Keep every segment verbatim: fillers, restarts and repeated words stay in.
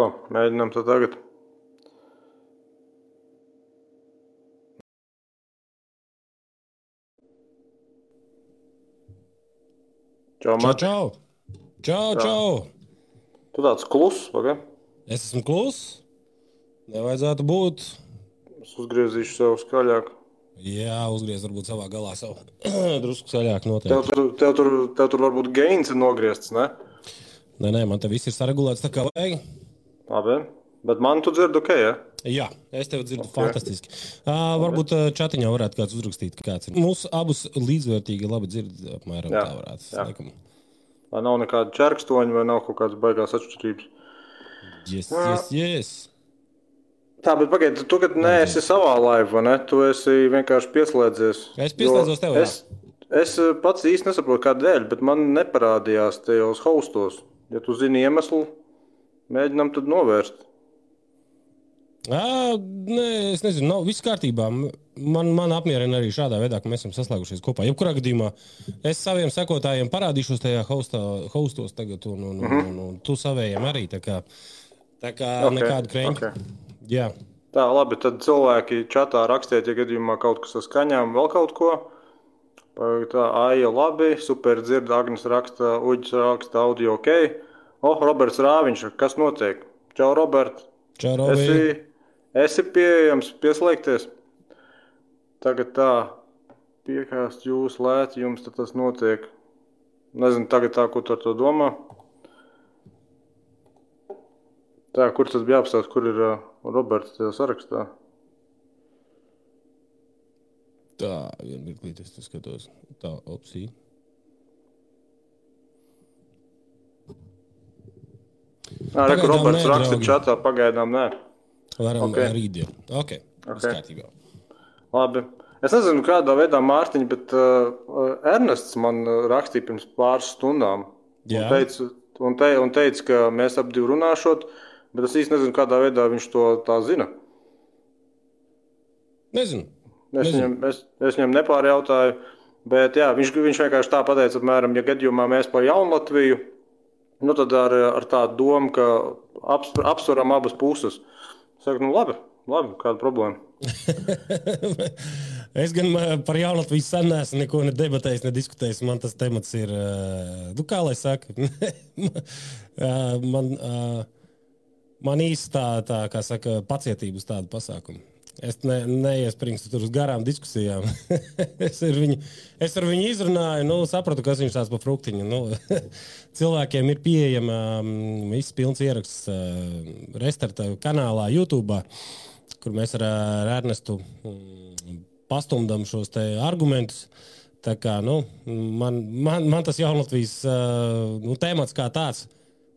ko, mēģinām to tagad. Čau, čau, čau. Čau, čau. Tu tāds kluss, vai? Es esmu kluss. Nevajadzētu būt. Es uzgriezīšu sev skaļāk. Jā, uzgriez varbūt savā galā savu. Drusku skaļāk notiek. Tev tur, tev tur, tev tur varbūt gains ir nogriezts, ne? Nē, nē, man te viss ir saregulēts tā kā vajag. Labi, bet man tu dzirdi ok, ja? Jā, es tevi dzirdu okay. Fantastiski. Uh, varbūt uh, čatiņā varētu kāds uzrakstīt, kāds ir. Mūsu abus līdzvērtīgi labi dzirdi, apmēram jā, tā varētu. Jā. Lai nav nekāda čerkstoņa vai nav kaut kādas baigās atšķirības. Yes, yes, yes. Tā, bet pagaidi, tu, kad neesi savā laivu, vai ne? Tu esi vienkārši pieslēdzies. Es pieslēdzos tev, jā. Es, es pats īsti nesaprotu kādēļ, bet man neparādījās tajos hostos. Ja tu zini iemeslu, mēģinām tad novērst. Ā, nē, es nezinu, nav viss kārtībā. Man, man apmierina arī šādā veidā, ka mēs esam saslēgušies kopā. Jebkurā gadījumā es saviem sekotājiem parādīšos tajā hostā, hostos tagad un, un, un, un, un tu savējiem arī, tā kā, tā kā okay, nekādu kreņķi. Okay. Jā. Tā, labi, tad cilvēki čatā rakstiet, ja gadījumā kaut kas ar skaņām, vēl kaut ko. Tā, aja, labi, super dzird, Agnes raksta, Uģis raksta, audio, ok. O, oh, Roberts Rāviņš, kas notiek? Čau, Robert. Čau, Robi. Esi, esi pieejams, pieslēgties. Tagad tā, piekāst jūs, lēt, jums tad tas notiek. Nezinu tagad tā, ko tu ar to domā. Tā, kur tas bija apstāst, kur ir uh, Roberts tajā sarakstā? Tā, vien mirklīt, es skatos. Tā, opcija. Nē, reku, Roberts raksta čatā, pagaidām nē. Varam okay. Rītdien. Ok, uzskatībā. Okay. Labi. Es nezinu, kādā veidā Mārtiņa, bet uh, Ernests man rakstīja pirms pāris stundām. Jā. Un teica, un, te, un teica, ka mēs ap divu runāšot, bet es īsti nezinu, kādā veidā viņš to tā zina. Nezinu. Es viņam, es, es viņam nepārjautāju, bet jā, viņš, viņš vienkārši tā pateica, apmēram, ja gadījumā mēs par jaunu Latviju, nu tad ar, ar tādu domu, ka aps, apsvaram abas puses. Saku, nu labi, labi, kāda problēma. Es gan par jaunu Latviju sen neesmu neko ne debatējis, ne diskutējis, man tas temats ir, nu kā lai saka, man, man īsti tā, tā, kā saka, pacietības tādu pasākumu. Es ne, neiespringstu tur uz garām diskusijām. es, ar viņu, es ar viņu izrunāju, nu, sapratu, kas viņš tāds pa fruktiņu. Nu, cilvēkiem ir pieejama viss pilns ieraksts uh, restarta kanālā YouTube, kur mēs ar, ar Ernestu pastumdam šos te argumentus. Tā kā, nu, man, man, man tas Jaunlatvijas uh, nu, tēmats kā tāds.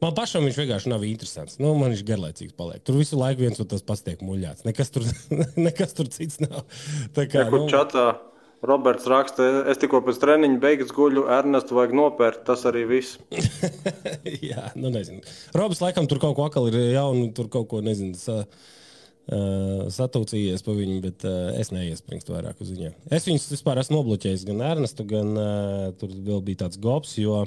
Man pašam viņš vienkārši nav interesants. Nu, man viņš garlaicīgs paliek. Tur visu laiku viens un tas pats tiek muļāts. Nekas tur, nekas tur cits nav. Tā kā, Nekur nu... čatā Roberts raksta, es tikko pēc treniņa beigas guļu, Ernestu vajag nopērt, tas arī viss. Jā, nu nezinu. Robs laikam tur kaut ko akal ir jaunu, tur kaut ko, nezinu, sa, uh, satūcījies pa viņu, bet uh, es neiespringstu vairāk uz viņiem. Es viņus vispār esmu nobloķējis gan Ernestu, gan uh, tur vēl bija tāds gops, jo...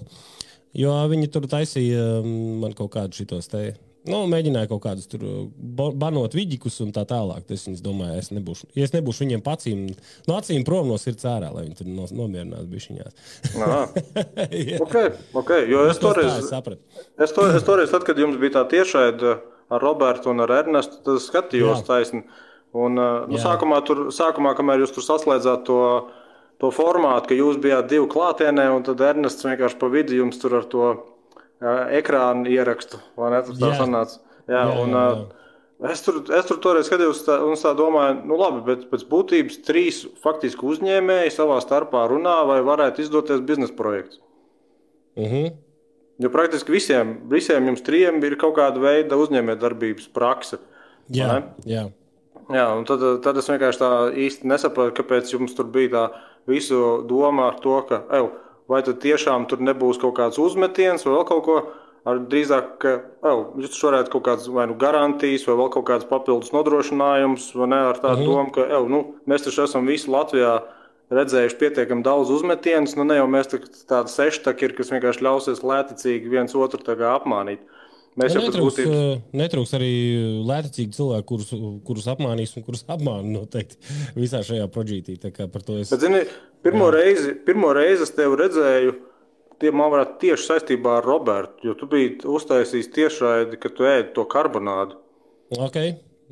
Jo viņi tur taisīja man kaut kādu šitos te, nu, mēģināja kaut kādus tur banot viģikus un tā tālāk. Es viņus domāju, es nebūšu, es nebūšu viņiem pacīm, no acīm prom no sirds ārā, lai viņi tur nomierinātu bišķiņās. Aha, ok, ok, jo es toreiz, es toreiz, es toreiz, tad, kad jums bija tā tiešaida ar Robertu un ar Ernestu, tad skatījos Jā. Taisni. Un, nu, sākumā, tur, sākumā, kamēr jūs tur saslēdzāt to, to formātu, ka jūs bijāt divu klātienē, un tad Ernests vienkārši pa vidi jums tur ar to uh, ekrānu ierakstu, vai ne, tur tā jā. Sanāca. Jā, jā, un jā, jā. Es, tur, es tur toreiz skatījos tā, un tā domāju, nu labi, bet pēc būtības trīs faktiski uzņēmēji savā starpā runā, vai varētu izdoties biznesa projekts. Mhm. Jo praktiski visiem, visiem jums trijiem ir kaut kāda veida uzņēmējdarbības prakse. Jā, jā. Jā, un tad, tad es vienkārši tā īsti nesapratu, kāpēc jums tur bija tā, visu domā ar to, ka ev, vai tad tiešām tur nebūs kaut kāds uzmetiens vai vēl kaut ko, ar drīzāk, ka ev, jūs varētu kaut kāds vai nu garantijas vai vēl kaut kāds papildus nodrošinājums, vai ne, ar tādu mhm. domu, ka ev, nu, mēs taču esam visi Latvijā redzējuši pietiekam daudz uzmetienus, nu ne jau mēs tādi seši tak ir, kas vienkārši ļausies lēticīgi viens otru tā kā apmānīt. Mēs jau pat būtības... Netrūks arī lētacīgi cilvēki, kurus, kurus apmānīs un kurus apmāni noteikti visā šajā prodžītī. Tā kā par to es... Bet, zini, pirmo reizi, pirmo reizi es tevi redzēju, tie man varētu tieši saistībā ar Robertu, jo tu biji uztaisījis tiešraidi, ka tu ēdi to karbonādu. Ok,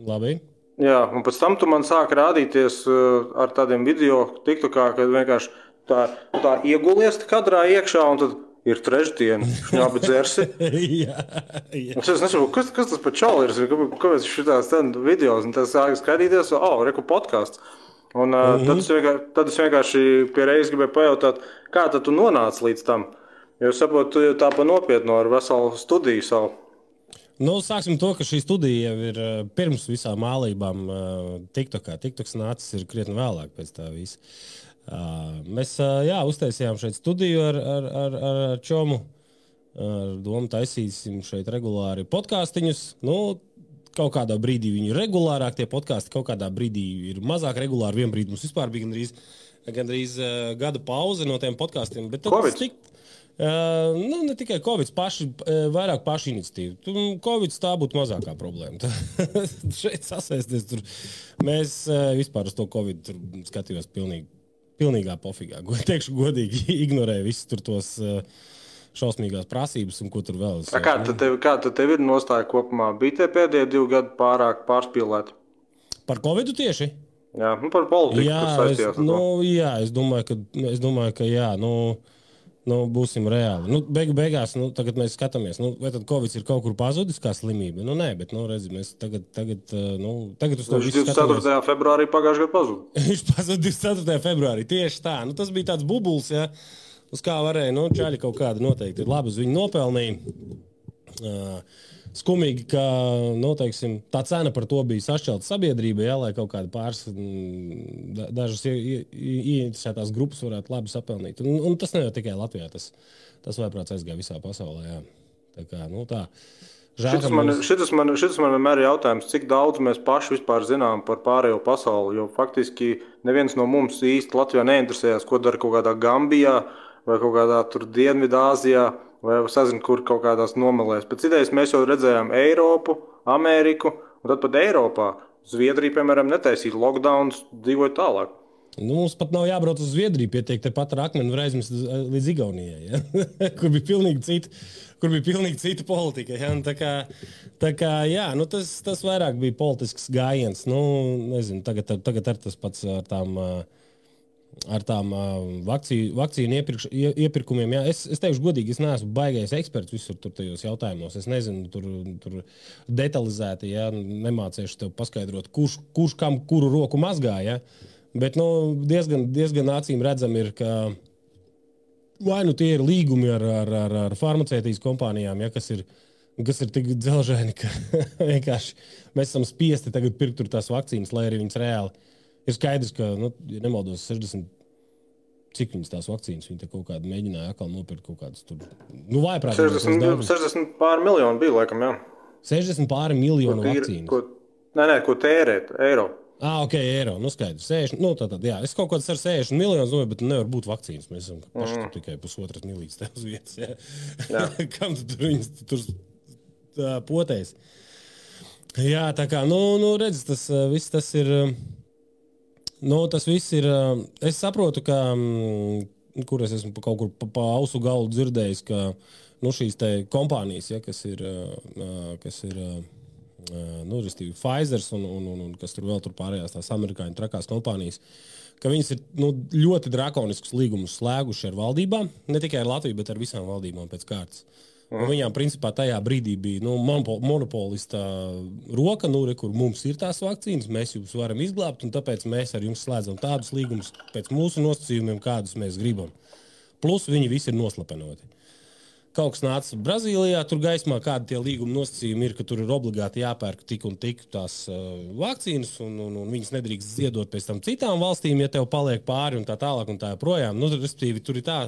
labi. Jā, un pēc tam tu man sāki rādīties ar tādiem video TikTokā, kad vienkārši tā, tā iegulies kadrā iekšā un tad... ir trešdiena, šņāba dzersi. jā, jā. Es nesaku, kas, kas tas par čauli ir? Kāpēc šitās videos? Un tad sāka skatīties, o, oh, reku podcasts. Un mm-hmm. tad, es vienkārši, tad es vienkārši pie reizes gribēju pajautāt, kā tad tu nonāci līdz tam? Jo es saprotu, tu jau tā pa nopietno ar veselu studiju savu. Nu, sāksim to, ka šī studija jau ir pirms visām mālībām TikTokā. TikToks nācis ir krietni vēlāk pēc tā visa. Uh, mēs uh, jā, uztaisījām šeit studiju ar, ar, ar, ar Čomu, ar domu taisīsim šeit regulāri podcastiņus, nu, kaut kādā brīdī viņi ir regulārāk, tie podkasti kaut kādā brīdī ir mazāk regulāri, vien brīdī mums vispār bija gandrīz, gandrīz uh, gada pauze no tiem podkastiem, bet tad tas tik, uh, nu, ne tikai Covid, paši, uh, vairāk paši iniciatīvi, Covid tā būtu mazākā problēma, šeit sasēsties tur, mēs uh, vispār uz to Covid tur skatījos pilnīgi, pilnīgā pofigā. Teikšu godīgi, ignorēju visus tur tos šausmīgās prasības un ko tur vēl. Tā kā tad tev, kā tad tev ir nostāja kopumā? Bija te pēdējie divi gadi pārāk pārspīlēti? Par Covidu tieši? Jā, nu par politiku. Jā, es, nu, jā es, domāju, ka, es domāju, ka jā, nu, nu būsim reāli. Nu, beigu beigās, nu, tagad mēs skatāmies, nu, vai tad Covids ir kaut kur pazudis kā slimība? Nu, nē, bet, nu, redzi, mēs tagad, tagad, nu, tagad uz to visu skatāmies. divdesmit ceturtajā februārī pagājušajā gadā pazudu. Viņš pazudu divdesmit ceturtajā februārī, tieši tā. Nu, tas bija tāds bubuls, ja, uz kā varēja, nu, čaļi kaut kāda noteikti. Labi, uz viņu nopelnīja. Uh, Skumīgi, ka, nu, teiksim, tā cena par to bija sašķelta sabiedrība, jā, lai kaut kāda pāris da, dažas ieinteresētās grupas varētu labi sapelnīt. Un, un tas nevar tikai Latvijā, tas, tas vaiprāts aizgāja visā pasaulē, jā. Tā kā, nu, tā. Žēl, šitas, man, mums... šitas, man, šitas man vienmēr ir jautājums, cik daudz mēs paši vispār zinām par pārējo pasauli, jo faktiski neviens no mums īsti Latvijā neinteresējās, ko dara kaut kādā Gambijā vai kaut kādā tur Dienvidāzijā. Vai sazinu, kur kaut kādās nomalēs. Pēc idejas mēs jau redzējām Eiropu, Ameriku, un tad pat Eiropā. Zviedrija, piemēram, netaisīja lockdowns, dzīvoja tālāk. Nu, mums pat nav jābrauc uz Zviedriju, pietiek tepat ar akmeni var aizmest līdz Igaunijai, ja? kur, bija pilnīgi cita, kur bija pilnīgi cita politika. Ja? Tā, kā, tā kā, jā, nu tas, tas vairāk bija politisks gājiens. Nu, nezinu, tagad, tagad ar tas pats ar tām... ar tām vakciju, vakciju iepirkš, iepirkumiem. Jā, es, es teikšu godīgi, es neesmu baigais eksperts visur tur tajos jautājumos. Es nezinu, tur, tur detalizēti, jā, nemāciešu tev paskaidrot, kurš, kurš kam kuru roku mazgā, jā. Bet, nu, diezgan, diezgan acīm redzam ir, ka vai nu tie ir līgumi ar, ar, ar, ar farmacētijas kompānijām, jā, kas ir, kas ir tik dzelžēni, ka vienkārši mēs esam spiesti tagad pirkt tur tās vakcīnas, lai arī viņas reāli. Ir skaidrs, ka, nu, ja nemaldos sešdesmit, cik viņas tās vakcīnas, viņi te kaut kādu mēģināja atkal nopirkt kaut kādus tur, nu, vaiprāt. sešdesmit, sešdesmit pāri miljonu bija, laikam, jā. sešdesmit pāri miljonu vakcīnas. Ko, nē, nē, ko tērēt, eiro. Ā, ok, eiro, nu skaidrs, sešdesmit, nu, tā tad, jā, es kaut kāds ar sešdesmit miljonus domāju, bet nevar būt vakcīnas, mēs esam paši mm-hmm. tikai pusotras milītas tev uz vietas, jā. jā. Kam tu tur viņas tur tā, potēs? Jā, tā kā, nu, nu redz, tas viss tas ir... Nu, tas viss ir, es saprotu, ka, kur es esmu kaut kur pa, pa ausu galu dzirdējis, ka, nu, šīs te kompānijas, ja, kas ir, kas ir, nu, restīvi Pfizers un, un, un, un kas tur vēl tur pārējās tās amerikāņu trakās kompānijas, ka viņas ir, nu, ļoti drakoniskus līgumus slēguši ar valdībām, ne tikai ar Latviju, bet ar visām valdībām pēc kārtas. Un viņām, principā, tajā brīdī bija, nu, monopolista roka, nu, re, kur mums ir tās vakcīnas, mēs jums varam izglābt, un tāpēc mēs ar jums slēdzam tādus līgumus pēc mūsu nosacījumiem, kādus mēs gribam. Plus viņi visi ir noslapenoti. Kaut kas nāca Brazīlijā, tur gaismā kādi tie līguma nosacījumi ir, ka tur ir obligāti jāpērk tik un tik tās uh, vakcīnas, un, un, un viņas nedrīkst ziedot pēc tam citām valstīm, ja tev paliek pāri un tā tālāk un tā joprojām. Nu, respektīvi, tur ir tā...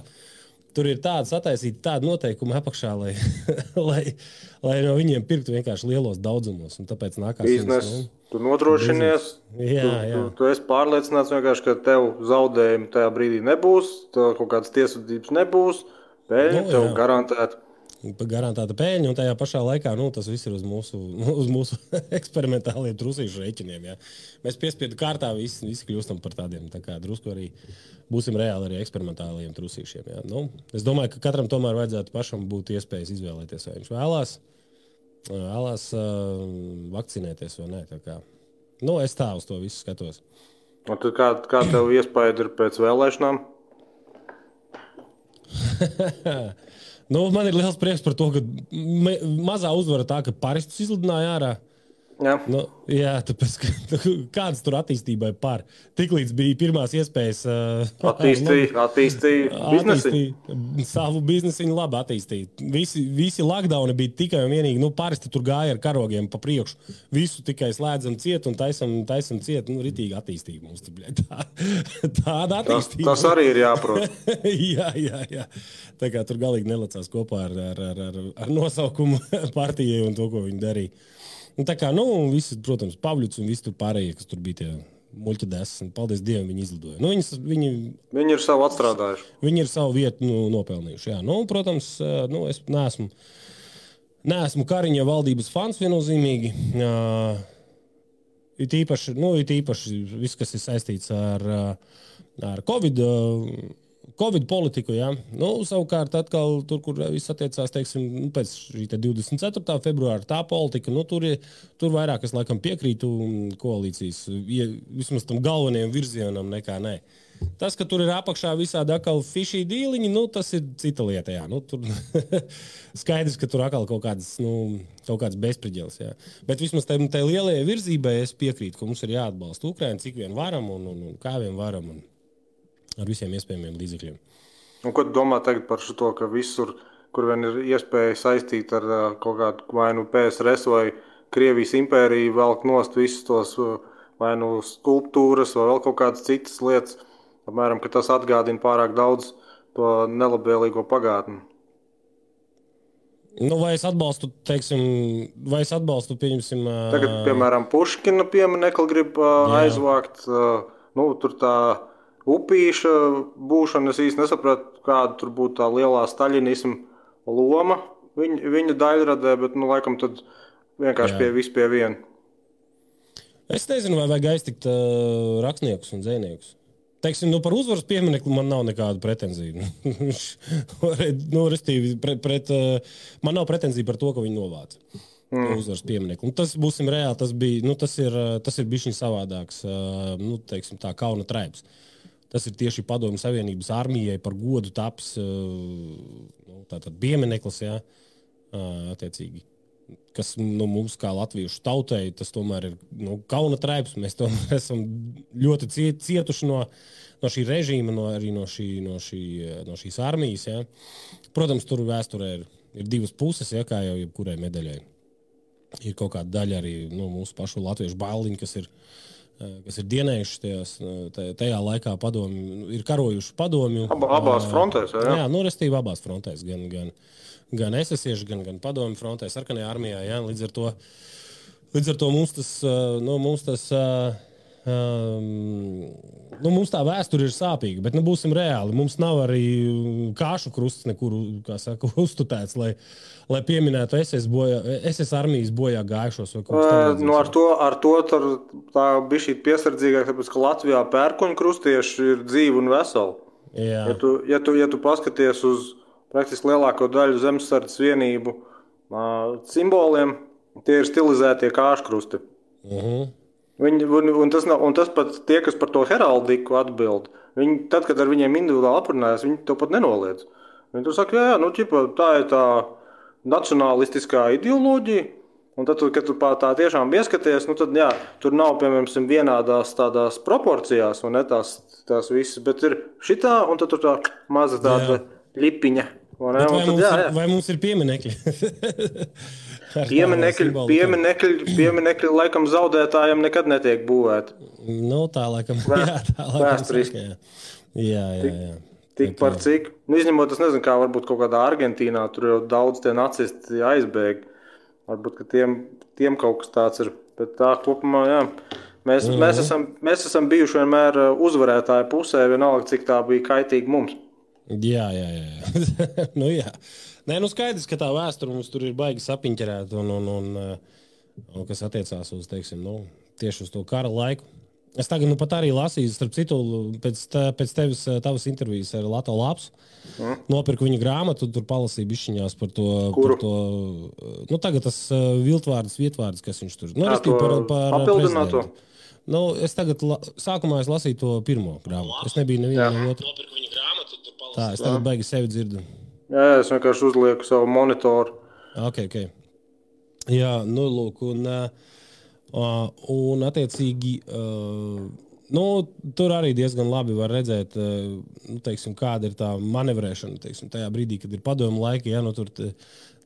Tur ir tāds sataisīt tādu noteikumu apakšā, lai, lai, lai no viņiem pirktu vienkārši lielos daudzumos. Un tāpēc nākās... Biznes, no... tu nodrošinies, jā, tu, jā. Tu, tu esi pārliecināts vienkārši, ka tev zaudējumi tajā brīdī nebūs, tev kaut kādas tiesvedības nebūs, bet no, tev garantēt. garantēta pēļņa, un tajā pašā laikā, nu, tas viss ir uz mūsu, uz mūsu eksperimentāliem trusīšu rēķiniem, jā. Mēs piespiedu kārtā visi, visi kļūstam par tādiem, tā kā drusku arī būsim reāli arī eksperimentāliem trusīšiem, jā. Nu, es domāju, ka katram tomēr vajadzētu pašam būt iespējas izvēlēties, vai viņš vēlās, vēlās uh, vakcinēties vai nē, tā kā. Nu, es tā uz to visu skatos. Un tad kā, kā tev iespēja ir pēc vēlēšanām? Nu, man ir liels prieks par to, ka me, mazā uzvara tā, ka paristus izlidināja ārā. Jā. Nu, jā, tāpēc, ka, kādas tur attīstībai par? Tiklīdz bija pirmās iespējas... Uh, attīstīja nu, attīstīja biznesiņu. Savu biznesiņu labi attīstīja. Visi, visi lockdowni bija tikai un vienīgi. Nu, paristi tur gāja ar karogiem pa priekšu. Visu tikai slēdzam ciet un taisam, taisam ciet. Nu, ritīgi attīstīja mums. Tā, tāda attīstība. Tas, tas arī ir jāprot. jā, jā, jā. Tā kā tur galīgi nelacās kopā ar, ar, ar, ar, ar nosaukumu partijai un to, ko viņi darīja. Un tā kā, nu, visi, protams, Pavļuts un visi tur pārējie, kas tur bija tie muļķadēsi, un paldies Dievam, viņi izlidoja. Nu, viņas, viņi, viņi ir savu atstrādājuši. Viņi ir savu vietu nu, nopelnījuši, jā. Nu, protams, nu, es neesmu, neesmu Kariņa valdības fans viennozīmīgi. Uh, it īpaši, nu, it īpaši viss, kas ir saistīts ar, ar COVID, uh, COVID politiku, jā. Nu, savukārt atkal tur, kur viss attiecās, teiksim, pēc šī te divdesmit ceturtā februāra tā politika, nu, tur, tur vairāk es laikam piekrītu koalīcijas, vismaz tam galvenajam virzienam nekā nē. Tas, ka tur ir apakšā visādi atkal fišī dīliņi, nu, tas ir cita lieta, jā. Nu, tur skaidrs, ka tur atkal kaut kāds, nu, kaut kāds bezpriģels, jā. Bet vismaz tai, tai lielajai virzībai es piekrītu, ka mums ir jāatbalsta Ukraina, cik vien varam un, un, un kā vien varam un ar visiem iespējamiem līdzekļiem. Un ko tu domā tagad par šo to, ka visur, kur vien ir iespēja saistīt ar uh, kaut kādu vai nu P S R S vai Krievijas impēriju, velk nost visus tos uh, vai nu skulptūras vai vēl kaut kādas citas lietas, apmēram, ka tas atgādina pārāk daudz to nelabvēlīgo pagātni? Nu, vai es atbalstu, teiksim, vai es atbalstu, pieņemsim... Uh, tagad, piemēram, Puškina pieminekli grib uh, aizvākt, uh, nu, tur tā... Upīša būšana, es īsti nesapratu, kāda tur būtu tā lielā staļinisma loma viņa, viņa daļradē, bet, nu, laikam tad vienkārši pie visu pie vienu. Es nezinu, vai vajag aiztikt uh, rakstniekus un dzēniekus. Teiksim, nu, par uzvaras pieminekli man nav nekāda pretenzija. nu, restīvi, pret, pret, uh, man nav pretenzija par to, ka viņi novāca mm. uzvaras pieminekli. Un tas, būsim reāli, tas, bija, nu, tas ir, tas ir bišķiņ savādāks, uh, nu, teiksim, tā kauna traibs. Tas ir tieši Padomju Savienības armijai par godu taps nu, tātad piemineklis, jā, attiecīgi, kas nu, mums kā latviešu tautai, tas tomēr ir nu, kauna traibs, mēs tomēr esam ļoti cietuši no, no šī režīma, no, arī no, šī, no, šī, no šīs armijas. Jā. Protams, tur vēsturē ir, ir divas puses, jā, kā jau jebkurai medaļai. Ir kaut kāda daļa arī nu, mūsu pašu latviešu bailiņi, kas ir kas ir dienējuši tajās, tajā laikā padomju, ir karojuši padomju. Aba, abās frontēs, jā? Jā, nu, restīvi abās frontēs, gan, gan, gan esesieši, gan, gan padomju frontē, sarkanajā armijā, jā, līdz ar to, līdz ar to mums tas, nu, mums tas, um, nu, mums tā vēsture ir sāpīga, bet, nu, būsim reāli, mums nav arī kāšu krusts nekuru, kā saka, uztutēts, lai, lai pieminētu es es, bojā, es es armijas bojā gājušos. Uh, nu, ar to, ar to tar, tā bija šī piesardzīgāk, tāpēc, ka Latvijā pērkoņu krustieši ir dzīvi un veseli. Ja tu, ja, tu, ja tu paskaties uz praktiski lielāko daļu zemesardzes vienību uh, simboliem, tie ir stilizētie kāškrusti. Uh-huh. Viņi, un, un, tas nav, un tas pat tie, kas par to heraldiku atbild, viņi, tad, kad ar viņiem individuāli aprunājas, viņi to pat nenoliedz. Viņi tur saka, jā, jā, nu, ķipa, tā ir tā... nacionalistiskā ideoloģija, un tad, kad tu tā tiešām ieskaties, nu tad, jā, tur nav, piemēram, vienādās tādās proporcijās, un ne tās, tās visas, bet ir šitā, un tad tur tā maza tāda lipiņa. Un, vai, un tad, mums, jā, jā. Vai mums ir pieminekļi? Pieminekļi, pieminekļi, pieminekļi laikam zaudētājiem nekad netiek būvēti. Nu, tā laikam, jā, tā laikam. Jā, jā, jā. jā. Tik par cik, nu izņemot, es nezinu, kā varbūt kaut kādā Argentīnā, tur jau daudz tie nacisti aizbēg, varbūt, ka tiem, tiem kaut kas tāds ir, bet tā kopumā, jā, mēs, mm-hmm. mēs, esam, mēs esam bijuši vienmēr uzvarētāju pusē, vienalga, cik tā bija kaitīga mums. Jā, jā, jā. nu, jā. Nē, nu skaidrs, ka tā vēsture mums tur ir baigi sapiņķerēta un, un, un, un kas attiecās uz, teiksim, nu, tieši uz to kara laiku. Es tagad nu pat arī lasīju, starp citu, pēc, pēc tevis, tavas intervijas ar Lato Labs, mm. nopirku viņa grāmatu, tur palasīju bišķiņās par to... Kuru? Par to, nu tagad tas viltvārdas, vietvārdas, kas viņš tur... Nu, to par, par papildināto? Nu, es tagad, la, sākumā es lasīju to pirmo grāmatu. Es nebiju nevienu no otru. Nopirku viņa grāmatu, tur palasīju. Tā, es tagad jā. Baigi sevi dzirdu. Jā, es vienkārši uzlieku savu monitoru. Ok, ok. Jā, nu, lūk, un... Uh, un attiecīgi, uh, nu, tur arī diezgan labi var redzēt, uh, nu, teiksim, kāda ir tā manevrēšana, teiksim, tajā brīdī, kad ir padomu laiki, ja, nu, tur t,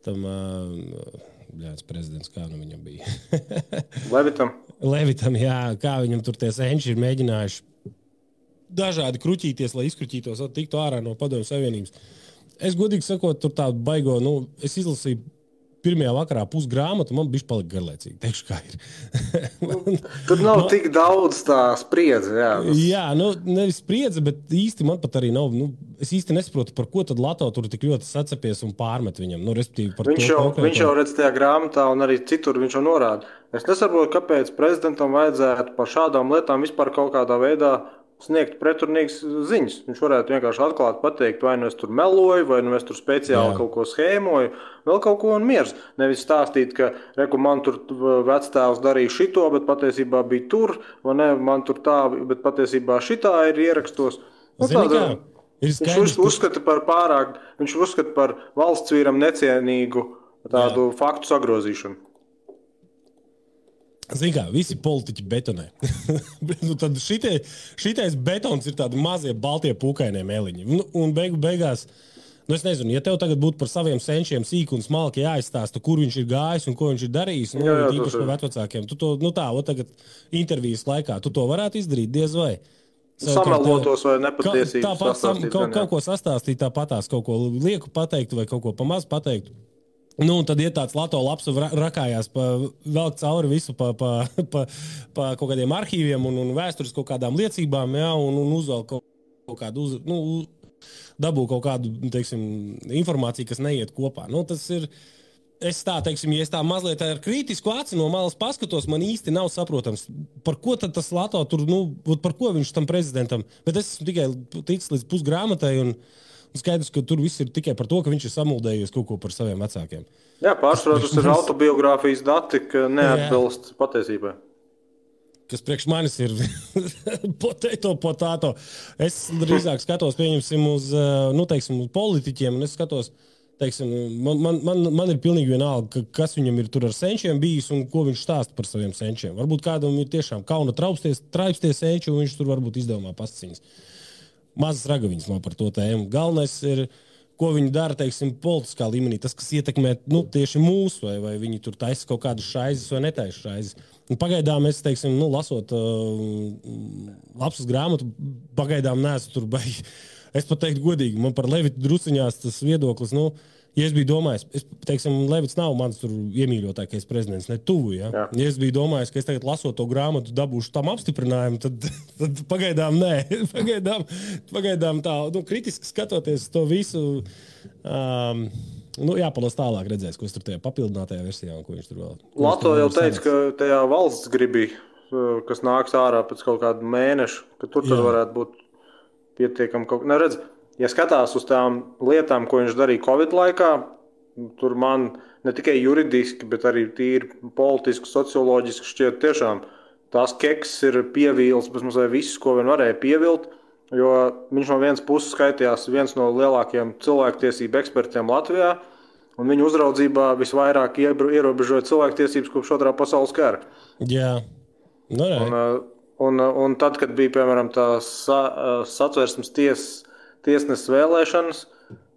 tam, uh, bļāds prezidents, kā nu viņam bija? Levitam. Levitam, jā, kā viņam tur tie senči ir mēģinājuši dažādi kruķīties, lai izkruķītos, tiktu ārā no padomu savienības. Es godīgi sakot, tur tā baigo, nu, es izlasīju pirmajā vakarā pusgrāmatu, man bišķi palika garlaicīgi, teikšu, kā ir. man, Tur nav no, tik daudz tā spriedze, jā. Tas... Jā, nu, nevis spriedze, bet īsti man pat arī nav, nu, es īsti nesaprotu, par ko tad Lato tur tik ļoti sacepies un pārmet viņam, nu, respektīvi par viņš to jau, konkrēto. Viņš jau redz tajā grāmatā un arī citur viņš jau norāda. Es nesaprotu, kāpēc prezidentam vajadzētu par šādām lietām vispār kaut kādā veidā sniegt preturnīgas ziņas. Viņš varētu vienkārši atklāt pateikt, vai nu es tur meloju, vai nu es tur speciāli Jā. Kaut ko schēmoju, vēl kaut ko un miers. Nevis stāstīt, ka, reku, man tur vectēvs darīja šito, bet patiesībā bija tur, vai ne, man tur tā, bet patiesībā šitā ir ierakstos. Un Zini, tādā, viņš uzskata par pārāk, viņš uzskata par valsts vīram necienīgu tādu Jā. Faktu sagrozīšanu. Zini kā, visi politiķi betonē. Tad šitie, šitais betons ir tādi mazie baltie pūkainie mēliņi. Un, un beigu beigās, nu es nezinu, ja tev tagad būtu par saviem senčiem sīk un smalki jāizstāsta, kur viņš ir gājis un ko viņš ir darījis, nu, jā, jā, īpaši par vecvecākiem, tu to, nu tā, o tagad intervijas laikā, tu to varētu izdarīt, diez vai. Samelotos vai nepatiesības ka, tāpat, sastāstīt. Kaut, kaut ko sastāstīt tāpatās, kaut ko lieku pateikt vai kaut ko pamaz pateikt. Nu, un tad iet tāds Lato Labs rakājās pa, velk cauri visu pa, pa, pa, pa kaut kādiem arhīviem un, un vēstures kaut kādām liecībām, jā, un, un uzvēl kaut, kaut kādu, uz, nu, dabū kaut kādu, teiksim, informāciju, kas neiet kopā. Nu, tas ir, es tā, teiksim, ja es tā mazliet ar kritisku aci no malas paskatos, man īsti nav saprotams, par ko tad tas Lato tur, nu, par ko viņš tam prezidentam, bet es esmu tikai ticis līdz pusgrāmatai un... Skaidrs, ka tur viss ir tikai par to, ka viņš ir samuldējies kaut ko par saviem vecākiem. Jā, pārsvarā tas ir autobiogrāfijas dati, ka neatbilst patiesībai. Kas priekš manis ir potato, potato. Es drīzāk skatos, pieņemsim, uz, nu, teiksim, uz politiķiem, un es skatos, teiksim, man, man, man, man ir pilnīgi vienalga, kas viņam ir tur ar senčiem bijis un ko viņš stāsta par saviem senčiem. Varbūt kādam ir tiešām kauna traipsties, traipsties senči, un viņš tur varbūt izdevumā pasaciņas. Mazas ragaviņas man par to tēmu. Galvenais ir, ko viņi dara, teiksim, politiskā līmenī, tas, kas ietekmē nu, tieši mūsu, vai, vai viņi tur taisa kaut kādas šaizes vai netaisa šaizes. Un pagaidām es, teiksim, nu, lasot uh, Lapsas grāmatu, pagaidām neesmu tur baigi. Es pat teiktu godīgi, man par Levitu druciņās tas viedoklis, nu, ja es biju domājis, es, teiksim, Levits nav mans tur iemīļotākais prezidents, ne tuvu, ja? Jā. Ja es biju domājis, ka es tagad lasot to grāmatu dabūšu tam apstiprinājumu, tad, tad pagaidām nē, pagaidām, pagaidām tā, nu, kritiski skatoties to visu, um, nu, jāpalas tālāk redzēs, ko es tur tajā papildinātajā versijā un ko viņš tur vēl. Lato jau teica, ka tajā valsts gribī, kas nāks ārā pēc kaut kādu mēnešu, ka tur tad varētu būt pietiekami kaut kā, ne redz, ja skatās uz tām lietām, ko viņš darīja Covid laikā, tur man ne tikai juridiski, bet arī tīri politiski, socioloģiski šķiet tiešām tās keks ir pievīls, bet mums vai viss, ko vien varēja pievilt, jo viņš no vienas puses skaitījās viens no lielākajiem cilvēktiesību ekspertiem Latvijā, un viņa uzraudzībā visvairāk ierobežoja cilvēktiesības kopš otrā pasaules kara. Jā, no jā. Un, un, un tad, kad bija, piemēram, tā sa, satversmes tiesas, tiesnes vēlēšanas,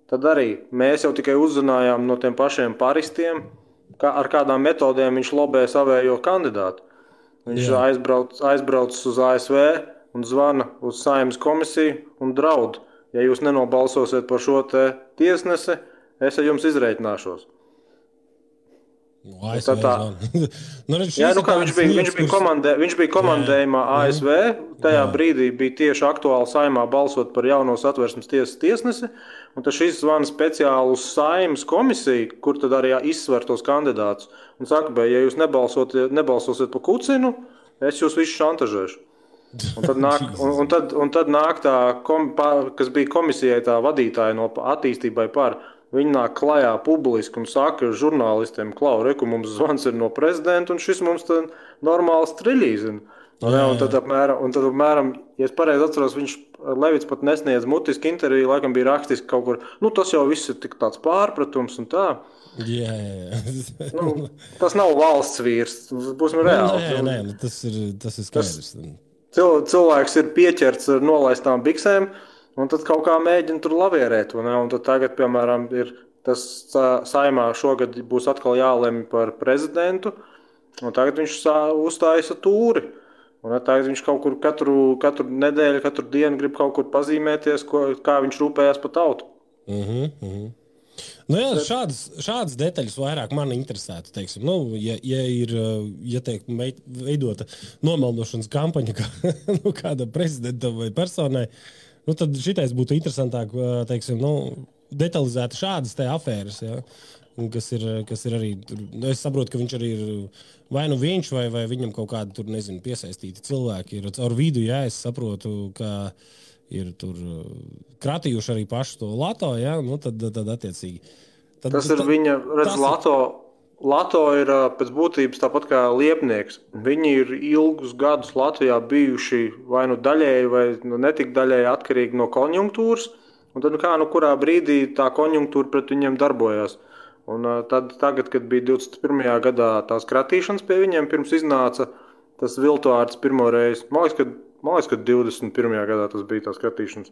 tad arī mēs jau tikai uzzinājām no tiem pašiem paristiem, kā, ar kādām metodēm viņš lobē savējo kandidātu. Viņš aizbrauc, aizbrauc uz A S V un zvana uz Saimas komisiju un draud. Ja jūs nenobalsosiet par šo te tiesnesi, es ar jums izreitināšos. A S V, tā, tā. nu, jā, nu kā viņš bija, viņš bija, komandē, viņš bija komandējumā jā, A S V, tajā jā. Brīdī bija tieši aktuāli Saimā balsot par jaunos atvērsmes tiesas tiesnesi, un tad šis zvana speciālu Saimas komisiju, kur tad arī izsver tos kandidātus, un saka, bē, ja jūs nebalsot, nebalsosiet pa Kucinu, es jūs visu šantažēšu. Un tad nāk, un, un tad, un tad nāk tā, kom, kas bija komisijai tā vadītāja no attīstībai par, viņi nāk klajā publiski un saka žurnālistiem, klau, reku, mums zvans ir no prezidenta, un šis mums tad normāli striļīzina. Un, un tad apmēram, un tad apmēram, ja es pareizi atceros, viņš Levits pat nesniedz mutiski interviju, laikam bija rakstiski kaut kur, nu tas jau viss ir tik tāds pārpratums un tā. Jā, jā, jā. Nu, tas nav valsts vīrs, būsim reāli. Nē, nē, nē, tas ir, tas ir skaidrs. Cil, cilvēks ir pieķerts ar nolaistām biksēm, un tad kaut kā mēģina tur lavierēt, un, un tad tagad, piemēram, ir tas Saimā šogad būs atkal jālemi par prezidentu, un tagad viņš uzstājas tūri, un tagad viņš kaut kur katru, katru nedēļu, katru dienu grib kaut kur pazīmēties, ko, kā viņš rūpējās par tautu. Mhm, mhm. Nu jā, šādas, šādas detaļas vairāk mani interesētu, teiksim, nu, ja, ja ir, ja tiek veidota nomelnošanas kampaņa kā, nu, kāda prezidentam vai personai, nu tad šitais būtu interesantāk, teiksim, nu, detalizēti šādas te afēras, ja, kas ir, kas ir arī, es saprotu, ka viņš arī ir vai nu viņš, vai, vai viņam kaut kādi, tur, nezinu, piesaistīti cilvēki ir caur vidu, ja, es saprotu, ka ir tur kratījuši arī pašu to Lato, ja, nu tad, tad attiecīgi. Tad, tas ir tad, viņa, redz, Lato, Lato ir pēc būtības tāpat kā liepnieks. Viņi ir ilgus gadus Latvijā bijuši vai nu daļēji, vai nu netik daļēji atkarīgi no konjunktūras, un tad nu kā nu kurā brīdī tā konjunktūra pret viņiem darbojās. Un tad tagad, kad bija divdesmit pirmajā gadā tās kratīšanas pie viņiem, pirms iznāca tas viltvārds pirmo reizi, man liekas, kad Man liekas, ka divdesmit pirmajā gadā tas bija tās skatīšanas.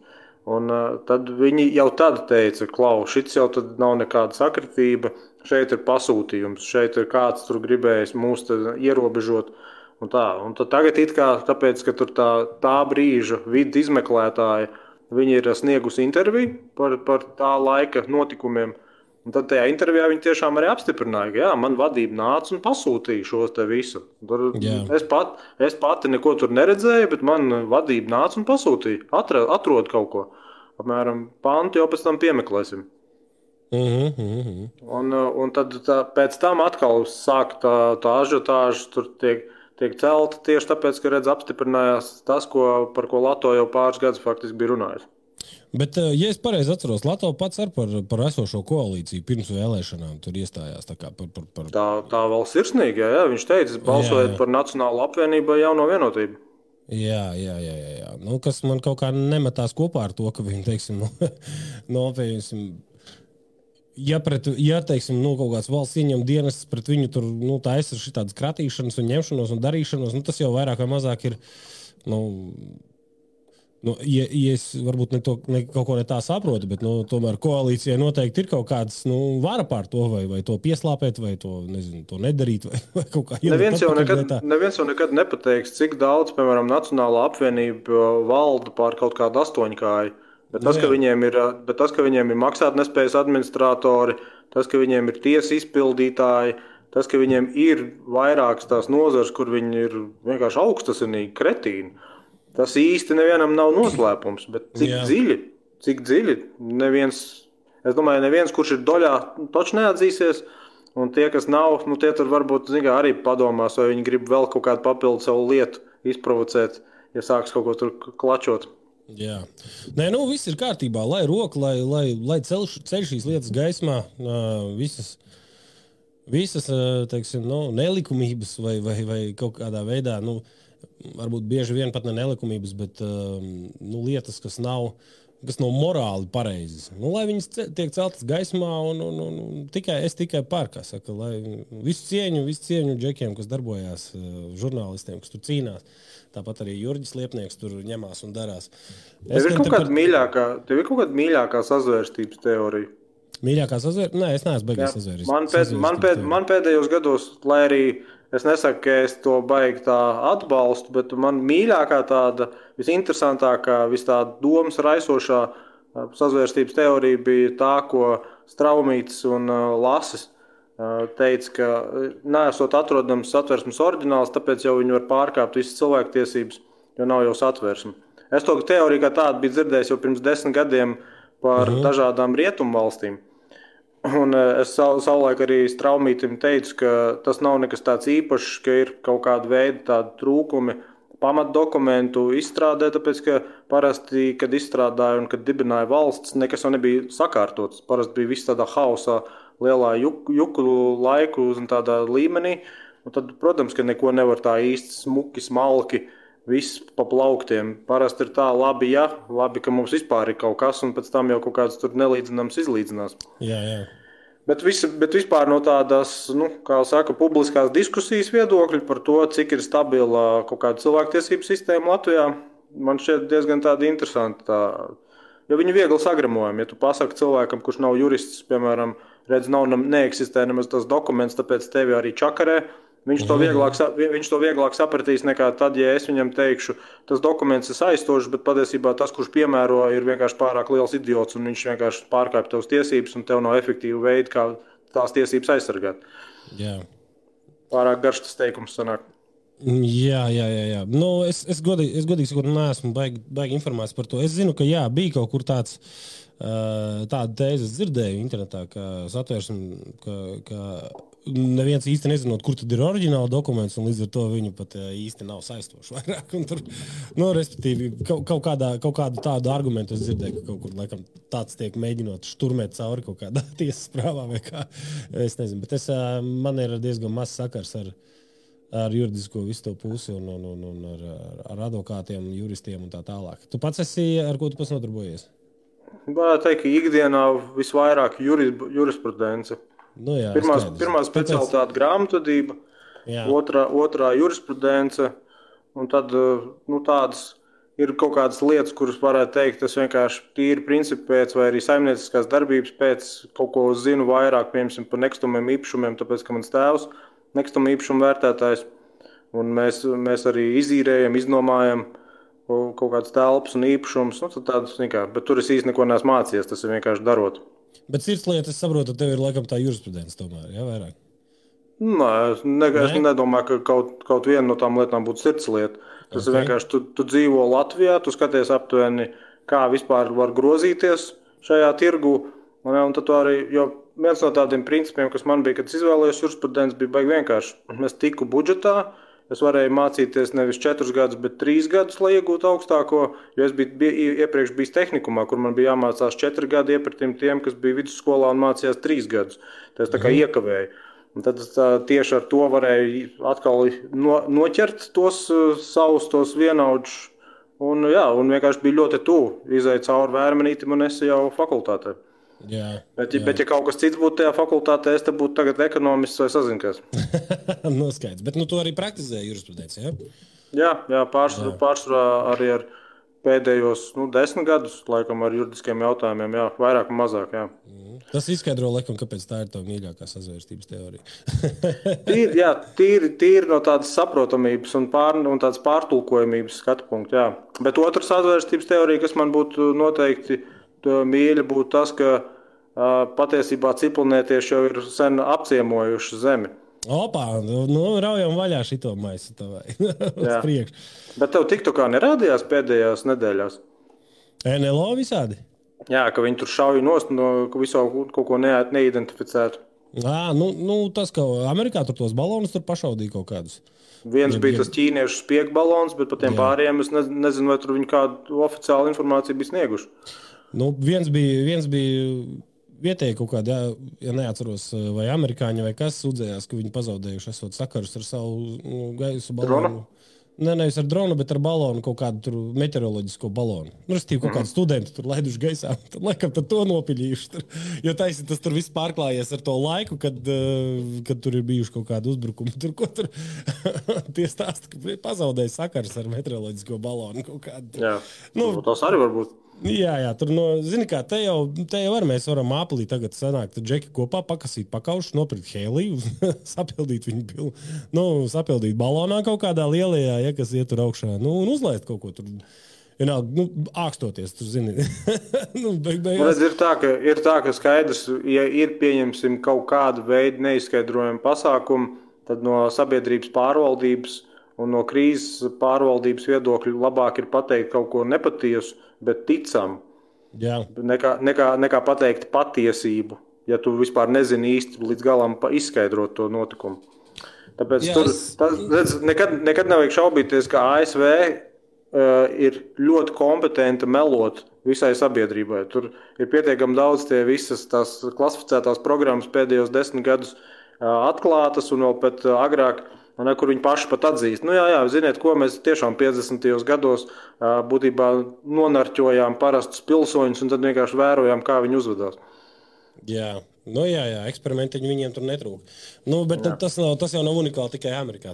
Un uh, tad viņi jau tad teica, klau, šits jau tad nav nekāda sakritība, šeit ir pasūtījums, šeit ir kāds tur gribējis mūs ierobežot un tā. Un tad tagad it kā, tāpēc, ka tur tā, tā brīža vidu izmeklētāja, viņi ir sniegusi interviju par, par tā laika notikumiem. Un tad tajā intervijā viņi tiešām arī apstiprināja, ka jā, man vadība nāca un pasūtīja šos te visu. Tur, es, pat, es pati neko tur neredzēju, bet man vadība nāca un pasūtīja, Atra, atrod kaut ko. Apmēram pantu jau pēc tam piemeklēsim. Mm-hmm, mm-hmm. Un, un tad tā, pēc tam atkal sāk tā, tā ažiotāža, tur tiek, tiek celta tieši tāpēc, ka redz apstiprinājās tas, ko, par ko Lato jau pāris gadus faktiski bija runājis. Bet, ja es pareizi atceros, Lato pats ar par, par esošo koalīciju pirms vēlēšanām tur iestājās tā kā par... par, par... Tā, tā vēl sirsnīgi, jā, jā, viņš teica, balsojot par Nacionālu apvienību jauno vienotību. Jā, jā, jā, jā, jā, nu, kas man kaut kā nemetās kopā ar to, ka viņi, teiksim, nopietni, ja, pret, ja, teiksim, nu, kaut kāds valsts ieņem dienestas pret viņu tur, nu, tā es ar šitādas kratīšanas un ņemšanos un darīšanos, nu, tas jau vairāk vai mazāk ir, nu... Nu, ja, ja es varbūt ne to, ne, kaut ko ne tā saprotu, bet nu, tomēr koalīcijai noteikti ir kaut kāds nu, vara pār to, vai, vai to pieslāpēt, vai to, nezinu, to nedarīt, vai, vai kaut kā... Neviens jau, nekad, neviens jau nekad nepateiks, cik daudz, piemēram, Nacionālā apvienība valda pār kaut kādu astoņkāju, bet tas, ka viņiem ir, bet tas, ka viņiem ir maksātnespējas administratori, tas, ka viņiem ir tiesa izpildītāji, tas, ka viņiem ir vairākas tās nozares, kur viņi ir vienkārši augstasinīgi kretīni, tas īsti nevienam nav noslēpums, bet cik jā. dziļi, cik dziļi, neviens, es domāju, neviens, kurš ir doļā, taču neatzīsies, un tie, kas nav, nu tie tur varbūt, zināju, arī padomās, vai viņi grib vēl kaut kādu papildu savu lietu izprovocēt, ja sāks kaut ko tur klačot. Jā. Nē, nu, viss ir kārtībā, lai roka, lai, lai, lai ceļ, ceļ šīs lietas gaismā, visas... Visas, teiksim, nu, nelikumības vai, vai, vai kaut kādā veidā, nu, varbūt bieži vien pat ne nelikumības, bet nu, lietas, kas nav, kas nav morāli pareizes. Nu, lai viņas tiek celtas gaismā un, un, un, un tikai, es tikai par, kā saka, lai visu cieņu, visu cieņu džekiem, kas darbojās, žurnālistiem, kas tur cīnās. Tāpat arī Jurģis Liepnieks tur ņemās un darās. Es tev ir kaut kāda par... mīļākā, tev ir kaut kāda mīļākā sazvērstības teorija? Mīļākā sazvēr... Nē, es neesmu beigās sazvērstības. Man, pēd, man, pēd, man pēdējos gados, lai arī es nesaku, ka es to baigi tā atbalstu, bet man mīļākā tāda, visinteresantākā, vis tā domas raisošā sazvērstības teorija bija tā, ko Straumītis un Lasis teica, ka neesot atrodams satversmes oriģināls, tāpēc jau viņi var pārkāpt visas cilvēktiesības, jo nav jau satversme. Es to teoriju kā tādu biju dzirdējis jau pirms desmit gadiem par mm-hmm. dažādām rietumu valstīm. Un es savulaik arī straumītim teicu, ka tas nav nekas tāds īpašs, ka ir kaut kāda veida tādi trūkumi pamatdokumentu izstrādē, tāpēc, ka parasti, kad izstrādāja un kad dibināja valsts, nekas jau nebija sakārtots. Parasti bija viss tādā hausā, lielā juku, juku laiku un tādā līmenī. Un tad, protams, ka neko nevar tā īsti smuki, smalki, viss pa plauktiem. Parasti ir tā labi, ja, labi, ka mums vispār ir kaut kas, un pēc tam jau kaut kāds tur nelīdzināms izlīdzinās. Jā, jā. Bet, vis, bet vispār no tādas, nu, kā saka, publiskās diskusijas viedokļi par to, cik ir stabila kaut kāda cilvēktiesību sistēma Latvijā, man šķiet diezgan tāda interesanta. Tā, jo viņi viegli sagremojami. Ja tu pasaki cilvēkam, kurš nav jurists, piemēram, redz, nav neeksistē nemaz tas dokuments, tāpēc tevi arī čakarē, Viņš to, vieglāk, viņš to vieglāk sapratīs nekā tad, ja es viņam teikšu, tas dokuments ir saistošs, bet patiesībā tas, kurš piemēro, ir vienkārši pārāk liels idiots, un viņš vienkārši pārkāp tavas tiesības, un tev nav efektīva veida, kā tās tiesības aizsargāt. Jā. Pārāk garš tas teikums sanāk. Jā, jā, jā, jā. Nu, es, es godīgi, es godīgi sakot, neesmu baigi, baigi informāciju par to. Es zinu, ka jā, bija kaut kur tāds, tāda tēzes dzirdēju internetā, ka satversim, ka, ka neviens īsti nezinot, kur tad ir oriģināla dokuments, un līdz ar to viņu pat īsti nav saistoši vairāk. Un tur, nu, respektīvi, kaut, kaut, kādā, kaut kādu tādu argumentu es dzirdēju, ka kaut kur, laikam, tāds tiek mēģinot šturmēt cauri kaut kādā tiesas prāvā vai kā, es nezinu. Bet es, man ir diezgan maz sakars ar, ar juridisko visu to pusi un, un, un, un ar, ar advokātiem, juristiem un tā tālāk. Tu pats esi, ar ko tu pats nodarbojies? Varētu teikt, ka ikdienā visvairāk juris, jurisprudence. Nu jā, pirmā, pirmā specialitāte grāmatvedība, otrā, otrā jurisprudence, un tad nu, tādas ir kaut kādas lietas, kuras varētu teikt, tas vienkārši tīri principi pēc vai arī saimnieciskās darbības pēc, kaut ko zinu vairāk, piemēram, par nekustamiem īpašumiem, tāpēc, ka mans tēvs nekustamā īpašuma vērtētājs, un mēs, mēs arī izīrējam, iznomājam kaut kādas telpas un īpašumus, nu, tad tādas vienkārši, bet tur es īsti neko neesmu mācījies, tas ir vienkārši darot. Bet sirds lietas, es saprotu, tev ir laikam tā jurisprudence tomēr, jā, vairāk? Nē, es, ne, es nedomāju, ka kaut, kaut viena no tām lietām būtu sirds lieta. Tas okay. ir vienkārši, tu, tu dzīvo Latvijā, tu skaties aptuveni, kā vispār var grozīties šajā tirgu. Un, un tad arī, jo viens no tādiem principiem, kas man bija, kad es izvēlējos jurisprudence, bija baigi vienkārši. Es tiku budžetā, es varēju mācīties nevis četrus gadus, bet trīs gadus, lai iegūtu augstāko, jo es biju, biju iepriekš bijis tehnikumā, kur man bija jāmācās četri gadi iepratiem tiem, kas bija vidusskolā un mācījās trīs gadus. Tas tā kā iekavēju. Un tad tā, tieši ar to varēju atkal no, noķert tos uh, savus, tos vienaudžus. Un, jā, un vienkārši bija ļoti tuvu izēju cauri vērmenītim un esi jau fakultātē. Jā, bet, jā. Bet, ja kaut kas cits būtu tajā fakultātē, es te būtu tagad ekonomists vai sazinkās. Noskaidrs. Bet nu, tu arī praktizēji jurisprudenci, jā? Jā, jā, pārsvarā, pārsvarā arī ar pēdējos nu, desmit gadus, laikam, ar juridiskiem jautājumiem, jā, vairāk un mazāk, jā. Mm. Tas izskaidro, laikam, kāpēc tā ir tava mīļākā sazvērstības teorija. tīri, jā, tīri, tīri no tādas saprotamības un, pār, un tādas pārtulkojamības skatu punktu, jā. Bet otra sazvērstības teorija, kas man būtu noteikti mīļa būtu tas, ka uh, patiesībā ciplinētieši jau ir sen apciemojuši zemi. Opā, nu raujam vaļā šito maisu tavai uz priekšu. Bet tev TikTokā nerādījās pēdējās nedēļās? N L O visādi? Jā, ka viņi tur šauja nost, no, ka visu kaut ko ne, neidentificētu. Ā, nu, nu tas, ka Amerikā tur tos balonus tur pašaudīja kaut kādus. Viens bija tas ķīniešu spiekbalons, bet par tiem jā. Pāriem es ne, nezinu, vai tur viņi kādu oficiālu informāciju bija snieguši. Nu, viens bija, viens bija vietēji kaut kādi, ja, ja neatceros, vai amerikāņi vai kas sūdzējās, ka viņi pazaudējuši esot sakarus ar savu nu, gaisu balonu. Ne, nevis ar dronu, bet ar balonu, kaut kādu tur meteoroloģisko balonu. Nu, restīvi, kaut kādu studenti tur laiduši gaisā, tad laikam tad to nopiļījuši. Tur, jo taisi tas tur viss pārklājies ar to laiku, kad, kad tur ir bijuši kaut kādu uzbrukumu. Tur, ko tur tie stāsti, ka pazaudēja sakars ar meteoroloģisko balonu kaut kādu. Jā, nu, tas arī varbūt. Jā, jā, tur no, zini kā, te jau, te jau arī mēs varam āpelī tagad sanākt džeki kopā, pakasīt pakaušu, nopirkt hēliju, sapildīt viņu pilu, nu, sapildīt balonā kaut kādā lielajā, ja, kas iet tur augšā, nu, un uzlaist kaut ko tur. vienalga, nu, ākstoties, tu zini. nu, beig, beigās. Redz, ir tā, ka, ir tā, ka skaidrs, ja ir pieņemsim kaut kādu veidu neizskaidrojumu pasākumu, tad no sabiedrības pārvaldības un no krīzes pārvaldības viedokļu labāk ir pateikt kaut ko nepatiesu, bet ticam, Jā. nekā, nekā, nekā pateikt patiesību, ja tu vispār nezini īsti līdz galam izskaidrot to notikumu. Tāpēc Jā, tur, tas, redz, nekad, nekad nevajag šaubīties, ka A S V uh, ir ļoti kompetenta melot visai sabiedrībai. Tur ir pietiekami daudz tie visas tās klasificētās programmas pēdējos desmit gadus uh, atklātas un vēl pat uh, agrāk, ne, kur viņi paši pat atzīst. Nu jā, jā, ziniet, ko mēs tiešām piecdesmitajos gados uh, būtībā nonarķojām parastus pilsoņus un tad vienkārši vērojām, kā viņi uzvedās. Jā. Nu jā, jā, eksperimentiņi viņiem tur netrūk. Nu, bet tas, nav, tas jau nav unikāli tikai Amerikā.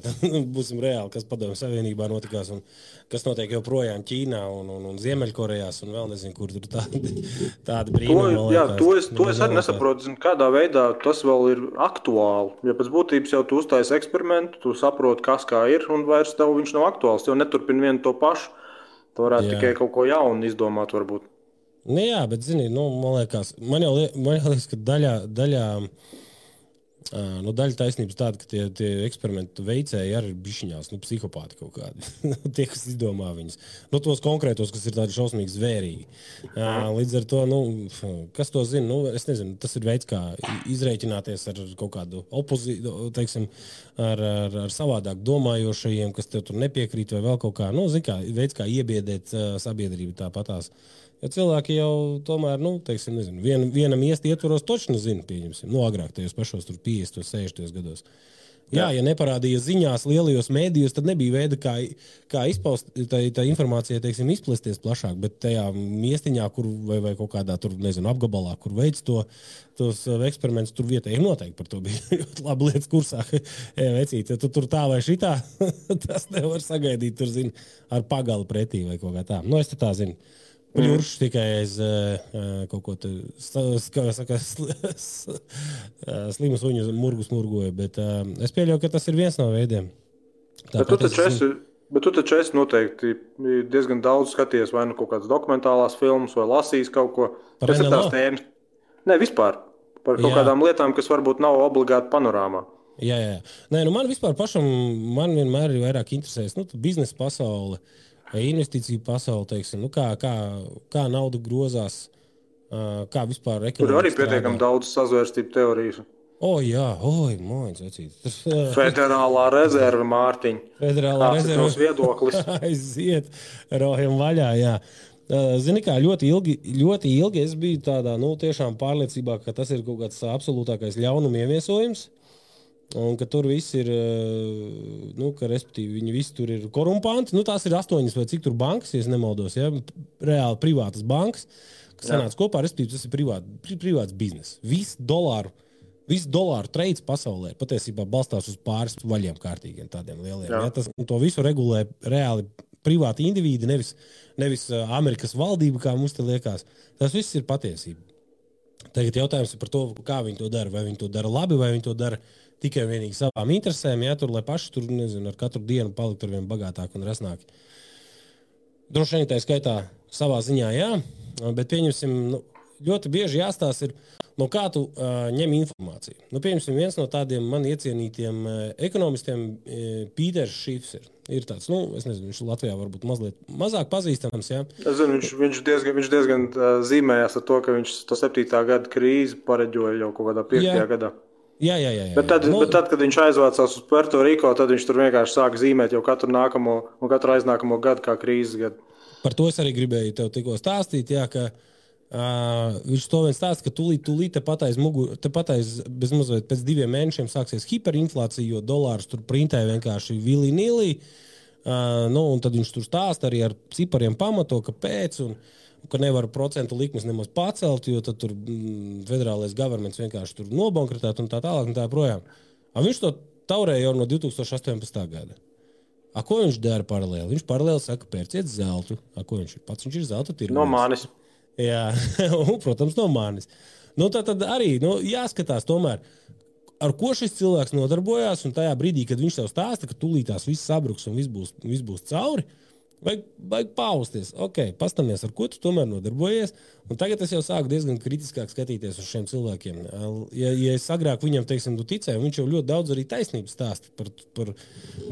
Būsim reāli, kas Padomju Savienībā notikās un kas notiek joprojām Ķīnā un, un, un Ziemeļkorejās un vēl nezinu, kur tur tādi, tādi brīnumi. Jā, to es, to es arī nesaprotu, zinu, kādā veidā tas vēl ir aktuāli. Ja pēc būtības jau tu uztais eksperimentu, tu saproti, kas kā ir un vairs tev viņš nav aktuāls. Tev neturpin vienu to pašu. Tu varētu jā. tikai kaut ko jaunu izdomāt varbūt. Nu jā, bet zini, nu, man liekas, man jau, liek, man jau liekas, ka daļā, daļā, nu, daļa taisnības tāda, ka tie, tie eksperimentu veicēji arī ir bišķiņās, nu, psihopāti kaut kādi, tie, kas izdomā viņus, nu, tos konkrētos, kas ir tādi šausmīgi zvērīgi. Līdz ar to, nu, kas to zina, nu, es nezinu, tas ir veids, kā izrēķināties ar kaut kādu opozīciju, teiksim, ar, ar, ar savādāk domājošajiem, kas tev tur nepiekrīt vai vēl kaut kā, nu, zini kā, veids, kā iebiedēt sabiedrību tāpatās. Ja cilvēki jau tomēr, nu, teiksim, nezinu, vien, vienam iest ietvaros točnu zinu, pieņemsim, no agrāk tajos pašos tur piecdesmitajos, sešdesmitajos gados. Jā, ja neparādīja ziņās lielajos mēdījos, tad nebija veida, kā, kā izpaust, tā, tā informācija, teiksim, izplesties plašāk, bet tajā miestiņā, kur vai, vai kaut kādā tur, nezinu, apgabalā, kur veids to, tos eksperimentus, tur vietēji noteikti par to bija ļoti labi lietas kursā. E, vecīt, ja tu tur tā vai šitā, tas nevar sagaidīt, tur, zinu, ar pagalu pretī vai kaut kā tā. Nu, es tā zinu. Pļurš tikai aiz uh, kaut ko te, kā saka, sl, sl, slimas uņas murgus murgoja, bet uh, es pieļauju, ka tas ir viens no veidiem. Bet tu, taču es... esi, bet tu taču esi noteikti diezgan daudz skaties vai nu kaut kādas dokumentālās filmas vai lasīs kaut ko. Par tas N L O? Ir tās tēmas. Nē, vispār. Par kaut Jā. Kādām lietām, kas varbūt nav obligāti panorāmā. Jā, jā. Nē, nu man vispār pašam, man vienmēr ir vairāk interesēs, nu, biznesa pasaule. Investīciju pasauli, teiksim, nu kā, kā, kā nauda grozās, kā vispār ekonomiski. Tur arī pietiekam daudz sazvērstību teorijas. O, jā, oj, mojens, vecīt. Federālā rezerva, Mārtiņ. Federālā rezerva. Kāds ir tos viedoklis? Aiziet, rojam vaļā, jā. Zini kā, ļoti ilgi, ļoti ilgi es biju tādā, nu, tiešām pārliecībā, ka tas ir kaut kāds absolūtākais ļaunuma ieviesojums. Un ka tur viss ir, nu, ka respektīvi viņi visi tur ir korumpanti, nu, tās ir astoņas vai cik tur bankas, ja es nemaldos, ja, reāli privātas bankas, kas sanāca kopā, respektīvi tas ir privāt, privāts biznes. Viss dolāru, viss dolāru treids pasaulē patiesībā balstās uz pāris vaļiem kārtīgiem tādiem lieliem. Ja, tas, to visu regulē reāli privāti individi, nevis, nevis Amerikas valdība, kā mums te liekas. Tas viss ir patiesība. Tagad jautājums ir par to, kā viņi to dara, vai viņi to dara labi, vai viņi to dara tikai vienīgi savām interesēm, ja, tur, lai paši tur, nezinu, ar katru dienu palikt ar vien bagātāk un resnāk. Droši vien tā skaitā savā ziņā, jā, bet pieņemsim, nu, ļoti bieži jāstās ir, no kā tu uh, ņem informāciju. Nu, pieņemsim, viens no tādiem man iecienītiem uh, ekonomistiem uh, Pīters Šīfs ir. Ir tāds, nu, es nezinu, viņš Latvijā varbūt mazliet mazāk pazīstams, jā. Es zinu, viņš, viņš diezgan, viņš diezgan uh, zīmējās ar to, ka viņš to septītā gada krīzi pareģoja jau kaut kādā piektajā gadā. Jā, jā, jā, jā. Bet tad, nu, bet tad, kad viņš aizvācās uz Puerto Rico, tad viņš tur vienkārši sāk zīmēt jau katru nākamo un katru aiznākamo gadu kā krīzes gadu. Par to es arī gribēju tev tikko stāstīt, jā, ka uh, viņš to vien stāsta, ka tūlīt, tūlīt te pataiz, mugu, te pataiz bez mazliet pēc diviem mēnešiem sāksies hiperinflācija, jo dolārus tur printē vienkārši vili-nili, uh, nu, un tad viņš tur stāsta arī ar cipariem pamato, ka pēc un... ka nevar procentu likmes nemaz pacelt, jo tad tur federālais governments vienkārši tur nobankrotēt un tā tālāk un tā projām. A viņš to taurēja jau no divi tūkstoši astoņpadsmitā gada. A ko viņš dara paralēli? Viņš paralēli saka, pērciet zeltu. A ko viņš ir? Pats viņš ir zelta tirgus. No manis. Jā, un, protams, no manis. Nu, tā tad arī, nu, jāskatās tomēr, ar ko šis cilvēks nodarbojās, un tajā brīdī, kad viņš tev stāsta, ka tūlītās viss sabruks un viss būs, viss būs cauri, Vajag, vajag pausties, ok, pastamies, ar ko tu tomēr nodarbojies, un tagad es jau sāku diezgan kritiskāk skatīties uz šiem cilvēkiem. Ja, ja es agrāk viņam, teiksim, tu ticēju, viņš jau ļoti daudz arī taisnības stāsta par, par,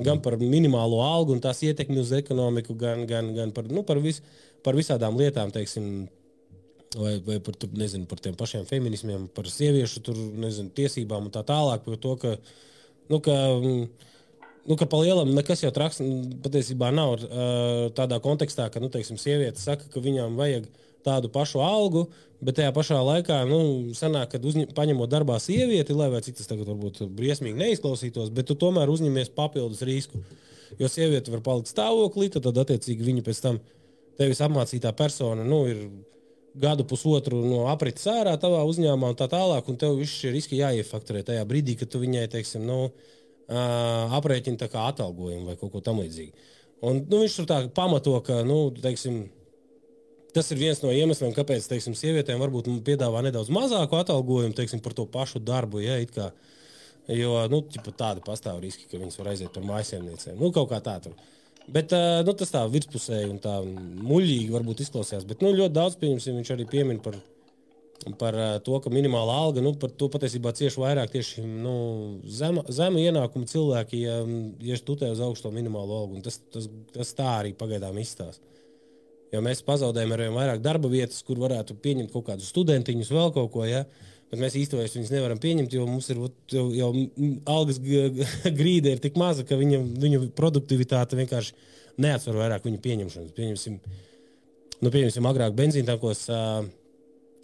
gan par minimālo algu un tās ietekmi uz ekonomiku, gan, gan, gan par, nu, par, vis, par visādām lietām, teiksim, vai, vai par, tu, nezinu, par tiem pašiem feminismiem, par sieviešu, tur, nezinu, tiesībām un tā tālāk, par to, ka, nu, ka... Nu, ka pa lielam nekas jau traks patiesībā nav tādā kontekstā, ka, nu, teiksim, sieviete saka, ka viņām vajag tādu pašu algu, bet tajā pašā laikā, nu, sanāk, kad uzņem, paņemot darbā sievieti, lai vai citas tagad varbūt briesmīgi neizklausītos, bet tu tomēr uzņemies papildus risku, jo sieviete var palikt stāvoklī, tad attiecīgi viņa pēc tam tevis apmācītā persona, nu, ir gadu pusotru no aprites ārā tavā uzņēmumā un tā tālāk, un tev visi šie riski jāiefaktorē tajā brīdī, kad tu viņai, teiksim, nu, Uh, aprēķina tā kā atalgojumu vai kaut ko tam līdzīgi. Un, nu, viņš tur tā pamato, ka, nu, teiksim, tas ir viens no iemesliem, kāpēc, teiksim, sievietēm varbūt piedāvā nedaudz mazāku atalgojumu, teiksim, par to pašu darbu, ja, it kā, jo, nu, tipa tādi pastāv riski, ka viņas var aiziet par mājasēmniecēm, nu, kaut kā tā tur. Bet, uh, nu, tas tā virspusēji un tā muļīgi varbūt izklausījās, bet, nu, ļoti daudz, pieņemsim, viņš arī piemin par par to, ka minimāla alga, nu, par to patiesībā cieši vairāk tieši, nu, zema, zema ienākuma cilvēki, ja, ja tutē uz augstu minimālo algu, un tas, tas, tas tā arī pagaidām izstās. Jo mēs pazaudējam arvien vairāk darba vietas, kur varētu pieņemt kaut kādus studentiņus, vēl kaut ko, ja, bet mēs īstojies viņus nevaram pieņemt, jo mums ir, jau, jau algas grīde ir tik maza, ka viņa, viņa produktivitāte vienkārši neatsver vairāk viņu pieņemšanas. Pieņemsim, nu, pieņemsim agrāk benzīntākos,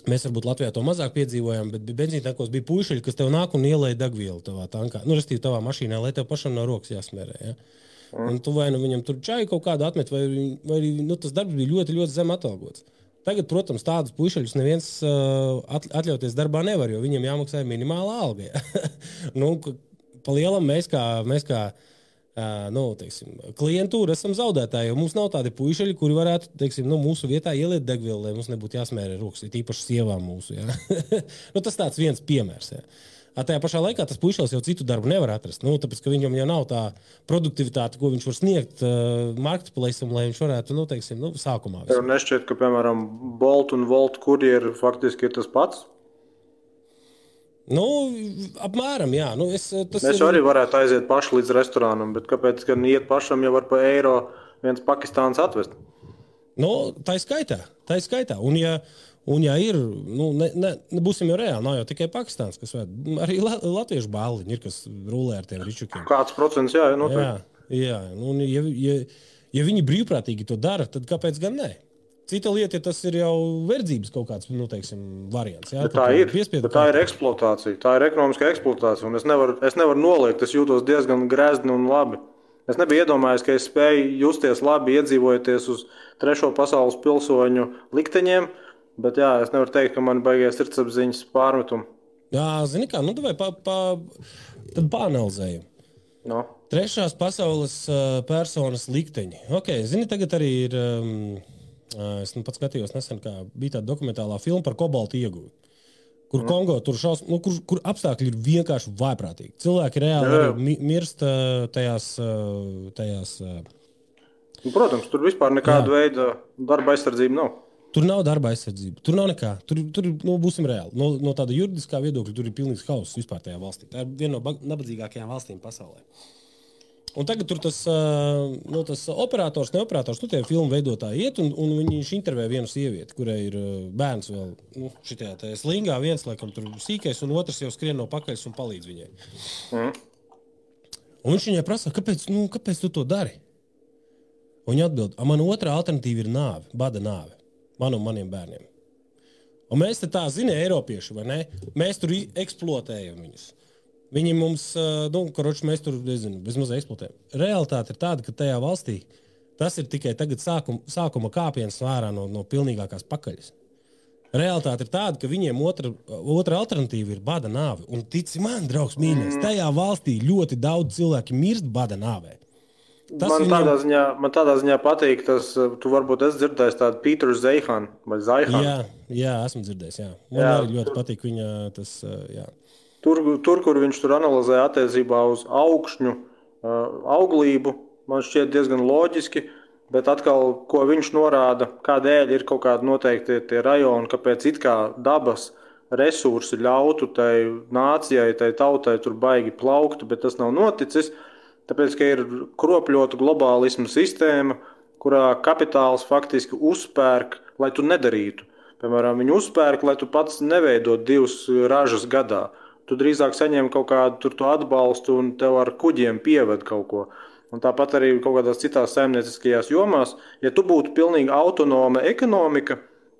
mēs varbūt Latvijā to mazāk piedzīvojām, bet benzīntankos bija puišeļi, kas tev nāk un ielēja degvielu tavā tankā. Nu, restīvi tavā mašīnā, lai tev pašam no rokas jāsmērē. Ja? Un tu vai nu viņam tur čaju kaut kādu atmet, vai, vai nu, tas darbs bija ļoti, ļoti zem atalgots. Tagad, protams, tādus puišeļus neviens uh, atļauties darbā nevar, jo viņam jāmaksā minimāla alga. Ja? Nu, pa lielam mēs kā... Mēs kā Uh, nu, teiksim, klientūra esam zaudētāji, jo mums nav tādi puišeļi, kuri varētu, teiksim, nu, mūsu vietā ieliet degvielu, lai mums nebūtu jāsmērē rokas, it īpaši sievām mūsu, jā. Nu, tas tāds viens piemērs, jā. A, tajā pašā laikā tas puišelis jau citu darbu nevar atrast, nu, tāpēc, ka viņam jau nav tā produktivitāte, ko viņš var sniegt uh, marketplace-am, lai viņš varētu, nu, teiksim, nu, sākumā. Tev nešķiet, ka, piemēram, Bolt un Volt kurjeri faktiski ir tas pats? Nu, apmēram, jā. Nu, es, tas Mēs ir... arī varētu aiziet paši līdz restorānam, bet kāpēc, kad iet pašam, jau var pa eiro viens Pakistāns atvest? Nu, tā ir skaitā, tā ir skaitā. Un ja, un ja ir, nu, ne, ne, būsim jau reāli, nav jau tikai Pakistāns, kas vēl, arī la, latviešu bāliņi ir, kas rulē ar tiem ričukiem. Kāds procents, jā, noteikti. Jā, jā. Un ja, ja, ja viņi brīvprātīgi to dara, tad kāpēc gan ne? Cita lieta, ja tas ir jau verdzības kaut kāds, nu, teiksim, variants. Jā, tā ir, tā ir eksploatācija, tā ir ekonomiska eksploatācija, un es nevaru, es nevaru noliekt, es jūtos diezgan grezni un labi. Es nebiju iedomājies, ka es spēju justies labi, iedzīvojoties uz trešo pasaules pilsoņu likteņiem, bet jā, es nevaru teikt, ka man baigās sirdsapziņas pārmetumi. Jā, zini kā, nu, davai, pa, pa, tad pāanalizējam. No. Trešās pasaules uh, personas likteņi. Ok, zini, tagad arī ir... Um, Es nu, pats skatījos nesen, kā bija tāda dokumentālā filma par kobaltu ieguvi, kur Kongo tur šaus, nu, kur, kur apstākļi ir vienkārši vaiprātīgi. Cilvēki reāli jā, jā. mirst tajās, tajās... Protams, tur vispār nekāda veida darba aizsardzība nav. Tur nav darba aizsardzība, tur nav nekā, tur, tur nu, būsim reāli. No, no tāda juridiskā viedokļa tur ir pilnīgs hauss vispār tajā valstī. Tā ir viena no nabadzīgākajām valstīm pasaulē. Un tagad tur tas, nu, tas operators, neoperators, nu, tie filmu veidotāji iet, un, un viņš intervē vienu sievieti, kurai ir bērns vēl, nu, šitajā tajā slingā, viens, laikam, tur sīkais, un otrs jau skrien no pakaļas un palīdz viņai. Mm. Un viņš viņai prasa, kāpēc, nu, kāpēc tu to dari? Un viņa atbild, a man otrā alternatīva ir nāve, bada nāve, man un maniem bērniem. Un mēs te tā zini, eiropieši, vai ne? Mēs tur eksploatējam viņus. Viņi mums, nu, karoči, mēs tur, nezinu, bez mazā eksploatējam. Realitāte ir tāda, ka tajā valstī tas ir tikai tagad sākuma, sākuma kāpiens vērā no, no pilnīgākās pakaļas. Realitāte ir tāda, ka viņiem otra, otra alternatīva ir bada nāve. Un tici man, draugs mīļais, tajā valstī ļoti daudz cilvēki mirst bada nāvē. Tas man, viņam... tādā ziņā, man tādā ziņā patīk, tas, tu varbūt esi dzirdējis tādu Pīteru Zeihanu vai Zaihanu. Jā, jā, esmu dzirdējis, jā. Man jā. Arī ļoti patīk viņa tas, jā. Tur, tur, kur viņš tur analizē attiecībā uz augšņu uh, auglību, man šķiet diezgan loģiski, Bet atkal, ko viņš norāda, kādēļ ir kaut kādi noteikti tie rajoni, kāpēc it kā dabas resursi ļautu tai nācijai, tai tautai tur baigi plauktu, bet tas nav noticis, tāpēc, ka ir kropļota globālisma sistēma, kurā kapitāls faktiski uzpērk, lai tu nedarītu. Piemēram, viņi uzpērk, lai tu pats neveidot divas ražas gadā. Tu drīzāk saņem kaut kādu tur to atbalstu un tev ar kuģiem pieved kaut ko. Un tāpat arī kaut kādās citās saimnieciskajās jomās, ja tu būtu pilnīgi autonoma ekonomika,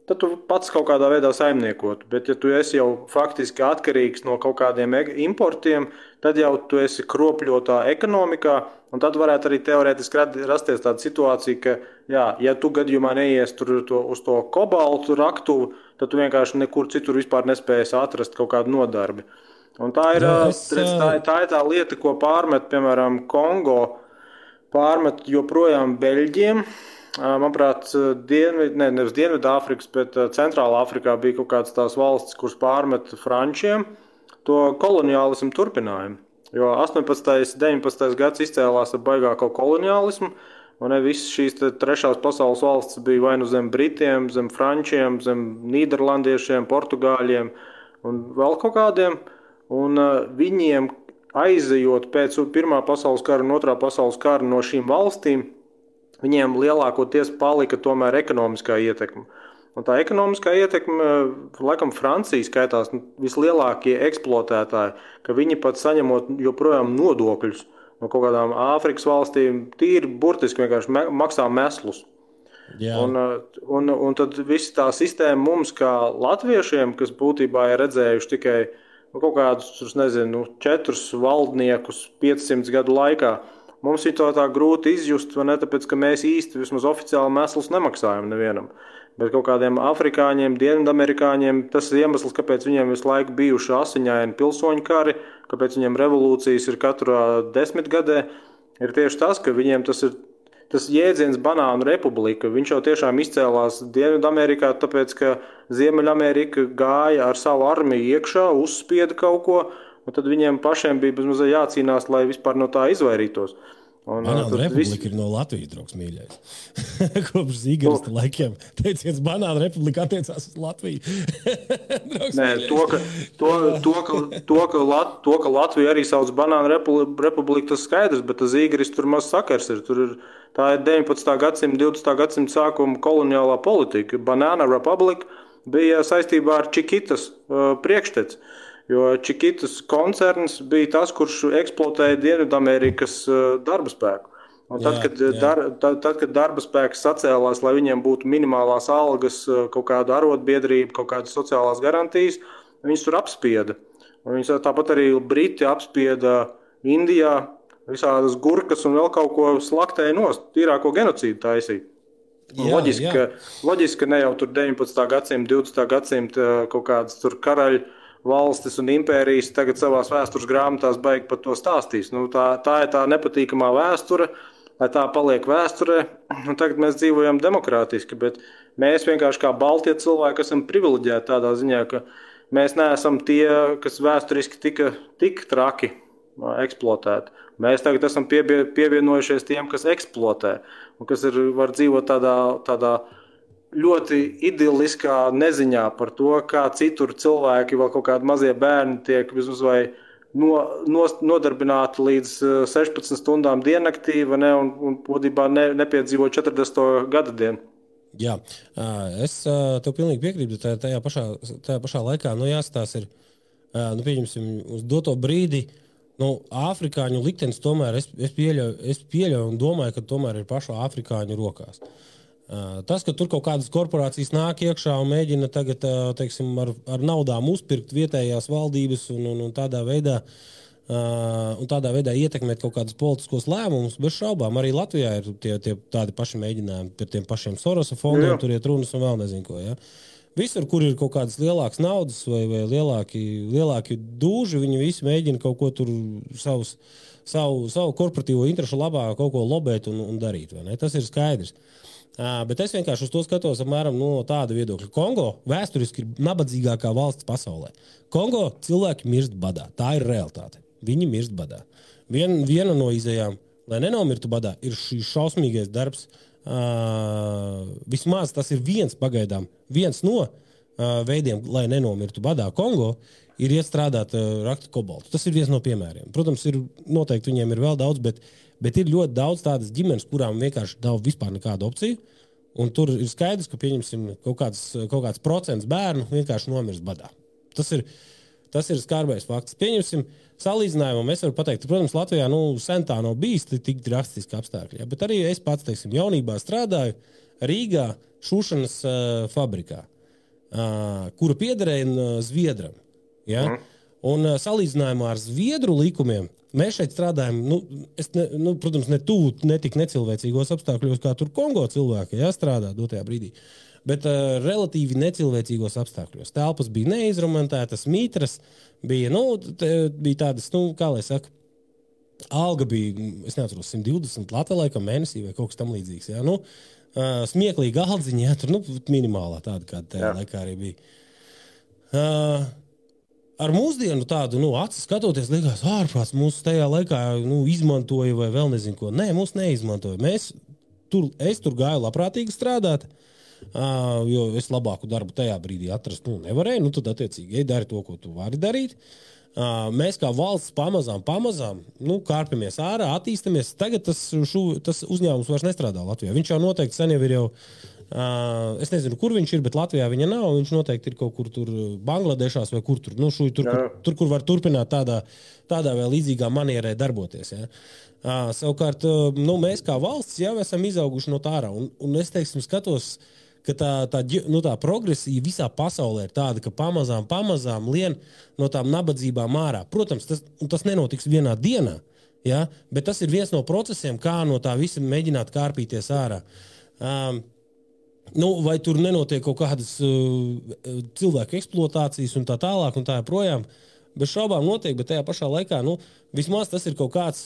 tad tu pats kaut kādā veidā saimniekotu. Bet ja tu esi jau faktiski atkarīgs no kaut kādiem importiem, tad jau tu esi kropļotā ekonomikā, un tad varētu arī teorētiski rasties tāda situācija, ka jā, ja tu gadījumā neies tur to, uz to kobaltu raktuvu, tad tu vienkārši nekur citur vispār nespējies atrast kaut kādu nodarbi. Un tā ir, yes. redz, tā, tā ir tā lieta, ko pārmet, piemēram, Kongo, pārmet joprojām Beļģiem. Manuprāt, Dienvid, ne, nevis Dienvidāfrikas, bet Centrālā Afrikā bija kaut kādas tās valstis, kuras pārmet Frančiem to koloniālismu turpinājumu. Jo astoņpadsmitajā, deviņpadsmitajā gads izcēlās ar baigāko koloniālismu, un visas šīs trešās pasaules valstis bija vai nu zem Britiem, zem Frančiem, zem Nīderlandiešiem, Portugāļiem un vēl kaut kādiem, un viņiem aizejot pēc pirmā pasaules kara un otrā pasaules kara no šīm valstīm, viņiem lielākoties palika tomēr ekonomiskā ietekme. Un tā ekonomiskā ietekme, laikam Francija skaitās vislielākie eksploatētāji, ka viņi pat saņemot joprojām nodokļus no kaut kādām Āfrikas valstīm, tīri burtiski vienkārši maksā meslus. Yeah. Un, un, un tad visa tā sistēma mums kā latviešiem, kas būtībā ir redzējuši tikai kaut kādus, nezinu, četrus valdniekus piecsimt gadu laikā. Mums ir to tā grūti izjust, vai ne, tāpēc, ka mēs īsti vismaz oficiāli mēslus nemaksājam nevienam. Bet kaut kādiem afrikāņiem, dienvidamerikāņiem, tas ir iemesls, kāpēc viņiem visu laiku bijuši asiņaini pilsoņu kari, kāpēc viņiem revolūcijas ir katrā desmitgadē, ir tieši tas, ka viņiem tas ir tas jēdziens banānu republika, viņš jau tiešām izcēlās Dienvidamerikā, tāpēc, ka Ziemeļamerika gāja ar savu armiju iekšā, uzspieda kaut ko, un tad viņiem pašiem bija bezmazai jācīnās, lai vispār no tā izvairītos. Un, banānu republika vis... ir no Latvijas, draugs mīļais. Kopš Zīgarista no. laikiem teicies, banānu republika attiecās uz Latviju. draugs Nē, to ka, to, to, ka, to, ka Lat, to, ka Latvija arī sauc banānu republika, tas skaidrs, bet tas Zīgarista tur maz sakars ir. Tur ir tā ir deviņpadsmitā gadsimta, divdesmitā gadsimta sākuma koloniālā politika. Banana republika bija saistībā ar Čikitas uh, priekštec. Jo Čikitas koncerns bija tas, kurš eksploatēja Dienvidamerikas darba spēku. Un tad, jā, kad, jā. Dar, tad, tad, kad darba spēks sacēlās, lai viņiem būtu minimālās algas, kaut kāda arotbiedrība, kaut kādas sociālās garantijas, viņus tur apspieda. Un viņus tāpat arī Briti apspieda Indijā, visādas gurkas un vēl kaut ko slaktēja nost, tīrāko genocīdu taisīt. Loģiski, ka, loģiski, ka ne jau tur deviņpadsmitā gadsimta, divdesmitā gadsimta kaut kādas tur karaļi, valstis un impērijas tagad savās vēstures grāmatās baigi par to stāstīs. Nu, tā, tā ir tā nepatīkamā vēsture, lai tā paliek vēsturē. Un tagad mēs dzīvojam demokrātiski, bet mēs vienkārši kā baltie cilvēki esam privileģēti tādā ziņā, ka mēs neesam tie, kas vēsturiski tika tik traki eksploatēti. Mēs tagad esam piebie, pievienojušies tiem, kas eksploatē un kas ir, var dzīvot tādā, tādā ļoti idiliskā neziņā par to, kā citur cilvēki, vēl kaut kādi mazie bērni tiek vismaz vai no, nost, nodarbināti līdz sešpadsmit stundām diennaktī, vai ne, un, un būtībā ne, nepiedzīvo četrdesmito gada dienu. Jā, es tev pilnīgi piekrību, tajā pašā, tajā pašā laikā, nu jāsatās ir, nu pieņemsim, uz doto brīdi, nu afrikāņu liktenis tomēr, es, es pieļauju, es pieļauju un domāju, ka tomēr ir pašu afrikāņu rokās. Tas, ka tur kaut kādas korporācijas nāk iekšā un mēģina tagad, teiksim, ar, ar naudām uzpirkt vietējās valdības un, un, un, tādā veidā, un tādā veidā ietekmēt kaut kādas politiskos lēmumus, bez šaubām. Arī Latvijā ir tie, tie tādi paši mēģinājumi par tiem pašiem Sorosa fondiem, tur iet runas un vēl nezinu ko. Ja? Visur, kur ir kaut kādas lielākas naudas vai, vai lielāki, lielāki dūži, viņi visi mēģina kaut ko tur savus, savu, savu korporatīvo interešu labā kaut ko lobēt un, un darīt. Vai ne? Tas ir skaidrs. À, bet es vienkārši uz to skatos apmēram no tāda viedokļa. Kongo vēsturiski ir nabadzīgākā valsts pasaulē. Kongo cilvēki mirst badā. Tā ir realitāte. Viņi mirst badā. Vien, viena no izējām, lai nenomirtu badā, ir šī šausmīgais darbs uh, vismaz tas ir viens pagaidām, viens no uh, veidiem, lai nenomirtu badā Kongo, ir iestrādāt uh, raktu kobaltu. Tas ir viens no piemēriem. Protams, ir, noteikti viņiem ir vēl daudz, bet, bet ir ļoti daudz tādas ģimenes, kurām vienkārši nav vispār nekādu opciju, un tur ir skaidrs, ka pieņemsim kaut kāds, kaut kāds procents bērnu vienkārši nomirst badā. Tas ir, tas ir skarbais fakts. Pieņemsim salīdzinājumu, es varu pateikt, protams, Latvijā nu, sentā nav bijis tik drastiski apstākļi, bet arī es pats, teiksim, jaunībā strādāju Rīgā šūšanas uh, fabrikā, uh, kura piederēja uh, Zviedram. Ja? Un uh, salīdzinājumā ar Zviedru likumiem mēs šeit strādājam, nu, es ne, nu, protams, ne tūtu, ne tik necilvēcīgos apstākļos, kā tur Kongo cilvēki ja, strādā dotajā brīdī, bet uh, relatīvi necilvēcīgos apstākļos. Telpas bija neizremontētas, mitras, bija, nu, te, bija tādas, nu, kā lai saka, alga bija, es neatceros, simts divdesmit Latvijā laikam mēnesī vai kaut kas tam līdzīgs. Ja? Nu, uh, smieklīga aldziņa, ja, tur nu, minimālā tāda, kāda tajā laikā arī bija. Uh, Ar mūsdienu tādu, nu, acis skatoties, liekas, ārprāts mūsu tajā laikā, nu, izmantoja vai vēl nezinu ko. Nē, mūs neizmantoja. Mēs tur, es tur gāju labprātīgi strādāt, uh, jo es labāku darbu tajā brīdī atrast, nu, nevarēju, nu, tad attiecīgi, ej, dari to, ko tu vari darīt. Uh, mēs kā valsts pamazām, pamazām, nu, kārpamies ārā, attīstamies. Tagad tas, šu, tas uzņēmums vairs nestrādā Latvijā. Viņš jau noteikti sen jau ir jau, Uh, es nezinu, kur viņš ir, bet Latvijā viņa nav. Viņš noteikti ir kaut kur tur Bangladešās vai kur tur. Nu, šu, tur, kur, tur, kur var turpināt tādā, tādā vēl līdzīgā manierē darboties. Ja. Uh, savukārt, uh, nu, mēs kā valsts jau esam izauguši no tārā. Un, un es, teiksim, skatos, ka tā, tā, nu, tā progresija visā pasaulē ir tāda, ka pamazām, pamazām lien no tām nabadzībām ārā. Protams, tas, tas nenotiks vienā dienā, ja, bet tas ir viens no procesiem, kā no tā visi mēģināt kārpīties ārā. Um, Nu, vai tur nenotiek kaut kādas uh, cilvēku eksploatācijas un tā tālāk un tā joprojām, bez šaubām notiek, bet tajā pašā laikā, nu, vismaz tas ir kaut kāds,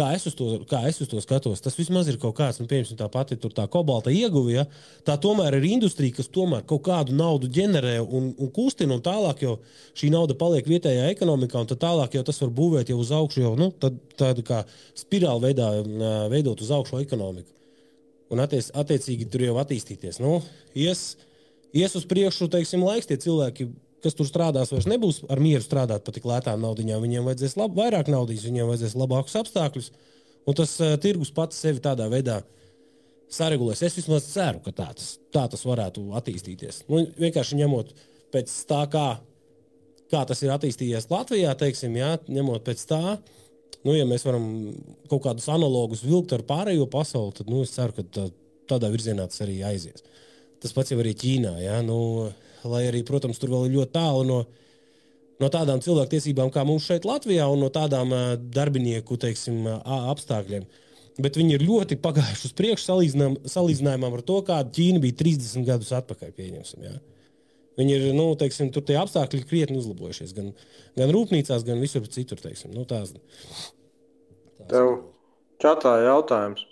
kā es uz to, kā es uz to skatos, tas vismaz ir kaut kāds, nu, piemēram, tā pati tur tā kobalta ieguve, ja, tā tomēr ir industrija, kas tomēr kaut kādu naudu ģenerē un, un kustina, un tālāk jau šī nauda paliek vietējā ekonomikā, un tad tālāk jau tas var būvēt jau uz augšu, jau, nu, tad tāda kā spirāla veidā veidot uz augšu ekonomiku. Un attiec, attiecīgi tur jau attīstīties. Nu, ies, ies uz priekšu, teiksim, laiks, tie cilvēki, kas tur strādās, vairs nebūs ar mieru strādāt pa tik lētām naudiņām. Viņiem vajadzēs lab, vairāk naudīs, viņiem vajadzēs labākus apstākļus. Un tas uh, tirgus pats sevi tādā veidā saregulēs. Es vismaz ceru, ka tā tas, tā tas varētu attīstīties. Nu, vienkārši ņemot pēc tā, kā, kā tas ir attīstījies Latvijā, teiksim, jā, ņemot pēc tā, nu, ja mēs varam kaut kādus analogus vilkt ar pārējo pasauli, tad, nu, es ceru, ka tā, tādā virzienā tas arī aizies. Tas pats jau arī Ķīnā, ja? Nu, lai arī, protams, tur vēl ir ļoti tālu no, no tādām cilvēktiesībām, kā mums šeit Latvijā, un no tādām darbinieku, teiksim, apstākļiem. Bet viņi ir ļoti pagājuši uz priekšu salīdzinājumam ar to, kāda Ķīna bija trīsdesmit gadus atpakaļ, pieņemsim, ja? Viņi ir, nu, teiksim, tur tie apstākļi krietni uzlabojušies, gan, gan rūpnīcās, gan visur citur, teiksim, nu, tās. tās. Tev čatā jautājums.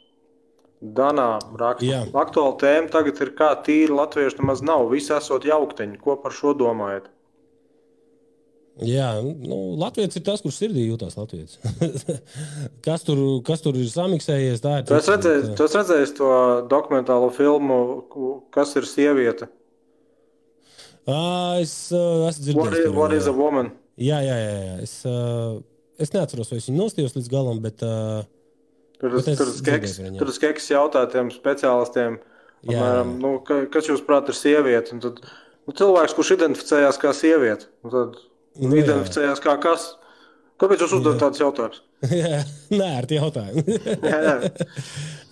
Danā raksta. Aktuāla tēma tagad ir, kā tīri latvieši nemaz nav, visi esot jaukteņi, ko par šo domājat? Jā, nu, latvietis ir tas, kurš sirdī jūtās latvietis. kas, tur, kas tur ir samiksējies, tā ir. Tu esi redzējis, tu esi redzējis to dokumentālo filmu, kas ir sieviete? Ah, es uh, esmu dzirdējis. What, what is a woman? Jā, jā, jā. jā. Es, uh, es neatceros, vai es viņu nostījos līdz galam, bet... Uh, tur bet tur uz keks jautā tiem speciālistiem, jā, apmēram, jā. Nu, ka, kas jūs prāt ir sieviete? Un tad, nu, cilvēks, kurš identificējās kā sieviete, un tad nu, identificējās kā kas? Kāpēc jūs uzdot tādus jautājumus? Jā, nē, ar tie jautājumi. jā, jā.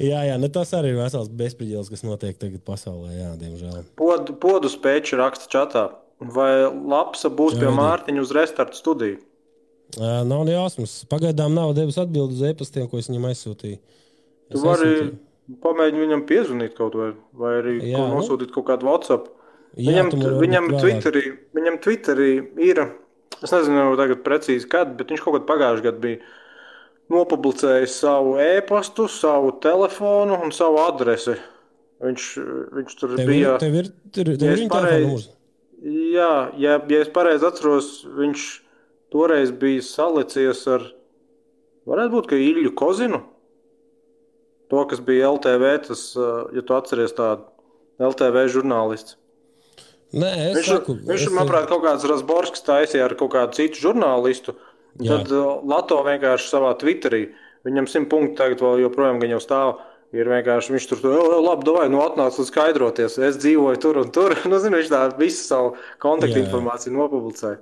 jā, jā, ne tas arī ir vesels bezpriģēlis, kas notiek tagad pasaulē, jā, diemžēl. Pod, podu spēču raksta čatā. Vai Lapsa būs jā, pie Mārtiņa uz restartu studiju? Uh, nav nejausmas. Pagaidām nav devis atbildi uz e-pastiem, ko es viņam aizsūtīju. Es tu vari aizsūtīju. Pamēģi viņam piezvanīt kaut vai, vai arī jā, kaut nosūtīt kaut kādu WhatsApp. Jā, viņam, viņam, Twitterī, viņam Twitterī ir, es nezinu tagad precīzi kad, bet viņš kaut kad pagājuši gadu bija nopublicēja savu e-pastu, savu telefonu un savu adresi. Viņš, viņš tur tev bija... Tev ir, tev ir, tev ir viņa telefonu mūsu? Jā, ja, ja es pareizi atceros, viņš toreiz bija salicies ar, varētu būt, ka Iļu Kozinu? to, kas bija L T V, tas, ja tu atceries tādu L T V žurnālists. Nē, es viņš, saku. Viņš, manuprāt, kaut kāds Razborskis taisīja ar kaut kādu citu žurnālistu, tad Lato vienkārši savā Twitterī, viņam simt punkti tagad vēl joprojām, gan jau stāv, ir vienkārši, viņš tur, jau, jau, labi, davai, nu atnāc un skaidroties, es dzīvoju tur un tur, nu, zinu, viņš tā visu savu kontaktu informāciju nopublicēja.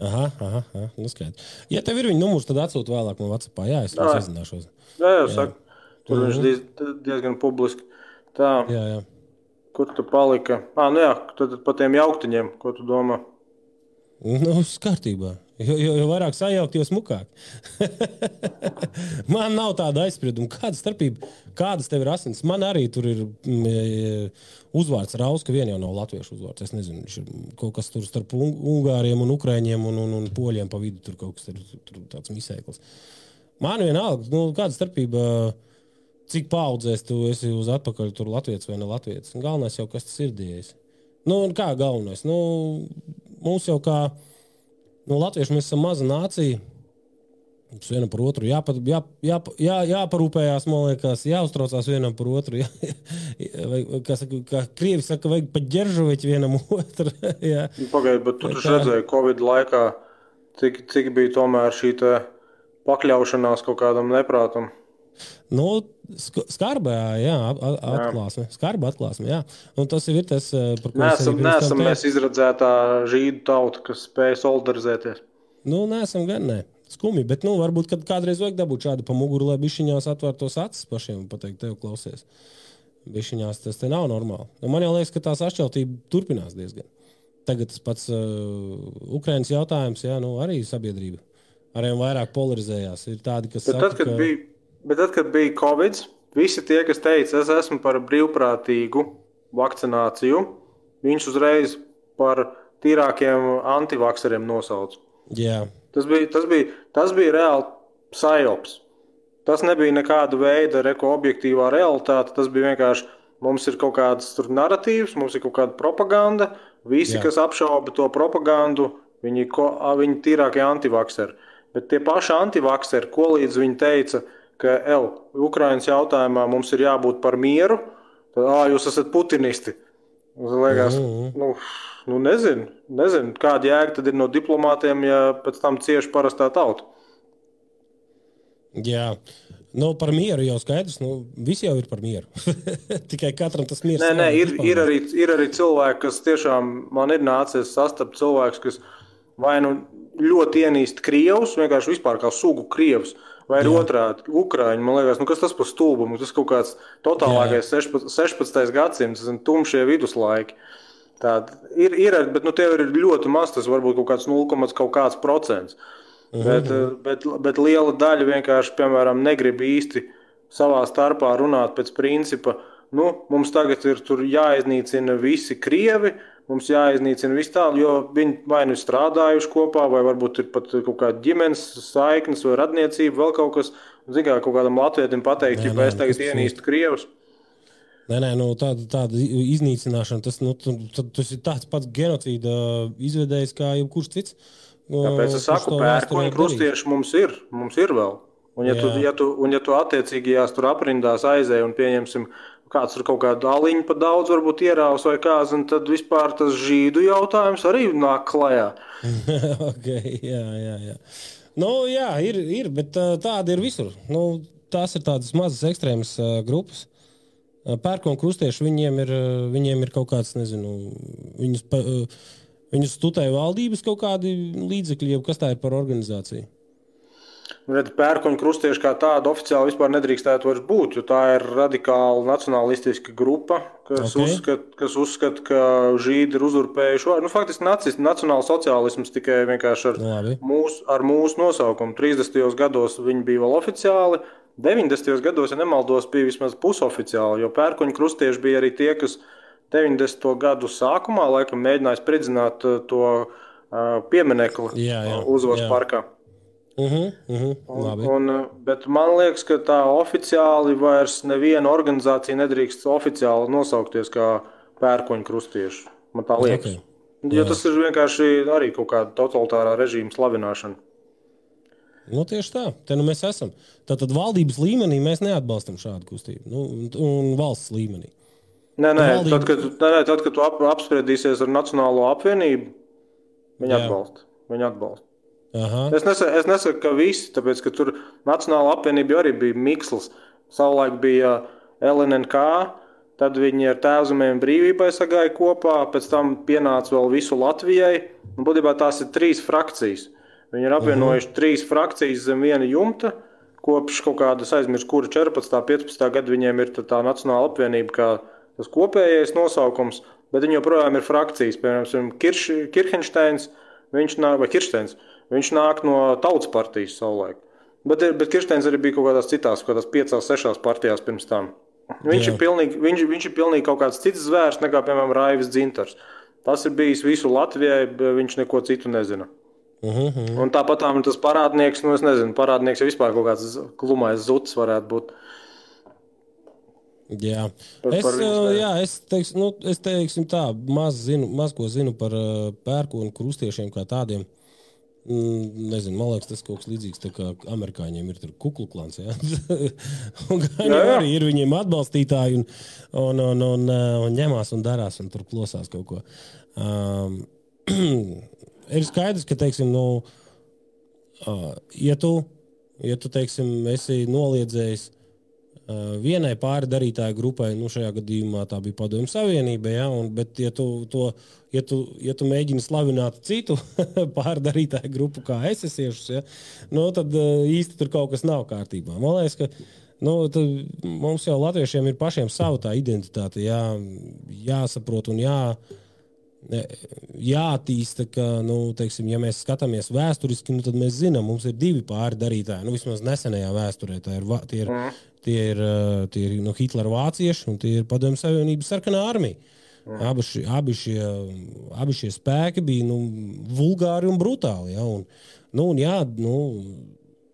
Aha, aha, aha, nu skaidrs. Ja tev ir viņa numurs, tad atsūt vēlāk man WhatsAppā, jā, es vēl sazināšos. Jā, jā, saka, tur viņš diez, diezgan publiski. Tā, jā, jā. Kur tu palika? Ā, nu jā, tad pa tiem jauktiņiem, ko tu domā? Nu, skartībā. Jo, jo, jo vairāk sajaukt, jo smukāk. Man nav tāda aizsprieduma. Kāda starpība, kādas tev ir asins? Man arī tur ir m, uzvārds Rauska, vien jau nav latviešu uzvārds. Es nezinu, viņš ir kaut kas tur starp ungāriem un ukraiņiem un, un, un poļiem pa vidu. Tur kaut kas tur, tur tāds misēklis. Man vienalga, nu, kāda starpība, cik paaudzēs tu esi uz atpakaļ tur latvietis vai ne latvietis. Galvenais jau, kas tas ir dievs. Nu, un kā galvenais? Nu, mums jau kā... Nu, latvieši mēs esam maza nācija, mums vienam par otru jāpa, jā, jā, jā, jāparūpējās, man liekas, jāuztraucās vienam par otru, jā, vai, kā, saka, kā krievi saka, vajag pat ģeržoviķi vienam otru. Jā. Pagaid, bet tu taču redzēji Covid laikā, cik, cik bija tomēr šī te pakļaušanās kaut kādam neprātam? Nu, sk- skarbā, jā, atklāsme, skarba atklāsme, jā. Un tas ir tas, par ko mēs esam. Neesam mēs izredzētā žīdu tauta, kas spēja solidarizēties. Nu, neesam gan, nē. Skumji, bet nu, varbūt, kad kādreiz vajag dabūt šādu pa muguru, lai bišķiņās atvērtos acis pašiem un pateikt, tev klausies. Bišķiņās tas te nav normāli. Un man jau liekas, ka tās atšķeltība turpinās diezgan. Tagad tas pats uh, Ukrainas jautājums, jā, nu, arī sabiedrība. Ariem vairāk polarizējās. Ir tādi, kas saka, tad, kad ka... bija... Bet tad, kad bija Covid, visi tie, kas teica, es esmu par brīvprātīgu vakcināciju, viņš uzreiz par tīrākiem antivakseriem nosauc. Jā. Tas bija, tas bija, tas bija reāli sajops. Tas nebija nekāda veida reko objektīvā realitāte, tas bija vienkārši, mums ir kaut kāds tur narratīvs, mums ir kaut kāda propaganda, visi, Jā. Kas apšauba to propagandu, viņi, ko, viņi tīrākie antivakseri. Bet tie paši antivakseri, ko līdz viņi teica, ka, el, Ukrainas jautājumā mums ir jābūt par mieru, tad, ā, jūs esat putinisti. Liekas, mm-hmm. nu, nu, nezinu, nezinu, kāda jēga tad ir no diplomātiem, ja pēc tam cieši parastā tauta. Jā, nu, par mieru jau skaidrs, nu, visi jau ir par mieru. Tikai katram tas miers. Nē, nē, ir, ir, arī, ir arī cilvēki, kas tiešām, man ir nācies sastapt cilvēks, kas vai nu ļoti ienīst krievus, vienkārši vispār kā sugu krievus, vai ir otrādi, Ukraiņi, man liekas, nu kas tas par stulbumu, tas kaut kāds totālākais sešpadsmitais gadsimts, zin, tumšie viduslaiki. Tād, ir, ir, bet nu tev ir ļoti maz, tas varbūt kaut kāds nulle, kaut kāds procents, mm-hmm. bet, bet, bet liela daļa vienkārši, piemēram, negrib īsti savā starpā runāt pēc principa, nu mums tagad ir tur jāiznīcina visi krievi, mums jāiznīcina viss tā, jo viņi vai nu strādājuši kopā, vai varbūt ir pat kaut kāda ģimenes saiknes vai radniecība, vēl kaut kas, zin kā, kaut kādam latvietim pateikt, ja es tagad ienīstu krievus. Nē, nē, nu tāda, tāda iznīcināšana, tas, nu, tas ir tāds pats genocīda izvedējs kā jebkurš cits. Tāpēc es saku, pērkoņi krustieši mums ir, mums ir vēl. Un ja, tu, ja, tu, un ja tu attiecīgajās tur aprindās aizēji un pieņemsim, kāds tur kaut kādu aliņu pa daudz varbūt ierāvs vai kāds, un tad vispār tas žīdu jautājums arī nāk klajā. Ok, jā, jā, jā. Nu, jā, ir, ir, bet tāda ir visur. Nu, tās ir tādas mazas ekstrēmas uh, grupas. Pērkonu krustieši, viņiem ir, viņiem ir kaut kāds, nezinu, viņus, pa, uh, viņus tutē valdības kaut kādi līdzekļi, jau kas tā ir par organizāciju? Redz, pērkoņu krustieši kā tāda oficiāli vispār nedrīkstētu vairs būt, jo tā ir radikāla nacionalistiska grupa, kas okay. uzskata, kas uzskata, ka žīdi ir uzurpējuši. Nu, faktiski nacisti, nacionāla sociālisms tikai vienkārši ar mūsu, ar mūsu nosaukumu. trīsdesmitajos gados viņi bija vēl oficiāli, deviņdesmitajos gados, ja nemaldos, bija vismaz pusoficiāli, jo pērkoņu krustieši bija arī tie, kas deviņdesmito gadu sākumā laikam mēģināja spridzināt to pieminekli Uzvaras parkā. Uh-huh, uh-huh, labi. Un, un, bet man liekas, ka tā oficiāli vairs neviena organizācija nedrīkst oficiāli nosaukties kā pērkoņu krustieši. Man tā liekas. Okay. Jo tas ir vienkārši arī kaut kāda totalitārā režīma slavināšana. Nu, tieši tā. Te nu mēs esam. Tātad valdības līmenī mēs neatbalstam šādu kustību. Nu, un valsts līmenī. Nē, nē, valdības... tad, kad, nē, nē tad, kad tu ap, apspriedīsies ar Nacionālo apvienību, viņi Jā. atbalsta. Viņi atbalsta. Aha. Es nesaku, es nesaku, ka visi, tāpēc, ka tur Nacionāla apvienība arī bija miksls. Savulaik bija L N N K, tad viņi ar Tēvzemēm brīvībai sagāja kopā, pēc tam pienāca vēl visu Latvijai. Un būtībā tās ir trīs frakcijas. Viņi ir apvienojuši uh-huh. trīs frakcijas zem viena jumta, kopš kaut kādas aizmirst, kura četrpadsmitā, piecpadsmitā gadu viņiem ir tā Nacionāla apvienība, kā tas kopējais nosaukums, bet viņi joprojām ir frakcijas. Piemēram, Kirš, Kiršteins, viņš nāk, vai Kiršteins, viņš nāk no Tautas partijas savulaik. Bet, bet Kiršteins arī bija kaut kādās citās, kaut kādās piecās, sešās partijās pirms tam. Viņš ir, pilnīgi, viņš, viņš ir pilnīgi kaut kāds cits zvērs nekā, piemēram, Raivis Dzintars. Tas ir bijis visu Latvijai, viņš neko citu nezina. Uhum. Un tāpat tā tas parādnieks, nu es nezinu, parādnieks jau vispār kaut kāds klumais zuts varētu būt. Jā, par, es, par viņus, jā, es, teiks, nu, es teiksim tā, maz, zinu, maz ko zinu par pērkonu krustiešiem kā tādiem. Nezinu, man liekas, tas kaut kas līdzīgs, tā kā amerikāņiem ir tur kukluklans, jā? un kā jā, jā. Arī ir viņiem atbalstītāji un, un, un, un, un ņemās un darās un tur plosās kaut ko. Um, Ir skaidrs, ka, teiksim, nu, uh, ja tu, ja tu, teiksim, esi noliedzējis uh, vienai pāri darītāju grupai, nu, šajā gadījumā tā bija Padomju Savienība, ja, un, bet, ja tu, to, ja tu, ja tu mēģini slavināt citu pāri darītāju grupu kā es esiešus, ja, nu, tad uh, īsti tur kaut kas nav kārtībā. Man liekas, ka, nu, tad mums jau latviešiem ir pašiem savu tā identitāte, jā, jāsaprot un jā... jātīsta, ka, nu, teiksim, ja mēs skatāmies vēsturiski, nu, tad mēs zinām, mums ir divi pāri darītāji, nu, vismaz nesenajā vēsturē, tā ir, tie ir, tie ir, tie ir nu, Hitlera vācieši un tie ir Padomju Savienības sarkanā armija. Abi šie, abi šie, abi šie spēki bija, nu, vulgāri un brutāli, ja, un, nu, un jā, nu,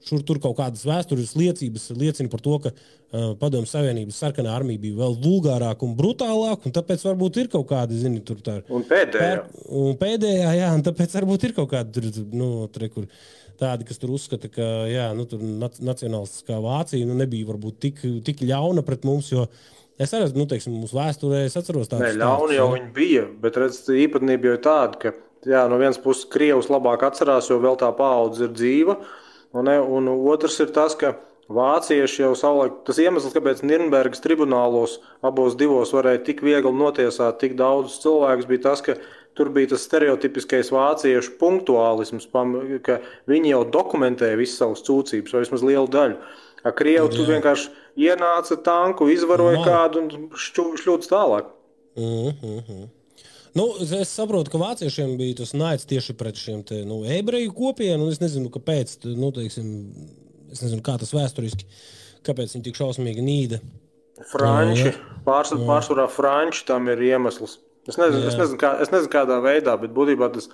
šur tur kaut kādas vēstures liecības liecina par to, ka uh, Padomju Savienības sarkanā armija bija vēl vulgārāk un brutālāk, un tāpēc varbūt ir kaut kādi, zini, tur tā... Un pēdējā. Pār, un pēdējā, jā, un tāpēc varbūt ir kaut kādi, tur, nu, tur, kur tādi, kas tur uzskata, ka, jā, nu, tur nacionālistiskā Vācija, nu, nebija varbūt tik, tik ļauna pret mums, jo es arī, nu, teiksim, mūsu vēsturē, es atceros tādus... Nē, ļauna jau viņi bija, bet, redz, īpatnība jau ir tāda, ka, jā, no viens puses Krievus labāk atcerās, jo vēl tā paudze ir dzīva. Un, un otrs ir tas, ka vācieši jau savulaik, tas iemesls, kāpēc Nirnbergas tribunālos abos divos varēja tik viegli notiesāt tik daudz cilvēkus, bija tas, ka tur bija tas stereotipiskais vāciešu punktuālisms, ka viņi jau dokumentēja visas savas cūcības, vai vismaz lielu daļu. A Krievu tu vienkārši ienāca tanku, izvaroja kādu un šļūts tālāk. Mhm. Nu, es saprotu, ka vāciešiem bija tas naids tieši pret šiem te, nu, ebreju kopienu, un es nezinu, kāpēc, nu, teiksim, es nezinu, kā tas vēsturiski, kāpēc viņi tik šausmīgi nīda. Franči, pārsvarā, pārsvarā franči tam ir iemesls. Es nezinu, es nezinu, kā, es nezinu kādā veidā, bet būtībā tas,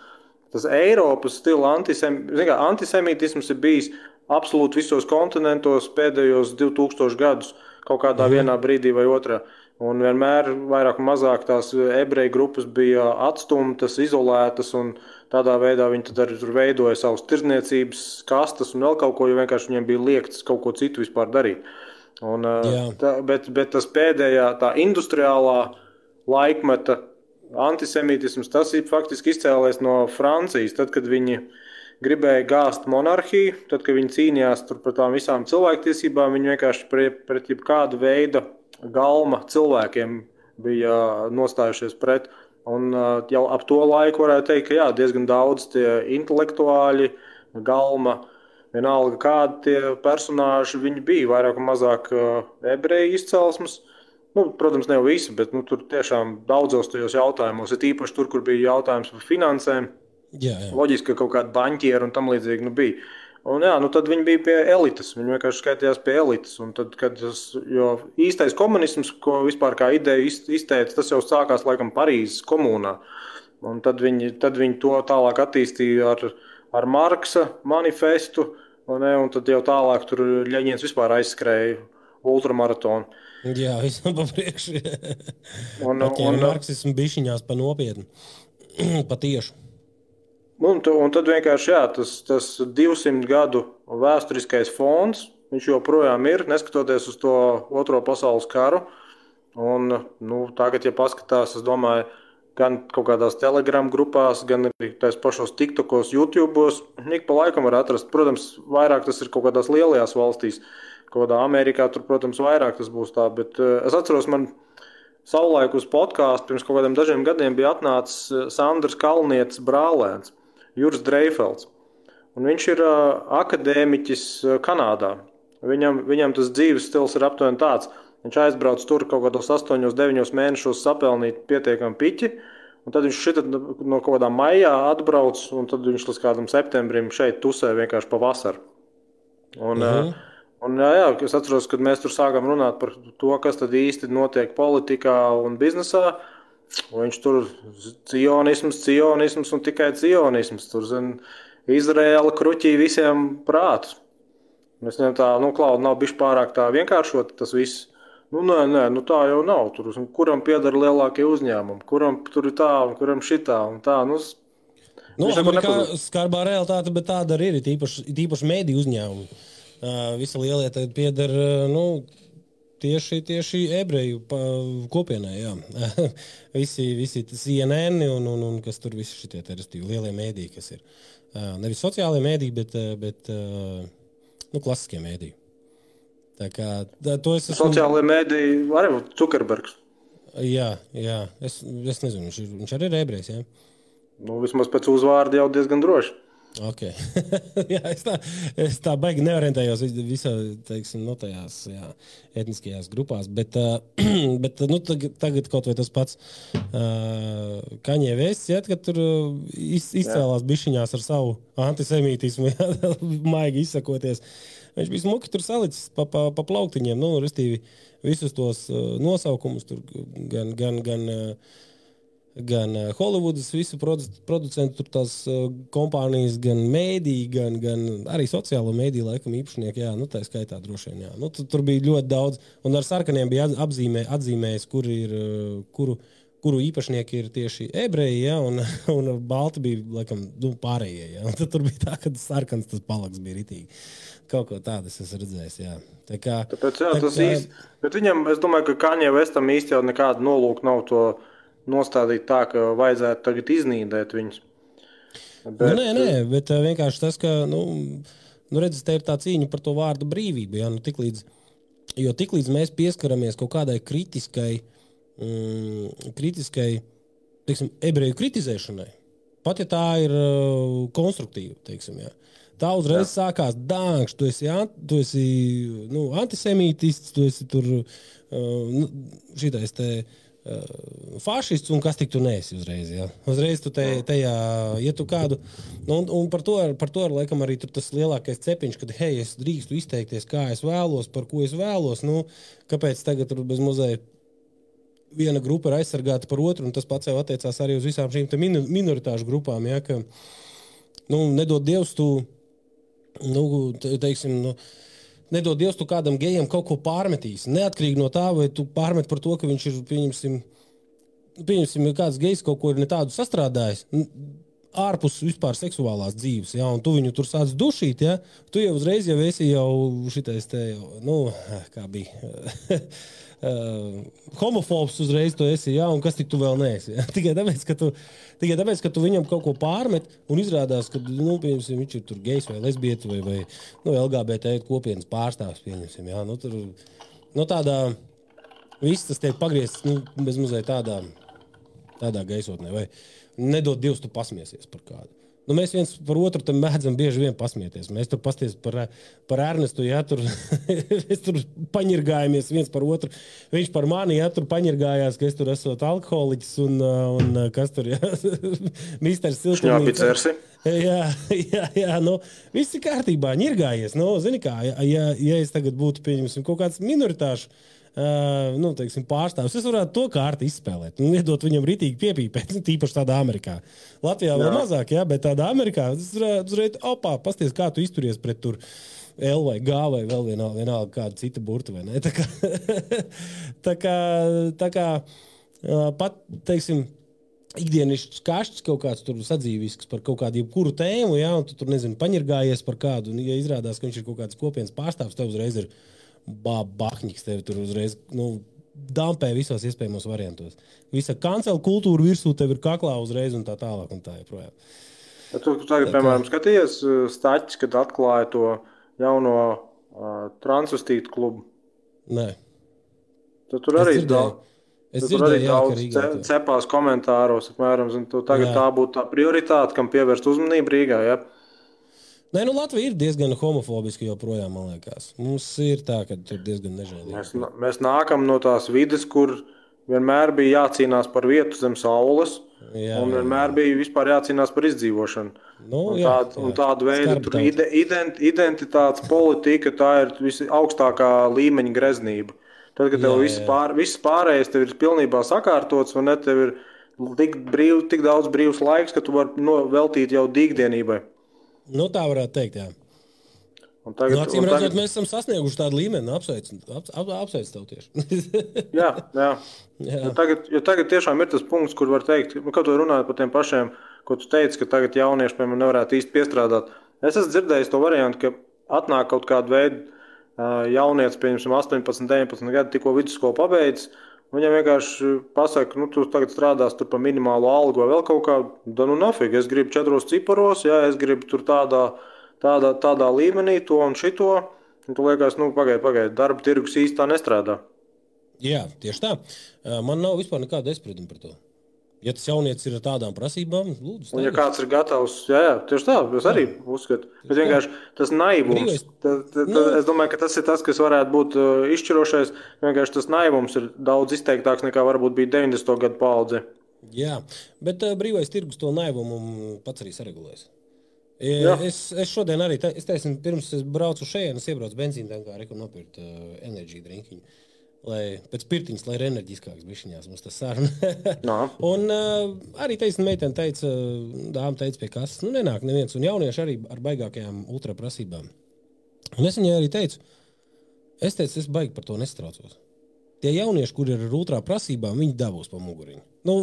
tas Eiropas stila antisem, zin kā, antisemītisms ir bijis absolūti visos kontinentos pēdējos divi tūkstoši gadus, kaut kādā Jā. vienā brīdī vai otrā. Un vienmēr vairāk un mazāk tās ebreju grupas bija atstumtas, izolētas, un tādā veidā viņi tad arī tur veidoja savas tirdzniecības kastas un vēl kaut ko, jo vienkārši viņiem bija liekts kaut ko citu vispār darīt. Un, tā, bet, bet tas pēdējā, tā industriālā laikmeta antisemītisms, tas ir faktiski izcēlēs no Francijas, tad, kad viņi gribēja gāzt monarhiju, tad, kad viņi cīnījās tur par tām visām cilvēktiesībām, viņi vienkārši pret, pret jebkādu veidu galma cilvēkiem bija nostājušies pret, un jau ap to laiku varētu teikt, ka jā, diezgan daudz tie intelektuāļi, galma, vienalga kādi tie personāži, viņi bija vairāk un mazāk ebreju izcelsmes, nu, protams, ne jau visi, bet nu, tur tiešām daudzos tajos jautājumos, ir īpaši tur, kur bija jautājums par finansēm, jā, jā. Loģiski, ka kaut kādi baņķieri un tam līdzīgi nu, bija. Un jā, nu tad viņi bija pie elites, viņi vienkārši skaitījās pie elites, un tad, kad tas, jo īstais komunisms, ko vispār kā ideja izteica, tas jau sākās, laikam, Parīzes komunā, un tad viņi, tad viņi to tālāk attīstīja ar, ar Marksa manifestu, un, un tad jau tālāk tur Ļeņins vispār aizskrēja ultramaratonu. Jā, visam pa priekšu, un, un, un Marksismu bišķiņās pa nopietni, pa tiešu. Nu, un, un tad vienkārši, jā, tas, tas divsimt gadu vēsturiskais fons, viņš joprojām ir, neskatoties uz to otro pasaules karu. Un, nu, tagad, ja paskatās, es domāju, gan kaut kādās Telegram grupās, gan arī tais pašos TikTokos, YouTubeos, ik pa laikam var atrast. Protams, vairāk tas ir kaut kādās lielajās valstīs, kaut kādā Amerikā, tur, protams, vairāk tas būs tā, bet es atceros, man savulaik uz podcastu pirms kaut kādiem dažiem gadiem bija atnācis Sandrs Kalnietis brālēns, Juris Dreifelds, un viņš ir akadēmiķis Kanādā. Viņam, viņam tas dzīves stils ir aptuveni tāds. Viņš aizbrauc tur kaut kādos astoņos, deviņos mēnešos sapelnīt pietiekami piķi, un tad viņš šitad no kaut kādā maijā atbrauc, un tad viņš līdz kādam septembrim šeit tusē vienkārši pa vasaru. Un, mm-hmm. un jā, jā, es atceros, kad mēs tur sākam runāt par to, kas tad īsti notiek politikā un biznesā, un viņš tur cionisms, cionisms un tikai cionisms, tur zin, Izraēla kruķī visiem prātus. Mēs ņem tā, nu, Klauda nav bišķi pārāk tā vienkāršot, tas viss. Nu, nē, nē, nu tā jau nav. Tur, kuram piedara lielākie uzņēmumi, kuram tur ir tā, kuram šitā un tā. Nu, nu Amerikā skarbā realitāte, bet tāda arī ir, tīpaši, tīpaši mediju uzņēmumi. Uh, visa lielie tagad piedara, nu, tieši, tieši ebreju pa, kopienai, jā. visi, visi C N N un, un, un kas tur visi šitie terestīvi, lielie mēdīji, kas ir. Uh, nevis sociālie mēdīji, bet, bet uh, nu, klasiskie mēdīji. Tā kā, tā, to es esmu... Sociālajā mēdīja, arī Zuckerbergs. Jā, jā, es, es nezinu, viņš, viņš arī ir ebrejs, jā? Nu, vismaz pēc uzvārda jau diezgan droši. Ok, jā, es tā, es tā baigi neorientējos visā, teiksim, no tajās jā, etniskajās grupās, bet, uh, bet nu, tagad, tagad kaut vai tas pats uh, Kaņē Vēsts, jā, kad tur iz, izcēlās bišķiņās ar savu antisemītismu, jā, maigi izsakoties. Viņš bija smuki tur salicis pa, pa, pa plauktiņiem, nu, restīvi visus tos uh, nosaukumus, tur gan, gan, gan, uh, gan uh, Hollywoodas, visu produ- producentu, tur tās uh, kompānijas, gan mēdī, gan, gan arī sociālo mēdī, laikam īpašnieki, jā, nu, tā skaitā droši vien, jā. Nu, tur, tur bija ļoti daudz, un ar sarkaniem bija apzīmē, atzīmējis, kur ir, uh, kuru, kuru īpašnieki ir tieši ebreji, jā, un, un balti bija, laikam, nu, pārējie, jā, un tad tur bija tā, kad sarkans tas palaks bija ritīgi. Kaut ko tādas es redzējis, jā. Tā kā, Tāpēc, jā, tā, tas tā... īsti, bet viņam, es domāju, ka Kaņē Vestam īsti jau nekāda nolūka nav to nostādīt tā, ka vajadzētu tagad iznīdēt viņus. Bet... Nu, nē, nē, bet vienkārši tas, ka, nu, nu redz, te ir tā cīņa par to vārdu brīvību, jā, nu, tiklīdz, jo tiklīdz mēs pieskaramies kaut kādai kritiskai, mm, kritiskai, teiksim, ebreju kritizēšanai, pat ja tā ir uh, konstruktīva, teiksim, jā. Tā uzreiz jā. Sākās dāngš, tu esi, tu esi nu, antisemītists, tu esi tur uh, šitais te uh, fašists, un kas tik tu neesi uzreiz, jā. Uzreiz tu te, tajā, ja tu kādu, un, un par to, par to laikam arī tur tas lielākais cepiņš, kad, hei, es drīkstu izteikties, kā es vēlos, par ko es vēlos, nu, kāpēc tagad tur bez muzeja viena grupa ir aizsargāta par otru, un tas pats jau attiecās arī uz visām šīm te minoritāšu grupām, jā, ka, nu, nedod dievs, tu Nu, teiksim, nu, nedod Dievs, tu kādam gejam kaut ko pārmetīs. Neatkarīgi no tā, vai tu pārmet par to, ka viņš ir, pieņemsim, pieņemsim kāds gejs kaut ko ir ne tādu sastrādājis, ārpus vispār seksuālās dzīves, jā, un tu viņu tur sāc dušīt, jā, tu jau uzreiz jau esi jau šitais te, nu, kā bija... Uh, homofobs uzreiz tu esi, jā, un kas tik tu vēl neesi. Jā? Tikai tāpēc, ka tu, tikai tāpēc, ka tu viņam kaut ko pārmet un izrādās, ka, nu, pieņemsim, viņš ir tur gejs vai lesbieta vai, vai nu, L G B T kopienas pārstāvs, pieņemsim, jā. Nu, tur, nu, tādā, viss tas tiek pagriezts, nu, bez muzēja tādā, tādā gaisotnē, vai nedod Dievs, tu pasmiesies par kādu. Nu, mēs viens par otru tam mēdzam bieži vien pasmieties. Mēs tur pasties par, par Ernestu, jā, tur, es tur paņirgājamies viens par otru. Viņš par mani, jā, tur paņirgājās, ka es tur esot alkoholiķis un, un kas tur, jā, mister Siltumīts. Šņāpi dzersi. Jā, jā, jā, nu, viss ir kārtībā, ņirgājies. Nu, zini kā, ja, ja es tagad būtu, pieņemsim, kaut kāds minoritāšu, Uh, nu, teiksim, pārstāvs. Es varētu to kārti izspēlēt un iedot viņam ritīgi piepīpēt, tīpaši tādā Amerikā. Latvijā vēl mazāk, jā, bet tādā Amerikā, tas reiz, opā, pasties, kā tu izturies pret tur L vai G vai vēl vienalga, vienalga kāda cita burta, vai ne? Tā kā, tā kā, tā kā pat, teiksim, ikdienišķis kašķis kaut kāds tur sadzīvisks par kaut kādu jebkuru tēmu, jā, un tu tur, nezinu, paņirgājies par kādu, un, ja izrādās, ka viņš ir kaut kāds kopienas pārstāvs, tev uzreiz ir bahņiks, tev tur uzreiz, nu, dampē visos iespējamos variantos. Visa kancela kultūra virsū tev ir kaklā uzreiz un tā tālāk un tā joprojām. Ja tu, tu tagad, tā, piemēram, skatījies staķis, kad atklāja to jauno uh, transvestītu klubu? Nē. Tad tur arī daudz. Es dzirdēju, jā, ka Rīgā. Daudz cepās komentāros, apmēram, un tu tagad jā. Tā būtu tā prioritāte, kam pievērst uzmanību Rīgā, jā? Nē, nu Latvija ir diezgan homofobiska joprojām, man liekas. Mums ir tā, ka tur diezgan nežēlīgi. Mēs, mēs nākam no tās vides, kur vienmēr bija jācīnās par vietu zem saules, jā, un vienmēr jā. Bija vispār jācīnās par izdzīvošanu. Nu, un, jā, tād, jā. Un tādu veidu tur ide, ident, identitātes politika, tā ir visaugstākā līmeņa greznība. Tad, kad tev jā, viss, pār, viss pārējais tev ir pilnībā sakārtots, vai ne, tev ir tik, brīv, tik daudz brīvs laiks, ka tu var veltīt jau dīkdienībai. Nu, tā varētu teikt, jā. Un tagad, no acīm redzot, tagad... mēs esam sasnieguši tādu līmeni, apsveic, ap, ap, apsveic tev tieši. jā, jā. jā. Jo tagad, jo tagad tiešām ir tas punkts, kur var teikt, kad tu runāji par tiem pašiem, ko tu teici, ka tagad jaunieši, piemēram, nevarētu īsti piestrādāt. Es esmu dzirdējis to variantu, ka atnāk kaut kādu veidu, jaunieci, pieņemsim, astoņpadsmit, deviņpadsmit gadu tikko vidusskolu pabeidz, un viņam vienkārši pasaka, nu, tu tagad strādās tur pa minimālu algu vai vēl kaut kā, da nu nafig, es gribu četros ciparos, jā, es gribu tur tādā, tādā, tādā līmenī to un šito, un tu liekas, nu, pagaid, pagaid, darba tirgus īstā nestrādā. Jā, tieši tā. Man nav vispār nekāda aizsprieduma par to. Ja tas jaunietis ir ar tādām prasībām, lūdzu. Un ja kāds ir gatavs, jā, jā, tieši tā, es arī uzskatu. Bet vienkārši tas naivums, tā, tā, tā, es domāju, ka tas ir tas, kas varētu būt uh, izšķirošais. Vienkārši tas naivums ir daudz izteiktāks nekā varbūt bija deviņdesmito gadu paudze. Jā, bet uh, brīvais tirgus to naivumu pats arī saregulēs. E, es, es šodien arī, tā, es teicu, pirms es braucu šeit, es iebraucu benzīntankā, reku nopirkt uh, energy drinkiņu. Lai pēc pirtiņas, lai ir enerģiskāks bišķiņās mums tas saruna. No. un uh, arī teica, meitene teica, dāma teica pie kases, nu nenāk neviens, un jaunieši arī ar baigākajām ultraprasībām. Un es viņai arī teicu, es teicu, es baigi par to nestraucos. Tie jaunieši, kuri ir ar ultraprasībām, viņi davos pa muguriņu. Nu,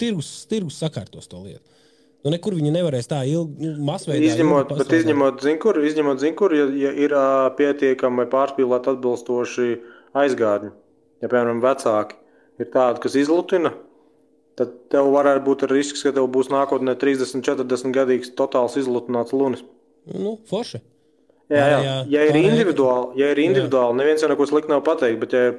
tirgus, tirgus sakārtos to lietu. Nu, nekur viņi nevarēs tā ilgi masveidā. Izņemot, bet izņemot zinkur, izņemot zinkur, ja, ja ir uh, pietiekami vai pārspīlēt atbilstoši aizgādņi. Ja, piemēram, vecāki ir tādi, kas izlutina, tad tev varētu būt risks, ka tev būs nākotnē trīsdesmit, četrdesmit gadīgs totāls izlutināts lunis. Nu, forši. Jā, jā. jā. Ja ir individuāli, ja ir individuāli, neviens jau neko slikt nav pateikt, bet ja ir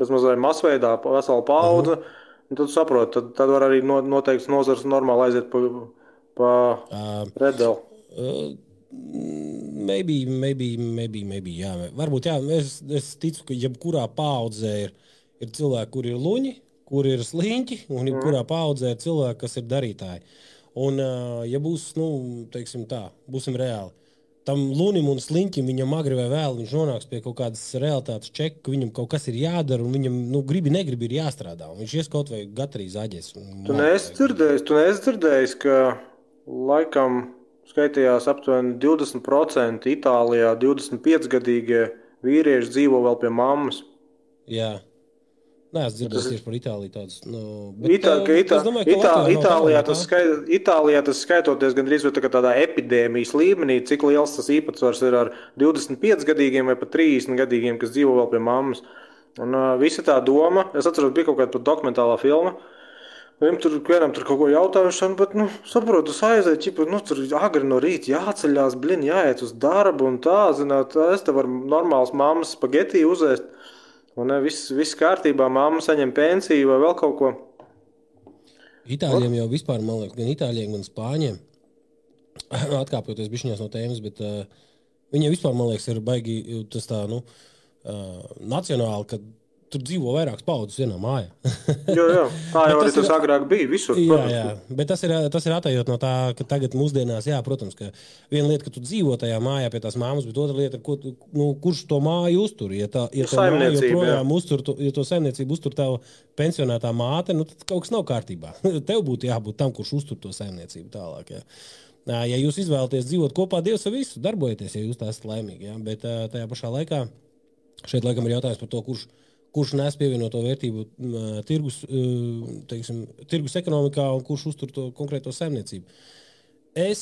bezmazai masveidā vesela paudze, uh-huh. tad saprot, tad, tad var arī noteikts nozars normāli aiziet pa, pa uh, redeli. Uh, Maybe, maybe, maybe, maybe, jā. Varbūt, jā, es, es ticu, ka jebkurā paaudzē ir, ir cilvēki, kuri ir luņi, kuri ir sliņķi, un jebkurā paaudzē ir cilvēki, kas ir darītāji. Un, ja būs, nu, teiksim tā, būsim reāli, tam lunim un sliņķim viņam agri vai vēl, viņš nonāks pie kaut kādas realitātes čeka, ka viņam kaut kas ir jādara, un viņam, nu, gribi negrib ir jāstrādā, un viņš ies kaut vai gatrīz aģies. Tu neesi dzirdējis, tu neesi dzirdējis, ka laikam... Skaitījās aptuveni divdesmit procenti Itālijā divdesmit pieci gadīgie vīrieši dzīvo vēl pie mammas. Jā. Nē, es dzirdēju tieši par Itāliju tādus. Nu, Itā, Itā, domāju, Itā, Itālijā, tas skait, Itālijā tas skaitoties gandrīz vai tā tādā epidēmijas līmenī, cik liels tas īpatsvars ir ar divdesmit pieci gadīgiem vai pat trīsdesmit gadīgiem, kas dzīvo vēl pie mammas. Un uh, visa tā doma, es atceros, bija kaut kāda dokumentālā filma, Viņam tur vienam tur kaut ko jautājušanu, bet, nu, saprotu, tu aizēji, ķipa, nu, tur agri no rīta jāceļās, blin, jāiet uz darbu un tā, zināt, es te varu normāls mammas spagetī uzēst, un ne, viss, viss kārtībā mamma saņem pensiju vai vēl kaut ko. Itāļiem un? Jau vispār, man liekas, gan Itāļiem, gan Spāņiem, atkāpjoties bišķiņās no tēmas, bet uh, viņiem vispār, man liekas, ir baigi, tas tā, nu, uh, nacionāli, kad tur dzīvo vairākas paudzes vienā mājā. jo, jo, tā jau arī tas ir... agrāk bija visur. Jā, protams, jā, bet tas ir, tas ir atējot no tā, ka tagad mūsdienās, jā, protams, ka viena lieta, ka tu dzīvo tajā mājā pie tās māmas, bet otra lieta, ko, nu, kurš to māju uztur, ja tā, ja tā māja joprojām uztur, to, ja to saimniecību uztur tava pensionētā māte, nu, tad kaut kas nav kārtībā. Tev būtu jābūt tam, kurš uztur to saimniecību tālāk, jā. Ja jūs izvēlaties dzīvot kopā, Dievs ar visu, darbojieties, ja jūs tā esat laimīgi, jā, bet tajā pašā laikā šeit laikam ir jautājums par to, kurš kurš nes pievienoto vērtību tirgus, teiksim, tirgus ekonomikā un kurš uztur to konkrēto saimniecību. Es,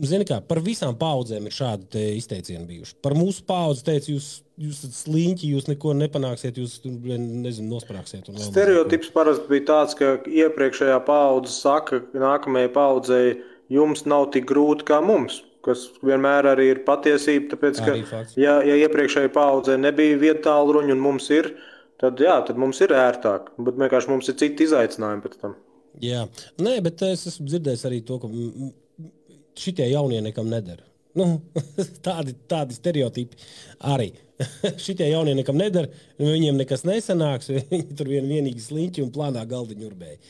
zini kā, par visām paudzēm ir šādi te izteicieni bijuši. Par mūsu paudzi teica, jūs, jūs sliņķi, jūs neko nepanāksiet, jūs, nezinu, nosprāksiet. Un stereotips parasti bija tāds, ka iepriekšējā paudze saka, nākamajai paudzei jums nav tik grūti kā mums. Kas vienmēr arī ir patiesība, tāpēc, ka, ja, ja iepriekšējai paudzē nebija vietālruņi un mums ir, tad jā, tad mums ir ērtāk, bet vienkārši mums ir citi izaicinājumi pēc tam. Jā, nē, bet es esmu dzirdējis arī to, ka šitie jaunie nekam nedara. Nu, tādi, tādi stereotipi arī. Šitie jaunie nekam nedara, viņiem nekas nesanāks, viņi tur vien vienīgi sliņķi un plānā galdiņu urbēja.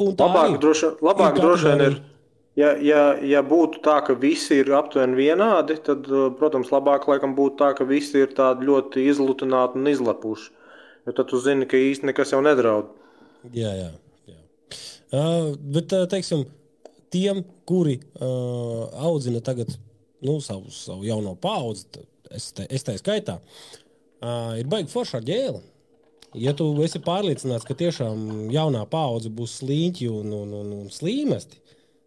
Labāk droši vien ir... Ja, ja, ja būtu tā, ka visi ir aptuveni vienādi, tad, protams, labāk laikam būtu tā, ka visi ir tādi ļoti izlutināti un izlapuši. Jo tad tu zini, ka īsti nekas jau nedraud. Jā, jā. jā. Uh, bet, teiksim, tiem, kuri uh, audzina tagad nu, savu, savu jauno paudzi, es, te, es tā skaitā, uh, ir baigi foršā ģēle. Ja tu esi pārliecināts, ka tiešām jaunā paudze būs slīņķi un, un, un, un slīmesti,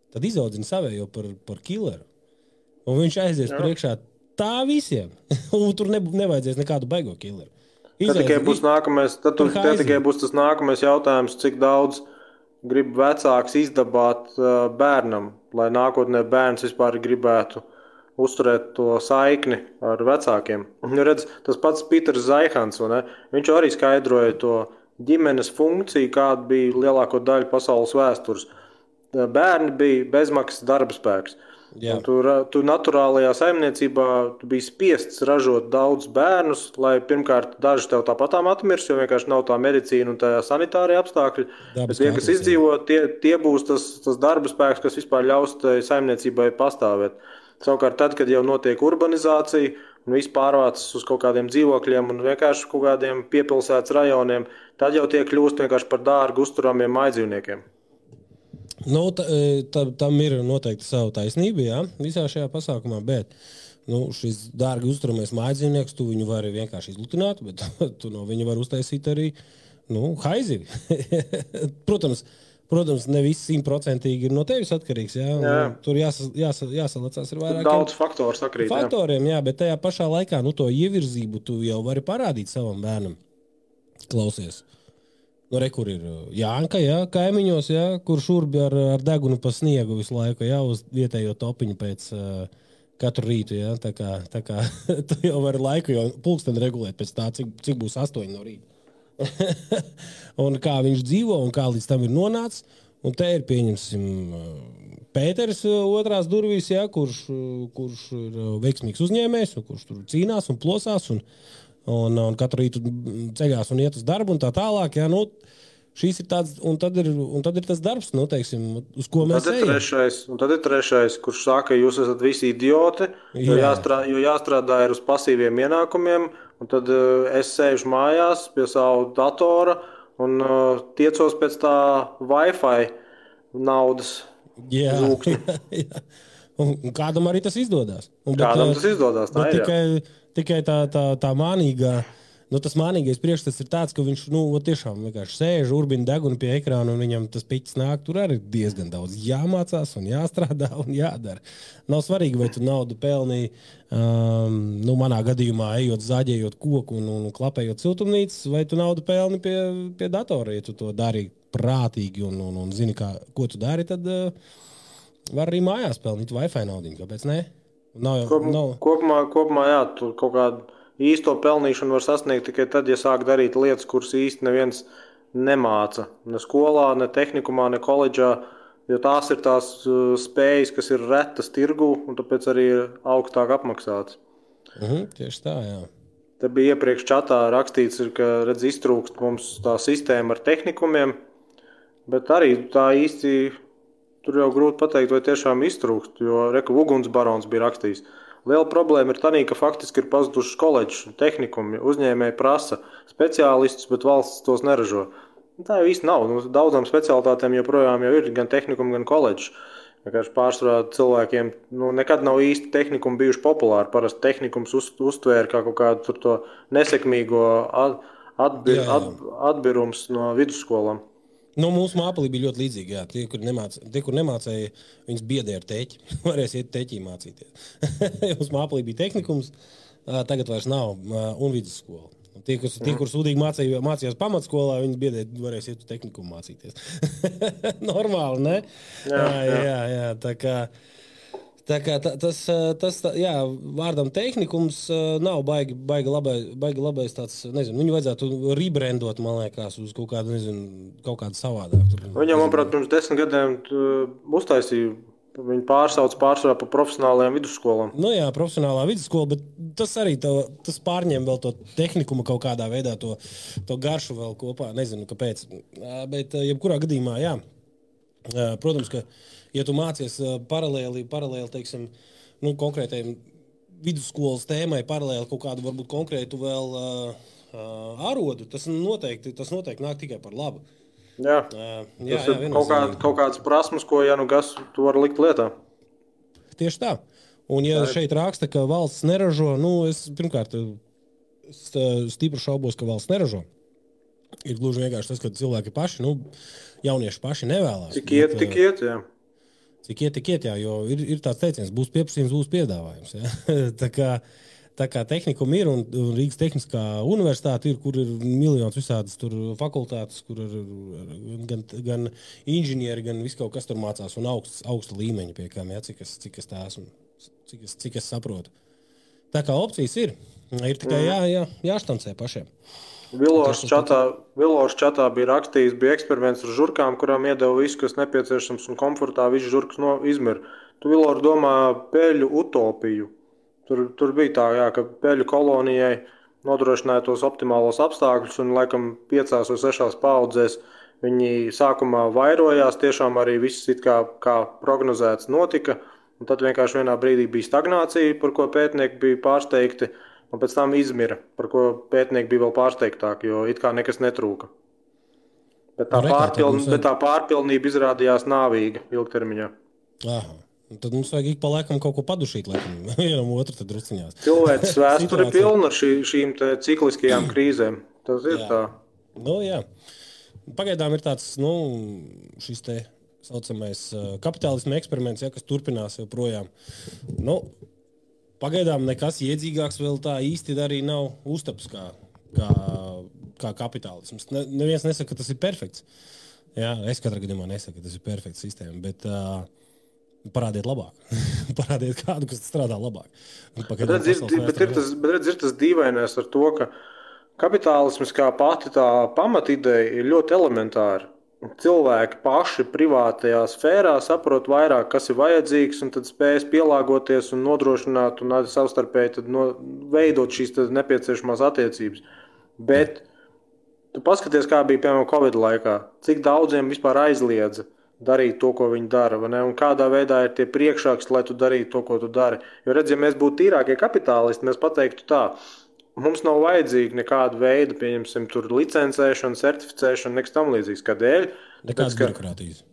tad izaudzina savējo par, par killeru. Un viņš aizies Jā. Priekšā tā visiem. Un tur ne, nevajadzēs nekādu baigo killeru. Tad tikai būs nākamais, tad tur, tikai būs tas nākamais jautājums, cik daudz grib vecāks izdabāt uh, bērnam, lai nākotnē bērns vispār gribētu uzturēt to saikni ar vecākiem. Un redz, tas pats Pīters Zaihans, vai ne? Viņš arī skaidroja to ģimenes funkciju, kāda bija lielāko daļu pasaules vēstures. Bērni bija bezmaksas darbaspēks. Tu, tu naturālajā saimniecībā tu biji spiests ražot daudz bērnus, lai pirmkārt daži tev tāpatām atmirs, jo vienkārši nav tā medicīna un tā sanitārija apstākļi. Bet tie, kas izdzīvo, tie, tie būs tas, tas darbaspēks, kas vispār ļaus saimniecībai pastāvēt. Savukārt tad, kad jau notiek urbanizācija un viss pārvācas uz kaut kādiem dzīvokļiem un vienkārši kaut kādiem piepilsētas rajoniem, tad jau tie kļūst vienkārši par dārgu uzturamiem mājdzīvniekiem. Nu, t, t, tam ir noteikti savu taisnību, jā, visā šajā pasākumā, bet nu, šis dārgi uzturamais mājdzīvnieks, tu viņu vari vienkārši izlutināt, bet tu no viņa var uztaisīt arī nu, haizivi. protams, protams, ne viss simtprocentīgi ir no tevis atkarīgs, jā, jā. Tur jāsa, jāsa, jāsalacās ir vairākiem daudz faktoru sakrīt, faktoriem, jā. Jā, bet tajā pašā laikā nu, to ievirzību tu jau vari parādīt savam bērnam, klausies. Nu, re, kur ir Jānka, jā, kaimiņos, jā, kur šurbi ar, ar degunu pa sniegu visu laiku, jā, uz vietējo topiņu pēc uh, katru rītu, jā, tā kā, tā kā tu jau vari laiku jau pulksteni regulēt pēc tā, cik, cik būs astoņi no rīta. Un kā viņš dzīvo un kā līdz tam ir nonācis, un te ir, pieņemsim, Pēteris otrās durvīs, jā, kurš, kurš ir veiksmīgs uzņēmējs, un kurš tur cīnās un plosās, un Un, un katru rītu ceļās un iet uz darbu un tā tālāk, jā, nu, šīs ir tāds, un tad ir, un tad ir tas darbs, nu, teiksim, uz ko mēs ejam. Trešais, un tad ir trešais, kurš saka, ka jūs esat visi idioti, jo, jāstrā, jo jāstrādā ir uz pasīviem ienākumiem, un tad uh, es sēžu mājās pie savu datora un uh, tiecos pēc tā Wi-Fi naudas lūkņu. un, un kādam arī tas izdodās. Un, kādam bet, tas izdodās, tā ir, tikai, jā. Tikai tā, tā, tā mānīgā, nu tas mānīgais priekšstats ir tāds, ka viņš, nu, tiešām vienkārši sēž, urbina degunu pie ekrāna un viņam tas piķis nāk, tur arī diezgan daudz jāmācās un jāstrādā un jādara. Nav svarīgi, vai tu naudu pelnī, um, nu, manā gadījumā ejot, zāģējot koku un, un klapējot ciltumnīcas, vai tu naudu pelni pie, pie datora, ja tu to dari prātīgi un, un, un zini, kā, ko tu dari, tad uh, var arī mājās pelnīt Wi-Fi naudiņu, kāpēc ne? Nav, Kop, nav. Kopumā, kopumā, jā, tu kaut kādu īsto pelnīšanu var sasniegt tikai tad, ja sāk darīt lietas, kuras īsti neviens nemāca. Ne skolā, ne tehnikumā, ne koledžā, jo tās ir tās uh, spējas, kas ir retas tirgu un tāpēc arī ir augstāk apmaksāts. Mhm, tieši tā, jā. Te bija iepriekš čatā rakstīts, ka, redz, iztrūkst mums tā sistēma ar tehnikumiem, bet arī tā īsti... Tur jau grūti pateikt, vai tiešām iztrūkst, jo Reku Ugunsbarons bija rakstījis. Liela problēma ir tanī, ka faktiski ir pazudušas koledžas un tehnikumi, uzņēmēji prasa speciālistus, bet valsts tos neražo. Tā jau īsti nav. Daudzām specialitātēm joprojām jau ir gan tehnikumi, gan koledžas. Vienkārši pārsvarā cilvēkiem nu, nekad nav īsti tehnikumi bijuši populāri. Parasti tehnikums uz, uztvēra kā kaut kādu tur to nesekmīgo at, atbir, at, atbirums no vidusskolām. Nu, mūsu māpalī bija ļoti līdzīgi, jā. Tie, kur, nemāc, tie, kur nemācēja, viņas biedē ar teķi. Varēs iet teķī mācīties. Mūsu māpalī bija tehnikums, tagad vairs nav, un vidusskola. Tie, kur, tie, kur sūdīgi mācēja, mācījās pamatskolā, viņas biedē varēs iet uz tehnikumu mācīties. Normāli, ne? Jā, jā, jā. jā tā kā, tā kā tā, tas, tas tā, jā, vārdam tehnikums nav baigi, baigi, labai, baigi labais tāds, nezinu, viņu vajadzētu rebrandot, man liekas, uz kaut kādu, nezinu, kaut kādu savādāk. Viņam, manuprāt, pirms desmit gadiem uztaisīja. Viņi pārsauc pārsvarā pa profesionālajām vidusskolām. Nu jā, profesionālā vidusskola, bet tas arī to, tas pārņem vēl to tehnikumu kaut kādā veidā, to, to garšu vēl kopā, nezinu, kāpēc. Bet jebkurā gadījumā, jā, protams, ka, ja tu mācies paralēli, paralēli, teiksim, nu, konkrētajiem vidusskolas tēmai, paralēli kaut kādu, varbūt konkrētu vēl ārodu, tas noteikti, tas noteikti nāk tikai par labu. Jā, uh, jā, tas ir jā, kaut, kād, kaut kādas prasmes, ko, ja nu gas, tu var likt lietā. Tieši tā. Un, ja tā šeit raksta, ka valsts neražo, nu, es pirmkārt stipri šaubos, ka valsts neražo. Ir gluži vienkārši tas, ka cilvēki paši, nu, jaunieši paši nevēlās. Cik iet, bet, tik iet, jā. Cik iet, tik iet, jā, jo ir, ir tāds teiciens, būs pieprasījums, būs piedāvājums, jā. tā kā... Tā kā tehnikuma ir, un Rīgas tehniskā universitāte ir, kur ir miljons visādas tur fakultātes, kur ir gan, gan inženieri, gan viss kaut kas tur mācās, un augsts, augsta līmeņa pie kam, ja, cik es, cik es tās un cik es, cik es saprotu. Tā kā opcijas ir, ir tikai jā, jā, jāštancē pašiem. Vilošs čatā, Vilošs čatā bija rakstījis, bija eksperiments ar žurkām, kurām iedeva visu, kas nepieciešams un komfortā, viss žurks no izmir. Tu, Vilor, domā pēļu utopiju. Tur, tur bija tā, jā, ka peļu kolonijai nodrošināja tos optimālos apstākļus un laikam piecās vai sešās paaudzēs viņi sākumā vairojās, tiešām arī viss it kā, kā prognozēts notika, un tad vienkārši vienā brīdī bija stagnācija, par ko pētnieki bija pārsteigti, un pēc tam izmira, par ko pētnieki bija vēl pārsteigtāki, jo it kā nekas netrūka. Bet tā, pārpiln, bet tā pārpilnība izrādījās nāvīga ilgtermiņā. Aha. Tad mums vajag ik pa laikam kaut ko padušīt, laikam, vienam otru tad druciņās. Cilvēks vēsture ir pilna ar šī, šīm te cikliskajām krīzēm. Tas ir jā. tā. Nu, jā. Pagaidām ir tāds, nu, šis te saucamais kapitālisma eksperiments, ja, kas turpinās joprojām. Nu, pagaidām nekas iedzīgāks vēl tā īsti arī nav uztaps kā, kā, kā kapitālisms. Ne, neviens nesaka, ka tas ir perfekts. Jā, es katrā gadījumā nesaku, ka tas ir perfekts sistēma, bet... Uh, parādiet labāk. parādiet kādu, kas strādā labāk. Bet redz, ir, bet, ir tas, bet redz, ir tas dīvainais ar to, ka kapitālisms kā pati tā pamatideja ir ļoti elementāra. Cilvēki paši privātajā sfērā saprot vairāk, kas ir vajadzīgs, un tad spējas pielāgoties un nodrošināt un arī savstarpēji tad no, veidot šīs tad nepieciešamās attiecības. Bet tu paskaties, kā bija, piemēram, Covid laikā, cik daudziem vispār aizliedza darīt to, ko viņi dara, vai ne? Un kādā veidā ir tie priekšāks, lai tu darītu to, ko tu dari. Jo redz, ja mēs būtu tīrākie kapitālisti, mēs pateiktu tā, mums nav vajadzīgi nekādu veidu, pieņemsim, tur licencēšanu, certificēšanu, nekas tam līdzīgs. Kādēļ? Nekādas birokrātijas.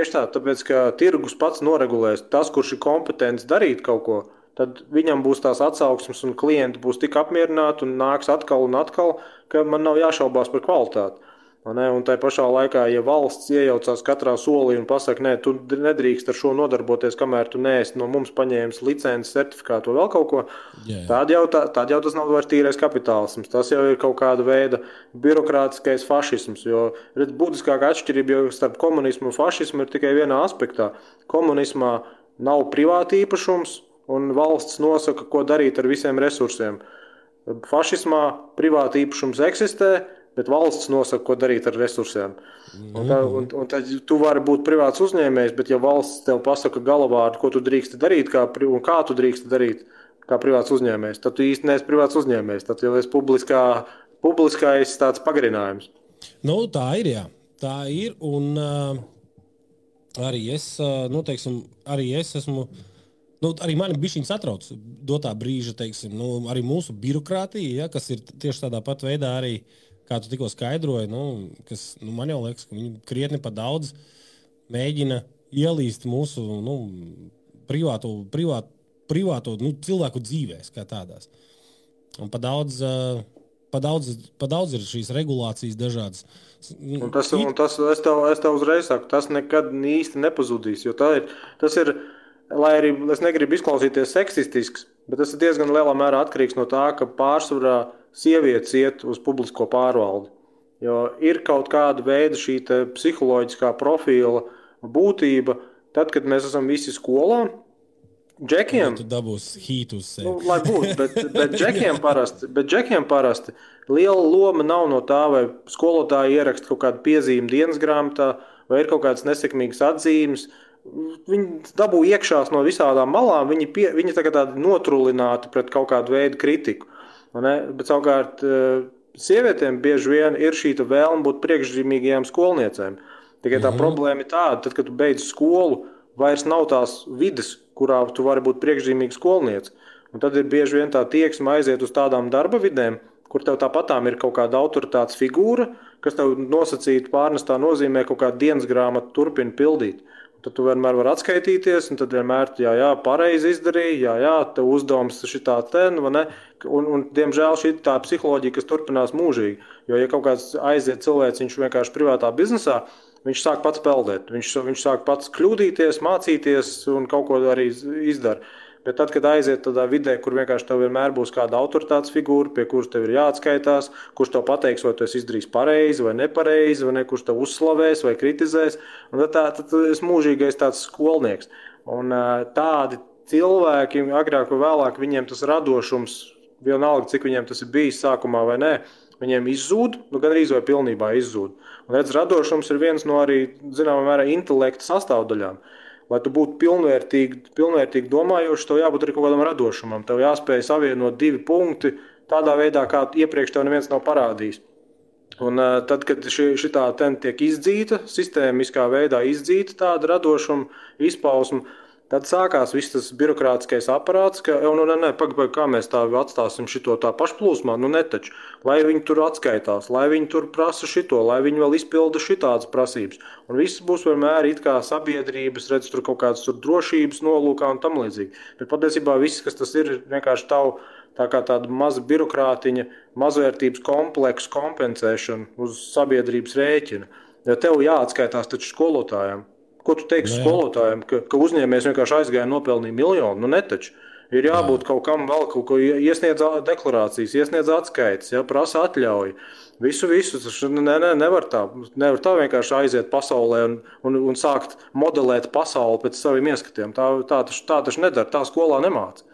Tieši tā, tāpēc, ka tirgus pats noregulēs. Tas, kurš ir kompetents darīt kaut ko, tad viņam būs tās atsauksmes un klienti būs tik apmierināti un nāks atkal un atkal, ka man nav jāšaubās par kvalitāti. Un tai pašā laikā, ja valsts iejaucās katrā solī un pasaka, nē, tu nedrīkst ar šo nodarboties, kamēr tu neesi no mums paņēmis licences, certifikātu vai vēl kaut ko, jā, jā. Tad, jau tā, tad jau tas nav vairs tīrais kapitālisms. Tas jau ir kaut kāda veida birokrātiskais fašisms, jo redz, būtiskākā atšķirība jau starp komunismu un fašismu ir tikai vienā aspektā. Komunismā nav privāti īpašums un valsts nosaka, ko darīt ar visiem resursiem. Fašismā privāti īpašums eksistē, bet valsts nosaka, ko darīt ar resursiem. Un, tā, un, un tad tu vari būt privāts uzņēmējs, bet ja valsts tev pasaka galavārdu, ko tu drīksti darīt kā, un kā tu drīksti darīt kā privāts uzņēmējs, tad tu īsti neesi privāts uzņēmējs, tad jau esi publiskā, publiskais tāds pagarinājums. Nu, tā ir, jā. Tā ir, un uh, arī es, uh, nu, teiksim, arī es esmu... Nu, arī mani bišķiņi satrauc dotā brīža, teiksim, nu, arī mūsu birokrātija, ja, kas ir tieši tādā pat veidā arī kā tu tikko skaidroji, nu, kas, nu, man jau liekas, ka viņi krietni pa daudz mēģina ielīst mūsu nu, privāto, privāto, privāto nu, cilvēku dzīvēs kā tādās. Un pa daudz, pa daudz, pa daudz ir šīs regulācijas dažādas. Un tas, un tas es, tev, es tev uzreiz saku, tas nekad īsti nepazudīs, jo tā ir, tas ir, lai arī es negribu izklausīties seksistisks, bet tas ir diezgan lielā mērā atkarīgs no tā, ka pārsvarā sievietes iet uz publisko pārvaldi. Jo ir kaut kāda veida šī psiholoģiskā profila būtība, tad, kad mēs esam visi skolā, džekiem... Tu dabūs hīt uz sevi. Nu, lai būs, bet, bet, džekiem parasti, bet džekiem parasti liela loma nav no tā, vai skolotāji ieraksta kaut kādu piezīmu dienas grāmatā, vai ir kaut kādas nesekmīgas atzīmes. Viņi dabū iekšās no visādām malām, viņi, pie, viņi tā kā tādi notrulināti pret kaut kādu veidu kritiku. Ne? Bet savukārt... Sievietēm bieži vien ir šī vēlme būt priekšzīmīgajām skolniecēm. Tikai tā mm-hmm. problēma ir tāda, tad, kad tu beidz skolu, vairs nav tās vides, kurā tu vari būt priekšzīmīga skolniece. Un tad ir bieži vien tā tieksme aiziet uz tādām darba vidēm, kur tev tāpatām ir kaut kāda autoritātes figūra, kas tev nosacītu pārnestā nozīmē kaut kādu dienas grāmatu turpina pildīt. Un tad tu vienmēr var atskaitīties, un tad vienmēr, jā, jā, pareizi izdarīja, jā, jā, tev uzdevums šitā ten, vai ne? Un, un, diemžēl, šī tā psiholoģija, kas turpinās mūžīgi, jo, ja kaut kāds aiziet cilvēks, viņš vienkārši privātā biznesā, viņš sāk pats peldēt, viņš, viņš sāk pats kļūdīties, mācīties un kaut ko arī izdara. Bet tad, kad aiziet tādā vidē, kur vienkārši tev vienmēr būs kāda autoritātes figūra, pie kuras tev ir jāatskaitās, kurš tev pateiks, vai tu esi izdarījis pareizi vai nepareizi, vai ne, kurš tev uzslavēs vai kritizēs, un tad, tā, tad es mūžīgais tāds skolnieks. Un tādi cilvēki, agrāk vai vēlāk, viņiem tas radošums vienalga, cik viņiem tas ir bijis sākumā vai nē, viņiem izzūd, nu gandrīz vai pilnībā izzūd. Un redz, radošums ir viens no arī, zināmā mērā, intelekta sastāvdaļām. Lai tu būtu pilnvērtīgi, pilnvērtīgi domājoši, tev jābūt arī kaut kādam radošumam. Tev jāspēj savienot divi punkti tādā veidā, kā iepriekš tev neviens nav parādījis. Un tad, kad šī, šitā ten tiek izdzīta, sistēmiskā veidā izdzīta tāda radošuma, izpausma, tad sākās viss tas birokrātiskais aparāts, ka, nu, ne, ne, paga, paga, kā mēs tā atstāsim šito tā pašplūsmā, nu, netaču, lai viņi tur atskaitās, lai viņi tur prasa šito, lai viņi vēl izpilda šitādas prasības. Un viss būs vienmēr it kā sabiedrības, redz, tur kaut kādas tur drošības nolūkā un tam līdzīgi. Bet patiesībā viss, kas tas ir, vienkārši tavu tā kā tāda maza birokrātiņa, mazvērtības kompleksu kompensēšana uz sabiedrības rēķina. Ja tev jāatskaitās taču skolotājiem. Ko tu teiksi no, skolotājiem, ka, ka uzņēmējs vienkārši aizgāja un nopelnīja miljonu? Nu netaču. Ir jābūt kaut kam vēl, kaut ko iesniedz deklarācijas, iesniedz atskaites, ja, prasa atļauju. Visu, visu, ne, ne, nevar tā. Nevar tā vienkārši aiziet pasaulē un, un, un sākt modelēt pasauli pēc saviem ieskatiem. Tā, tā, taču, tā taču nedara, tā skolā nemāca.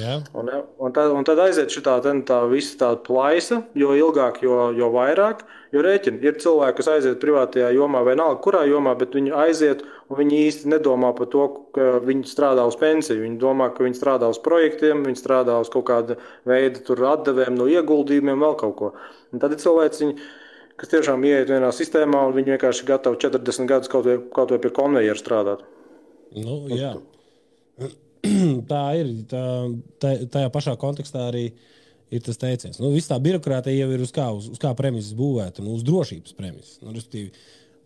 Jā. Un, un, tad, un tad aiziet šitā ten, tā visa tāda plaisa, jo ilgāk, jo, jo vairāk, jo rēķina. Ir cilvēki, kas aiziet privātajā jomā vai nav, kurā jomā, bet viņi aiziet un viņi īsti nedomā par to, ka viņi strādā uz pensiju. Viņi domā, ka viņi strādā uz projektiem, viņi strādā uz kaut kāda veida tur atdevēm no ieguldījumiem, vēl kaut ko. Un tad ir cilvēki, kas tiešām ieiet vienā sistēmā un viņi vienkārši gatavi četrdesmit gadus kaut vai, kaut vai pie konvejera strādāt. Nu, jā. Tā ir, tā, tajā pašā kontekstā arī ir tas teiciens. Nu, viss tā birokrātija jau ir uz kā, uz, uz kā premisas būvēta, nu, uz drošības premisas. Nu, respektīvi,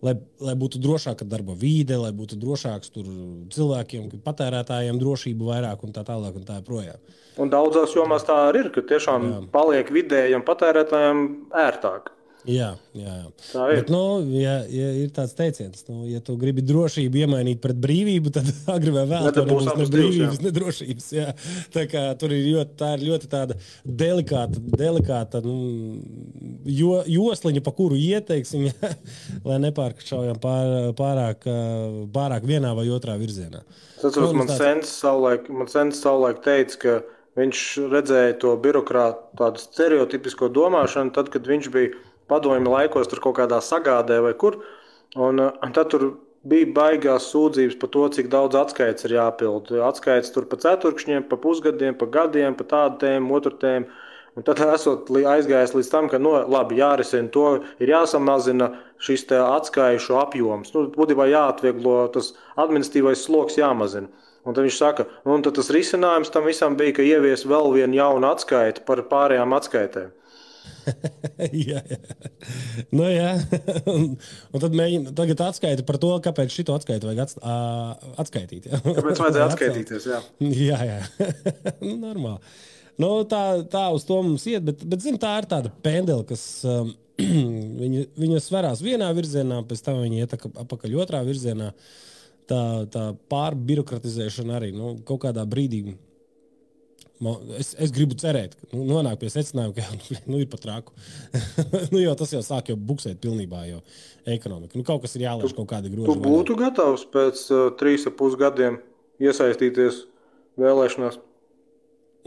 lai, lai būtu drošāka darba vide, lai būtu drošāks tur cilvēkiem, patērētājiem drošība vairāk un tā tālāk un tā projām. Un daudzās jomās tā arī ir, ka tiešām jā. Paliek vidējiem patērētājiem ērtāk. Jā, jā, jā. Tā ir. Bet, nu, ja, ja ir tāds teiciens, nu, ja tu gribi drošību iemainīt pret brīvību, tad agri vai vēl tur būs ne brīvības, ne drošības, jā. Tā kā tur ir ļoti, tā ir ļoti tāda delikāta, delikāta, nu, jo, josliņa, pa kuru ieteiksim, jā, lai nepārkšaujam pār, pārāk, pārāk vienā vai otrā virzienā. Tas atceros, man sens savulaik, man sens savulaik teica, ka viņš redzēja to birokrātu tādu stereotipisko domāšanu, tad, kad viņš bija padomju laikos tur kaut kādā sagādē vai kur, un, un tad tur bija baigās sūdzības par to, cik daudz atskaits ir jāpild. Atskaits tur pa ceturkšņiem, pa pusgadiem, pa gadiem, pa tādu tēmu, otru tēmu, un tad esot aizgājis līdz tam, ka, no, labi, jārisina to, ir jāsamazina šis te atskaišu apjoms. Nu, būtībā jāatvieglo, tas administratīvais sloks jāmazina. Un tad viņš saka, un tad tas risinājums tam visam bija, ka ievies vēl vienu jaunu atskaiti par pārējām atskaitēm. jā, jā. Nu, jā. un, un tad mēģinu, tagad atskaita par to, kāpēc šito atskaitu vajag ats, uh, atskaitīt. Jā. Kāpēc vajadzēja atskaitīties, jā. Jā, jā. nu, normāli. Nu, tā, tā uz to mums iet, bet, bet zin, tā ir tāda pendela, kas um, viņa, viņa svarās vienā virzienā, pēc tam viņa iet apakaļ otrā virzienā. Tā, tā pārbirokratizēšana arī, nu, kaut kādā brīdī. Es, es gribu cerēt, nu, nonāk pie secinājuma, ka nu, ir pat rāku. nu, jo tas jau sāk jau buksēt pilnībā jau ekonomiku. Nu, kaut kas ir jālaiž kaut kādi groži. Tu būtu vai... gatavs pēc uh, trīs ar pus gadiem iesaistīties vēlēšanās?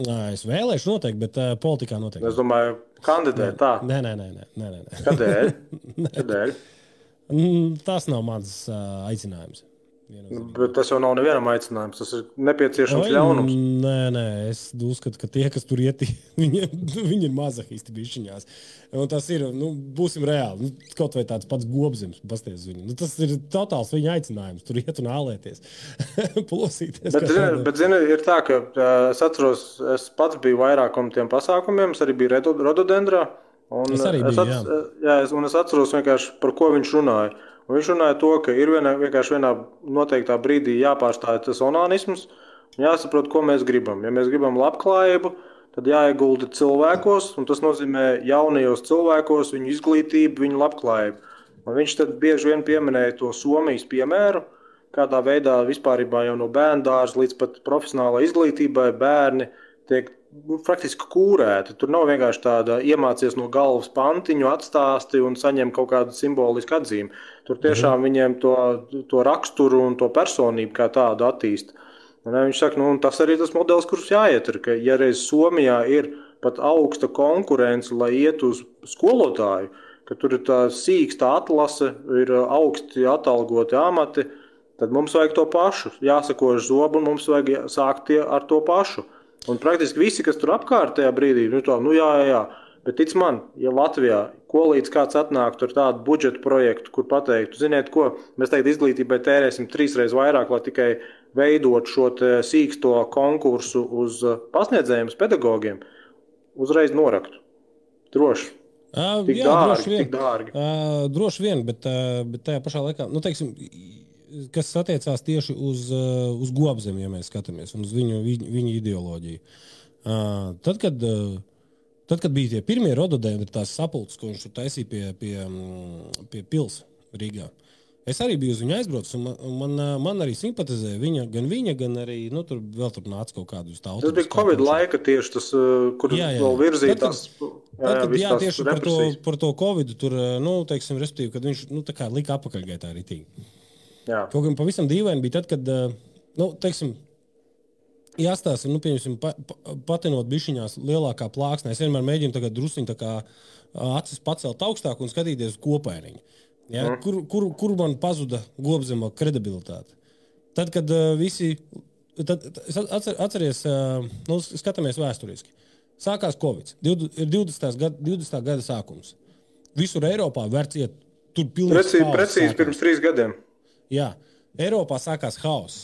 Nā, es vēlēšu noteikti, bet uh, politikā noteikti. Es domāju, kandidēt tā? Nē, nē, nē. nē, nē, nē. Kādēļ? Kādēļ? Tas nav mans uh, aicinājums. Bet tas jau nav nevienam aicinājums, tas ir nepieciešams Oi, ļaunums. Nē, nē, es uzskatu, ka tie, kas tur ieti, viņi, viņi ir mazahisti bišķiņās. Un tas ir, nu, būsim reāli, nu, kaut vai tāds pats Gobzems, pasties viņu. Nu, tas ir totāls viņa aicinājums, tur iet un ālēties, plosīties. Bet, zini, bet zini, ir tā, ka es atceros, es pats biju vairākam tiem pasākumiem, es arī biju rododendrā. Un es arī biju, es atceros, jā. Jā, un es atceros vienkārši, par ko viņš runāja. Un viņš runāja to, ka ir vienā, vienkārši vienā noteiktā brīdī jāpārstāja tas onanisms un jāsaprot, ko mēs gribam. Ja mēs gribam labklājību, tad jāiegulda cilvēkos, un tas nozīmē jaunajos cilvēkos, viņu izglītību, viņu labklājību. Un viņš tad bieži vien pieminēja to Somijas piemēru, kādā veidā vispārībā jau no bērndārs līdz pat profesionālai izglītībai bērni tiek praktiski kūrēti. Tur nav vienkārši tāda iemācies no galvas pantiņu, atstāsti un saņem kaut kādu simbolisku atzīmi. Tur tiešām mm. viņiem to, to raksturu un to personību kā tādu attīst. Un viņš saka, nu, tas arī tas modelis, kurus jāiet ir, ka ja reiz Somijā ir pat augsta konkurence, lai iet uz skolotāju, ka tur ir tā sīksta atlase, ir augsti atalgoti amati, tad mums vajag to pašu. Jāsakož zobu un mums vajag sākt tie ar to pašu. Un praktiski visi, kas tur apkārt tajā brīdī, nu tā, nu jā, jā, jā, bet tic man, ja Latvijā, ko līdz kāds atnāktu ar tādu budžetu projektu, kur pateiktu, ziniet ko, mēs teikt izglītībai tērēsim trīsreiz vairāk, lai tikai veidot šo sīksto konkursu uz pasniedzējiem, uz pedagogiem, uzreiz noraktu. Droši. Tik jā, dārgi, droši vien. Tik dārgi. Uh, droši vien, bet, uh, bet tajā pašā laikā, nu teiksim, kas attiecās tieši uz, uz Gobzemi, ja mēs skatāmies, un uz viņu, viņu ideoloģiju. Uh, tad, kad, uh, tad, kad bija tie pirmie rododendri, tās sapulces, ko viņš tur taisīja pie, pie, pie pils Rīgā, es arī biju uz viņu aizbraucis, un man, man arī simpatizēja viņa, gan viņa, gan arī, nu, tur vēl tur nāca kaut kādu uz tautu. Tas bija Covid laika tieši tas, kur jā, jā, jā. vēl virzīja tad, tās, jā, jā, tad, jā tieši par to, par to Covidu tur, nu, teiksim, respektīvi, kad viņš, nu, tā kā lika apakaļgaitā arī tīk. Jā. Kaut gan pavisam dīvaini bija tad, kad, nu, teiksim, jāstāsim, nu, pieņemsim, pa, pa, patinot bišķiņās lielākā plāksnē. Es vienmēr mēģinu tagad drusiņ tā kā acis pacelt augstāk un skatīties kopainiņu. Ja? Mm. Kur, kur, kur man pazuda Gobzema kredibilitāte? Tad, kad uh, visi, tad, atcer, atceries, uh, nu, skatāmies vēsturiski. Sākās Covid, divdesmitā gada sākums. Visur Eiropā vērciet tur pilnīgi stāvus. Precīzi pirms trīs gadiem. Jā, Eiropā sākās haoss.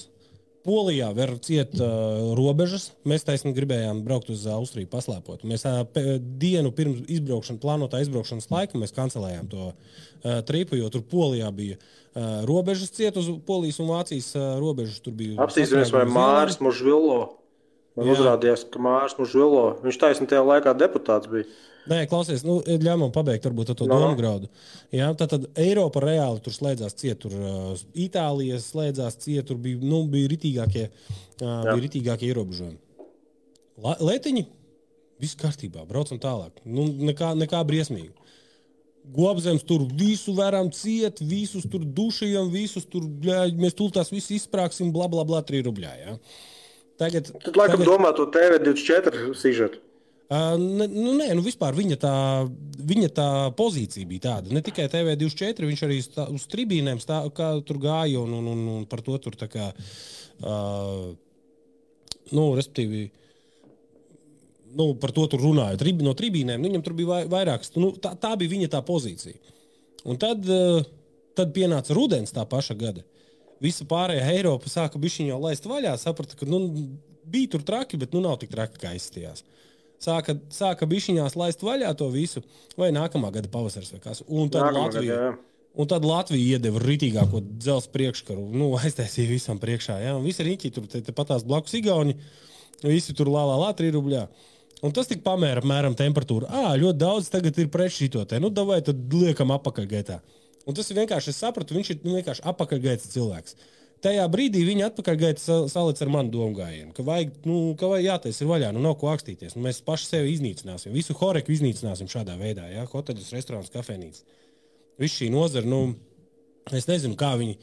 Polijā var ciet uh, robežas. Mēs taisni gribējām braukt uz Austriju paslēpot. Mēs uh, p- dienu pirms izbraukšana, plānotā izbraukšanas laika mēs kancelējām to uh, tripu, jo tur Polijā bija uh, robežas ciet uz Polijas un Vācijas uh, robežas. Tur bija apsīsimies, vai Māris Možvillo. Man uzrādījās, ka Māris Možvillo. Viņš taisni tajā laikā deputāts bija. Nē, klausies, nu, ļauj man pabeigt varbūt to no. domgraudu. Jā, tad, tad Eiropa reāli tur slēdzās ciet, tur uh, Itālija slēdzās ciet, tur bija, nu, bija ritīgākie, uh, bija ritīgākie ierobežojumi. La, letiņi, viss kārtībā, braucam tālāk, nu, nekā, nekā briesmīgi. Gobzems tur visu varam ciet, visus tur dušajam, visus tur, jā, mēs tultās visu izprāksim, bla, bla, bla, trī rubļā, jā. Tagad, tad laikam tagad... domā to T V divdesmit četri sižetu. Uh, ne, nu nē, nu vispār viņa tā, viņa tā pozīcija bija tāda. Ne tikai T V divdesmit četri, viņš arī stā, uz tribīnēm stā, kā tur gāja un, un, un par to tur tā kā, uh, nu, respektīvi, nu, par to tur runāja. Trib, no tribīnēm, nu, viņam tur bija vairākas, nu, tā, tā bija viņa tā pozīcija. Un tad, uh, tad pienāca rudens tā paša gada. Visa pārējā Eiropa sāka bišķiņ jau laist vaļā, saprata, ka, nu, bija tur traki, bet, nu, nav tik traki, kā izstījās. sāka, sāka bišķiņās laist vaļā to visu, vai nākamā gada pavasars vai kas. Un tad nākamā Latvija, gada, un tad Latvija iedeva ritīgāko dzels priekškaru, nu, aiztaisīja visam priekšā, jā, un visi riņķi tur te, te patās blakus Igauni, visi tur lālā lā trī rubļā. Un tas tik pamēra mēram temperatūru. Ā, ļoti daudz tagad ir pret šito te, nu, davai tad liekam apakaļgaitā. Un tas ir vienkārši, es sapratu, viņš ir nu, vienkārši apakaļgaitas cilvēks. Tajā brīdī viņa atpakaļgaita salic ar manu domgājienu, ka vajag, nu, ka vajag jātais ir vaļā, nu nav ko akstīties, nu mēs paši sevi iznīcināsim, visu horeku iznīcināsim šādā veidā, ja, hoteļus, restorāns, kafēnītes. Viss šī nozara, nu, es nezinu, kā viņi,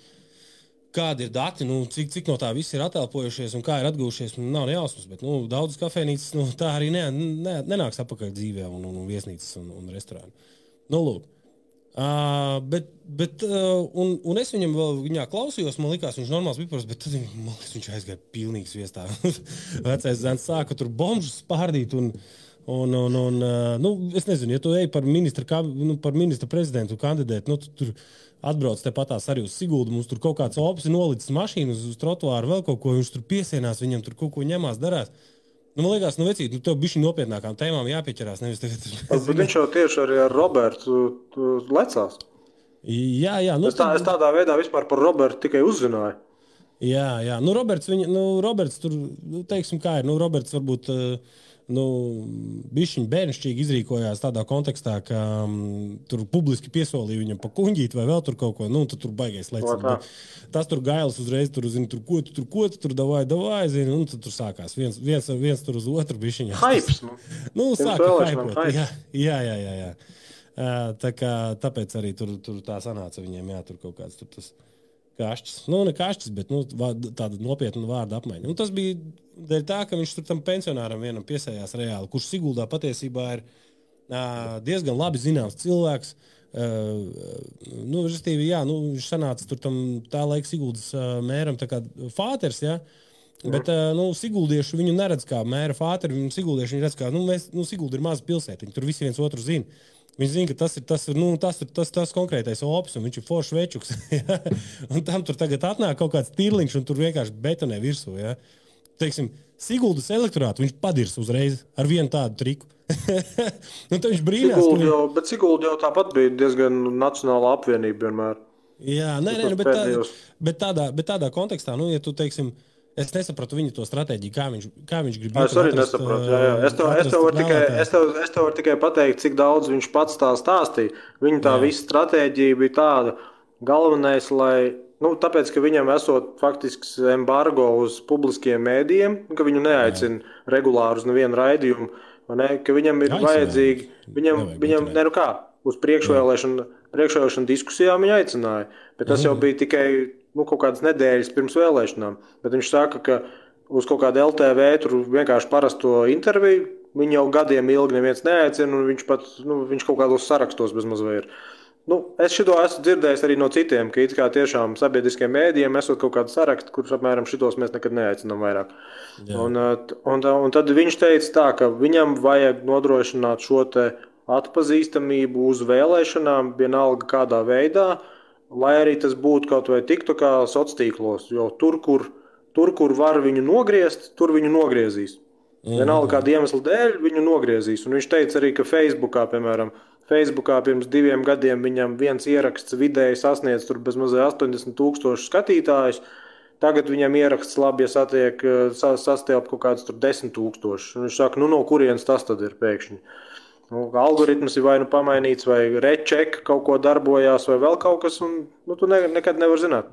kādi ir dati, nu, cik, cik no tā viss ir atelpojušies un kā ir atgūšies, nu, nav nejausmas, bet, nu, daudzas kafēnītes, nu, tā arī ne, ne, nenāks apakaļ dzīvē un, un, un viesnīcas un, un restorāni. Nu, lūk. Uh, bet, bet uh, un, un es viņam vēl viņā klausījos, man likās, viņš normāls bipars, bet tad man liekas, viņš aizgāja pilnīgs viestā. Vecais zēns sāka tur bomžus spārdīt un, un, un, un uh, nu, es nezinu, ja tu ej par ministra, kā, nu, par ministra prezidentu kandidēt, nu, tu tur atbrauc te patās arī uz Siguldu, mums tur kaut kāds opsi nolicis mašīnu uz, uz trotuāru, vēl kaut ko, viņš tur piesienās, viņam tur kaut ko ņemās, darās. Nu, man liekas, nu vecīt, nu tev bišķi nopietnākām tēmām jāpieķerās, nevis tagad... Bet viņš jau tieši arī ar Robertu lecās. Jā, jā. Nu, es, tā, es tādā veidā vispār par Robertu tikai uzzināju. Jā, jā. Nu, Roberts, viņa, nu, Roberts tur, nu, teiksim, kā ir, nu, Roberts varbūt, nu, bišķiņ bērnišķīgi izrīkojās tādā kontekstā, ka um, tur publiski piesolīja viņam pa kuņģīt vai vēl tur kaut ko, nu, tad tur baigais lecās. Tas tur gailes uzreiz tur zini tur ko tu tur ko tu tur davai davai zini un tad tur sākās viens viens viens tur uz otru bišķiņā. Haips, nu. Nu sāka haipot. Jā, jā, jā, jā, jā. Tā kā tāpēc arī tur tur tā sanāca viņiem, jā, tur kaut kāds tur tas kašķis. Nu, ne kašķis, bet nu tāda nopietna vārda apmaiņa. Un tas bija dēļ tā, ka viņš tur tam pensionāram vienam piesējās reāli, kurš Siguldā patiesībā ir diezgan labi zināms cilvēks. Uh, nu, restīvi, jā, nu, viņš sanāca tur tam tā laika Siguldas uh, mēram tā kā fāters, jā, bet, uh, nu, Siguldiešu viņu neredz kā mēra fāteri, un Siguldiešu viņi redz kā, nu, mēs, nu, Sigulda ir maza pilsēta, viņi tur visi viens otru zina. Viņš zina, ka tas ir tas, nu, tas, ir, tas, tas konkrētais ops, un viņš ir foršs večuks, jā, un tam tur tagad atnāk kaut kāds tīrliņš, un tur vienkārši betonē virsū, jā. Teiksim, Siguldas elektorātu viņš padirs uzreiz ar vienu tādu triku. Nu, tad viņš brīnās. Sigulda jau, bet Sigulda jau tāpat bija diezgan Nacionālā apvienība vienmēr. Jā, nē, nē, bet, tā, bet, tādā, bet tādā kontekstā, nu, ja tu, teiksim, es nesapratu viņa to stratēģiju, kā viņš, kā viņš grib... Es arī atrast, nesapratu, jā, jā. Es tev, es, tev tikai, es, tev, es tev var tikai pateikt, cik daudz viņš pats tā stāstīja. Viņa tā jā. Visa stratēģija bija tāda galvenais, lai... Nu, tāpēc, ka viņam esot faktisks embargo uz publiskiem mēdījiem, ka viņu neaicina jā. Regulāri uz nevienu raidījumu, ne, ka viņam ir Aicinā. Vajadzīgi, viņam, Nevajag, viņam ne, nu kā, uz priekšvēlēšanu, priekšvēlēšanu diskusijām viņa aicināja, bet tas jau bija tikai nu, kaut kādas nedēļas pirms vēlēšanām, bet viņš saka, ka uz kaut kādu L T V tur vienkārši parasto interviju, viņu jau gadiem ilgi neviens neaicina, un viņš pat, nu, viņš kaut kādos sarakstos bezmaz vai ir. Nu, es šito esmu dzirdējis arī no citiem, ka it kā tiešām sabiedriskiem mēdījiem esot kaut kādu sarakstu, kurus apmēram šitos mēs nekad neaicinām vairāk. Un, un, un tad viņš teica tā, ka viņam vajag nodrošināt šo te atpazīstamību uz vēlēšanām, vienalga kādā veidā, lai arī tas būtu kaut vai TikTokā soctīklos, jo tur, kur, tur, kur var viņu nogriezt, tur viņu nogriezīs. Vienalga kāda iemesla dēļ viņu nogriezīs. Un viņš teica arī, ka Facebookā, piemēram, Facebookā pirms diviem gadiem viņam viens ieraksts vidēji sasniedz tur bezmazai astoņdesmit tūkstoši skatītājus. Tagad viņam ieraksts labi, ja satiek, sastelp kaut kādus tur desmit tūkstoši. Viņš saka, nu no kurienes tas tad ir pēkšņi. Nu, algoritms ir vai nu pamainīts, vai reček kaut ko darbojās, vai vēl kaut kas, un nu, tu ne, nekad nevar zināt.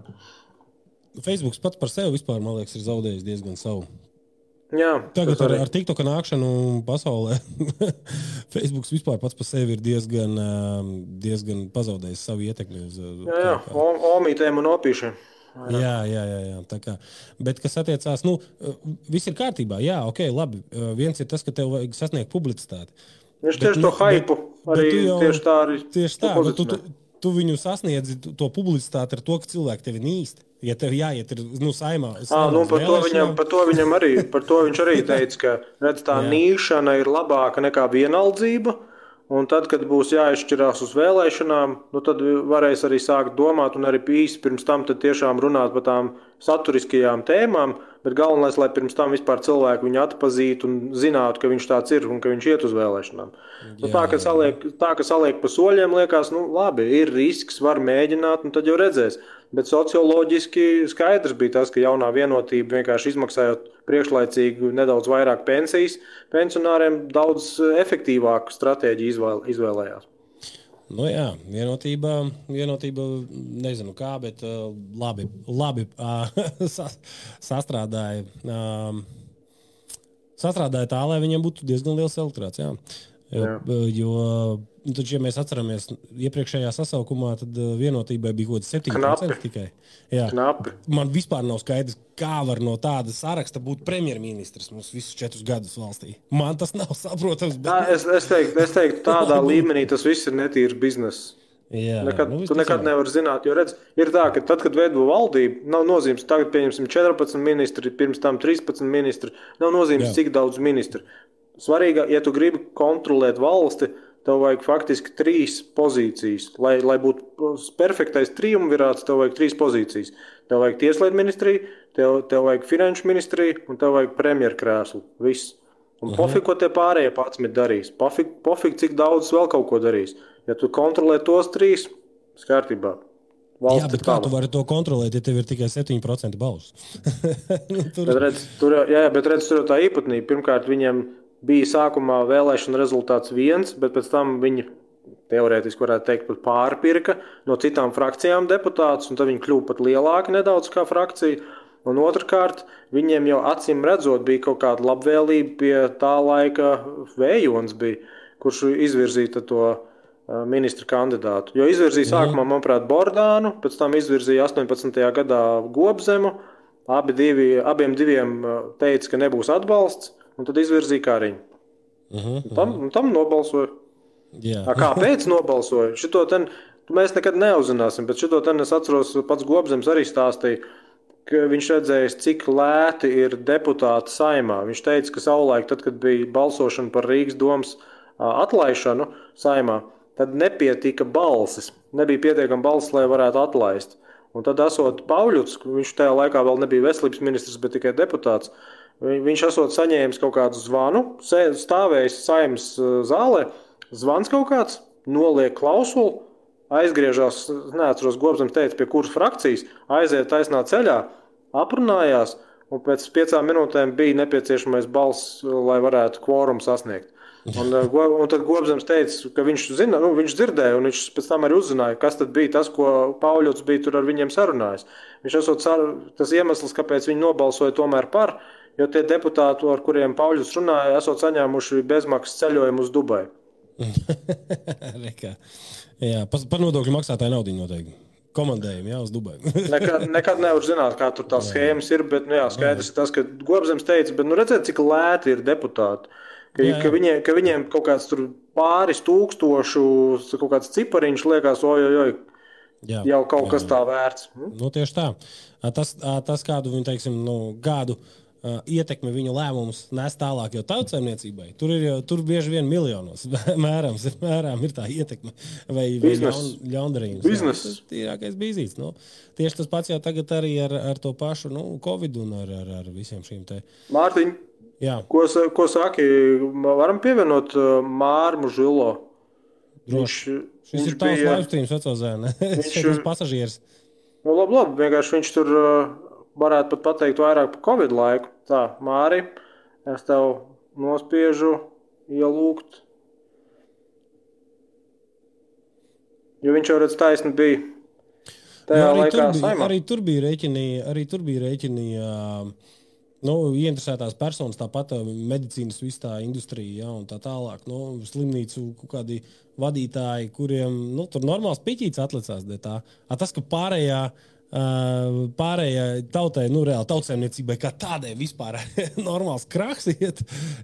Facebooks pats par sevi vispār, man liekas, ir zaudējis diezgan savu. Jā, tagad ar, ar TikToka nākšanu pasaulē Facebooks vispār pats par sevi ir diezgan, diezgan pazaudējis savu ietekmi. Uz, jā, jā, omītēm un opīšiem. Jā, jā, jā, jā. Tā kā. Bet, kas attiecās, nu, viss ir kārtībā, jā, ok, labi, viens ir tas, ka tev vajag sasniegt publicitāti. Viņš bet, tieši to haipu, bet, arī bet jau, tieši tā arī. Tieši tā, bet tu, tu, tu viņu sasniedzi to publicitāti ar to, ka cilvēki tevi nīst. Ja tev jāiet ir, nu, saimā. Ā, nu, par to, viņam, par to viņam arī, par to viņš arī teica, ka, redz, tā nīšana ir labāka nekā vienaldzība, un tad, kad būs jāizšķirās uz vēlēšanām, nu, tad varēs arī sākt domāt, un arī īsi pirms tam tad tiešām runāt par tām saturiskajām tēmām, bet galvenais, lai pirms tam vispār cilvēku viņu atpazītu un zinātu, ka viņš tāds ir un ka viņš iet uz vēlēšanām. Nu, tā, ka saliek, tā, ka saliek pa soļiem, liekas, nu labi, ir risks, var mēģināt un tad jau redzēs. Bet socioloģiski skaidrs bija tas, ka jaunā vienotība vienkārši izmaksājot priekšlaicīgi nedaudz vairāk pensijas, pensionāriem daudz efektīvāku stratēģiju izvēl, izvēlējās. Nu jā, vienotībā, vienotībā nezinu kā, bet uh, labi, labi uh, sastrādāja, uh, sastrādāja tā, lai viņiem būtu diezgan liels elektorāts, jā. Jo, jo taču, ja mēs atceramies iepriekšējā sasaukumā, tad vienotībai bija gods septiņi procenti tikai. Jā. Knapi. Man vispār nav skaidrs, kā var no tāda saraksta būt premjerministrs mums visus četrus gadus valstī. Man tas nav saprotams. Bet... Tā, es, es, teiktu, es teiktu, tādā līmenī tas viss ir netīrs bizness. Jā, nekad, nu, tu nekad nevar zināt, jo redz, ir tā, ka tad, kad veido valdību, nav nozīmes, tagad pieņemsim četrpadsmit ministri, pirms tam trīspadsmit ministri, nav nozīmes, jā. Cik daudz ministri. Svarīga, ja tu gribi kontrolēt valsti, tev vajag faktiski trīs pozīcijas. Lai, lai būtu perfektais triumvirāts, tev vajag trīs pozīcijas. Tev vajag tieslietu ministriju, tev, tev vajag finanšu ministriju un tev vajag premjerkrēslu. Viss. Un uh-huh. pofik, ko te pārējie pats mit darīs. Pofik, pofik, cik daudz vēl kaut ko darīs. Ja tu kontrolē tos trīs, skārtībā. Valsts jā, bet kā tu vari to kontrolēt, ja tev ir tikai septiņi procenti balvs? tur... Bet redz, tur, jā, bet redz, tur tā īpatnība. Pirmkārt, viņiem... Bija sākumā vēlēšana rezultāts viens, bet pēc tam viņi teorētiski varētu teikt pat pārpirka no citām frakcijām deputātus, un tad viņi kļuva pat lielāki nedaudz kā frakcija. Un otrkārt, viņiem jau acīm redzot bija kaut kāda labvēlība pie tā laika Vējons bija, kurš izvirzīja to ministra kandidātu. Jo izvirzīja sākumā, manuprāt, Bordānu, pēc tam izvirzīja astoņpadsmitajā gadā Gobzemu, abi divi, abiem diviem teica, ka nebūs atbalsts. Un tad izvirzīja Kariņu. Uh-huh, uh-huh. Tam, tam nobalsoja. Yeah. Kāpēc nobalsoja? Šito ten, mēs nekad neuzināsim, bet šito ten es atceros, pats Gobzems arī stāstīja, ka viņš redzējis, cik lēti ir deputāti Saimā. Viņš teica, ka savulaik, tad, kad bija balsošana par Rīgas domas atlaišanu Saimā, tad nepietika balsis. Nebija pietiekama balsis, lai varētu atlaist. Un tad esot Pauļuts, viņš tajā laikā vēl nebija veselības ministrs, bet tikai deputāts, viņš esot saņēmis kaut kādu zvanu, stāvējis Saimas zālē, zvans kaut kāds, noliek klausulu, aizgriežās, neatceros, Gobzems teica, pie kuras frakcijas, aiziet taisnā ceļā, aprunājās, un pēc piecām minūtēm bija nepieciešamais balss, lai varētu kvorumu sasniegt. Un, un tad Gobzems teica, ka viņš, zina, nu, viņš dzirdēja, un viņš pēc tam arī uzzināja, kas tad bija tas, ko Pauļots bija tur ar viņiem sarunājis. Viņš esot sar... tas iemesls, kāpēc viņi nobalsoja tomēr par, jo tie deputāti, ar kuriem Pauļus runāja, esot saņēmuši bezmaksas ceļojumu uz Dubai. Rekā. Jā, par pa nodokļu maksātāju naudiņu noteikti. Komandējumi, jā, uz Dubai. nekad, nekad nevar zināt, kā tur tās schēmas ir, bet nu jā, skaidrs ir tas, ka Gobzems teica, bet nu redzēt, cik lēti ir deputāti. Ka, ka, viņiem, ka viņiem kaut kāds tur pāris tūkstošu, kaut kāds cipariņš liekas, ojojoj, jā, jau kaut jā, kas tā vērts. Hm? Nu tieši tā. Tas, tas kādu, viņi teiksim, nu, gādu, ietekmi viņu lēmumus nes tālāk jau tautsaimniecībai. Tur ir jau, tur bieži vien miljonos mēram, mēram ir tā ietekme vai, vai ļaundarījums. Biznes. Tas tīrākais bizīts. Nu, tieši tas pats jau tagad arī ar, ar to pašu nu, Covid un ar, ar, ar visiem šīm te... Mārtiņ, jā. Ko, ko saki? Varam pievienot Mārmu Žilo? Viņš, Šis viņš ir tās bija... live streams vecozē, ne? Viņš ir pasažieris. Nu, labi, labi. Vienkārši viņš tur... Varētu pat pateikt vairāk par Covid laiku. Tā, Māri, es tev nospiežu ielūgt. Jo viņš jau redz taisni bija tajā nu, laikā tur bija, Saimā. Arī tur bija rēķinī, arī tur bija rēķinī, nu, ieinteresētās personas, tāpat medicīnas vistā industrija, ja, un tā tālāk, nu, slimnīcu kaut kādi vadītāji, kuriem, nu, tur normāls piķīts atlicās, bet tā. A tas, ka pārējā pārējai tautai, nu reāli tautsaimniecībai kā tādai vispār normāls kraks iet,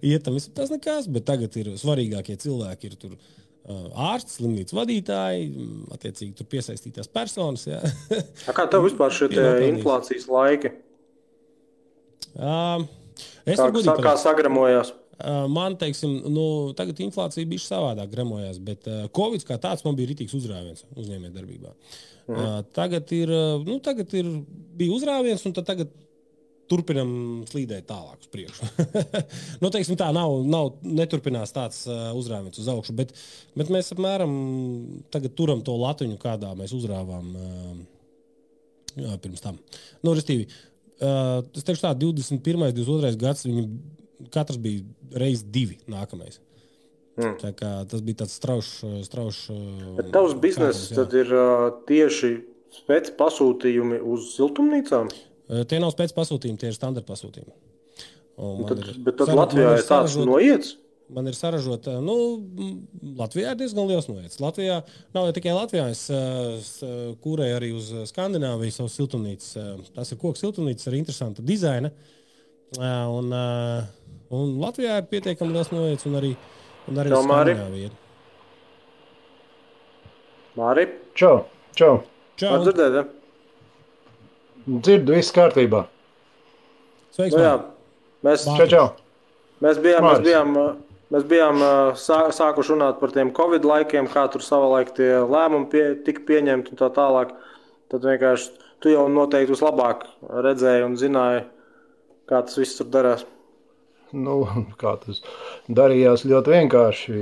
ietam, tas nekās, bet tagad ir svarīgākie cilvēki, ir tur ārsts, slimnīcas vadītāji, attiecīgi tur piesaistītās personas. Jā. A kā tev vispār šie inflācijas laiki? Uh, es kā, kā, kā sagramojās? Man, teiksim, nu, tagad inflācija bišķi savādāk gremojās, bet uh, Covid kā tāds man bija ritīgs uzrāviens uzņēmē darbībā. Uh, tagad ir, nu, tagad ir bija uzrāviens, un tad tagad turpinam slīdēt tālāk uz priekšu. Nu, teiksim, tā nav, nav neturpinās tāds uzrāviens uz augšu, bet, bet mēs apmēram tagad turam to latiņu, kādā mēs uzrāvām jā, pirms tam. Nu, restīvi, es teikšu tā, divdesmit pirmais, divdesmit otrais gads, viņi katrs bija reiz divi nākamais. Mm. Tā kā tas bija tāds straušs... Strauš, tavs bizness tad ir tieši spēc pasūtījumi uz siltumnīcām? Tie nav spēc pasūtījumi, tie ir standarta pasūtījumi. Tad, ir, bet tad saražot, Latvijā ir tāds noiets? Man ir saražot... Nu, Latvijā ir diezgan liels noiets. Latvijā, nav tikai Latvijā, es kūrēju arī uz Skandināviju savu siltumnīcas. Tas ir koks siltumnīcas ar interesanta dizaina. Un, un Latvijā ir pietiekami liels noiets un arī Un arī Skandināvija ir. Māri? Čau, čau. Čau. Man dzirdēt, ja? Dzirdu, viss kārtībā. Sveiks, no, Māri. Mēs, čau, čau. Mēs bijām, mēs bijām, mēs bijām sā, sākuši runāt par tiem Covid laikiem, kā tur savalaik tie lēmumi pie, tika pieņemti un tā tālāk. Tad vienkārši tu jau noteikti vislabāk redzēji un zināji, kā tas viss tur darās. Nu, kā tas darījās ļoti vienkārši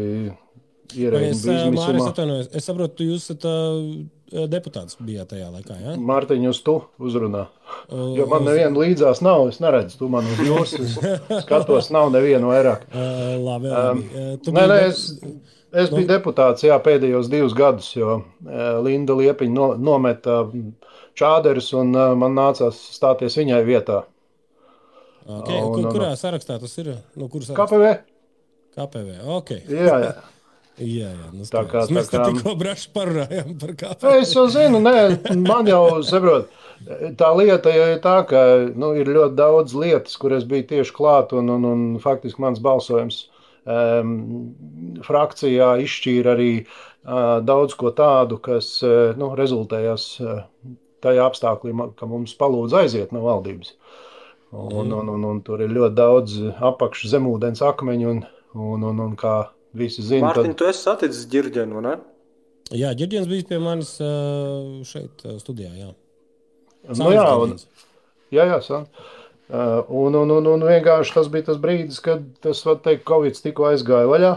ierēģinu biznisumā. Māris, atvainojos, es saprotu, tu jūs esat uh, deputāts bijāt tajā laikā, jā? Ja? Mārtiņus tu uzrunā, uh, jo man uz... nevienu līdzās nav, es neredzu, tu man uz jūs, skatos, nav nevienu vairāk. Uh, labi, labi. Uh, tu nē, nē, es, es biju no... deputāts, jā, pēdējos divus gadus, jo uh, Linda Liepiņa no, nometa čāderis un uh, man nācās stāties viņai vietā. Okay. Oh, no, kurā no. sarakstā tas ir? No kuras K P V. K P V, okei. Okay. Jā, jā. jā, jā nu tā kā, Mēs tā kā... tikko braši parunājām par K P V. Es jau zinu, nē, man jau, saprot, tā lieta jau ir tā, ka nu, ir ļoti daudz lietas, kur es biju tieši klāt, un, un, un faktiski mans balsojums um, frakcijā izšķīra arī uh, daudz ko tādu, kas uh, nu, rezultējās uh, tajā apstāklī, ka mums palūdz aiziet no valdības. Un, un, un, un tur ir ļoti daudz apakšu zemūdens akmeņu, un, un, un, un kā visi zina... Mārtiņ, tad... tu esi saticis Ģirģenu, ne? Jā, Ģirģens bija pie manis šeit studijā, jā. Samas nu jā, un, jā, jā, sam. Un, un, un, un vienkārši tas bija tas brīdis, kad tas, var teikt, Covid tikko aizgāja vaļā,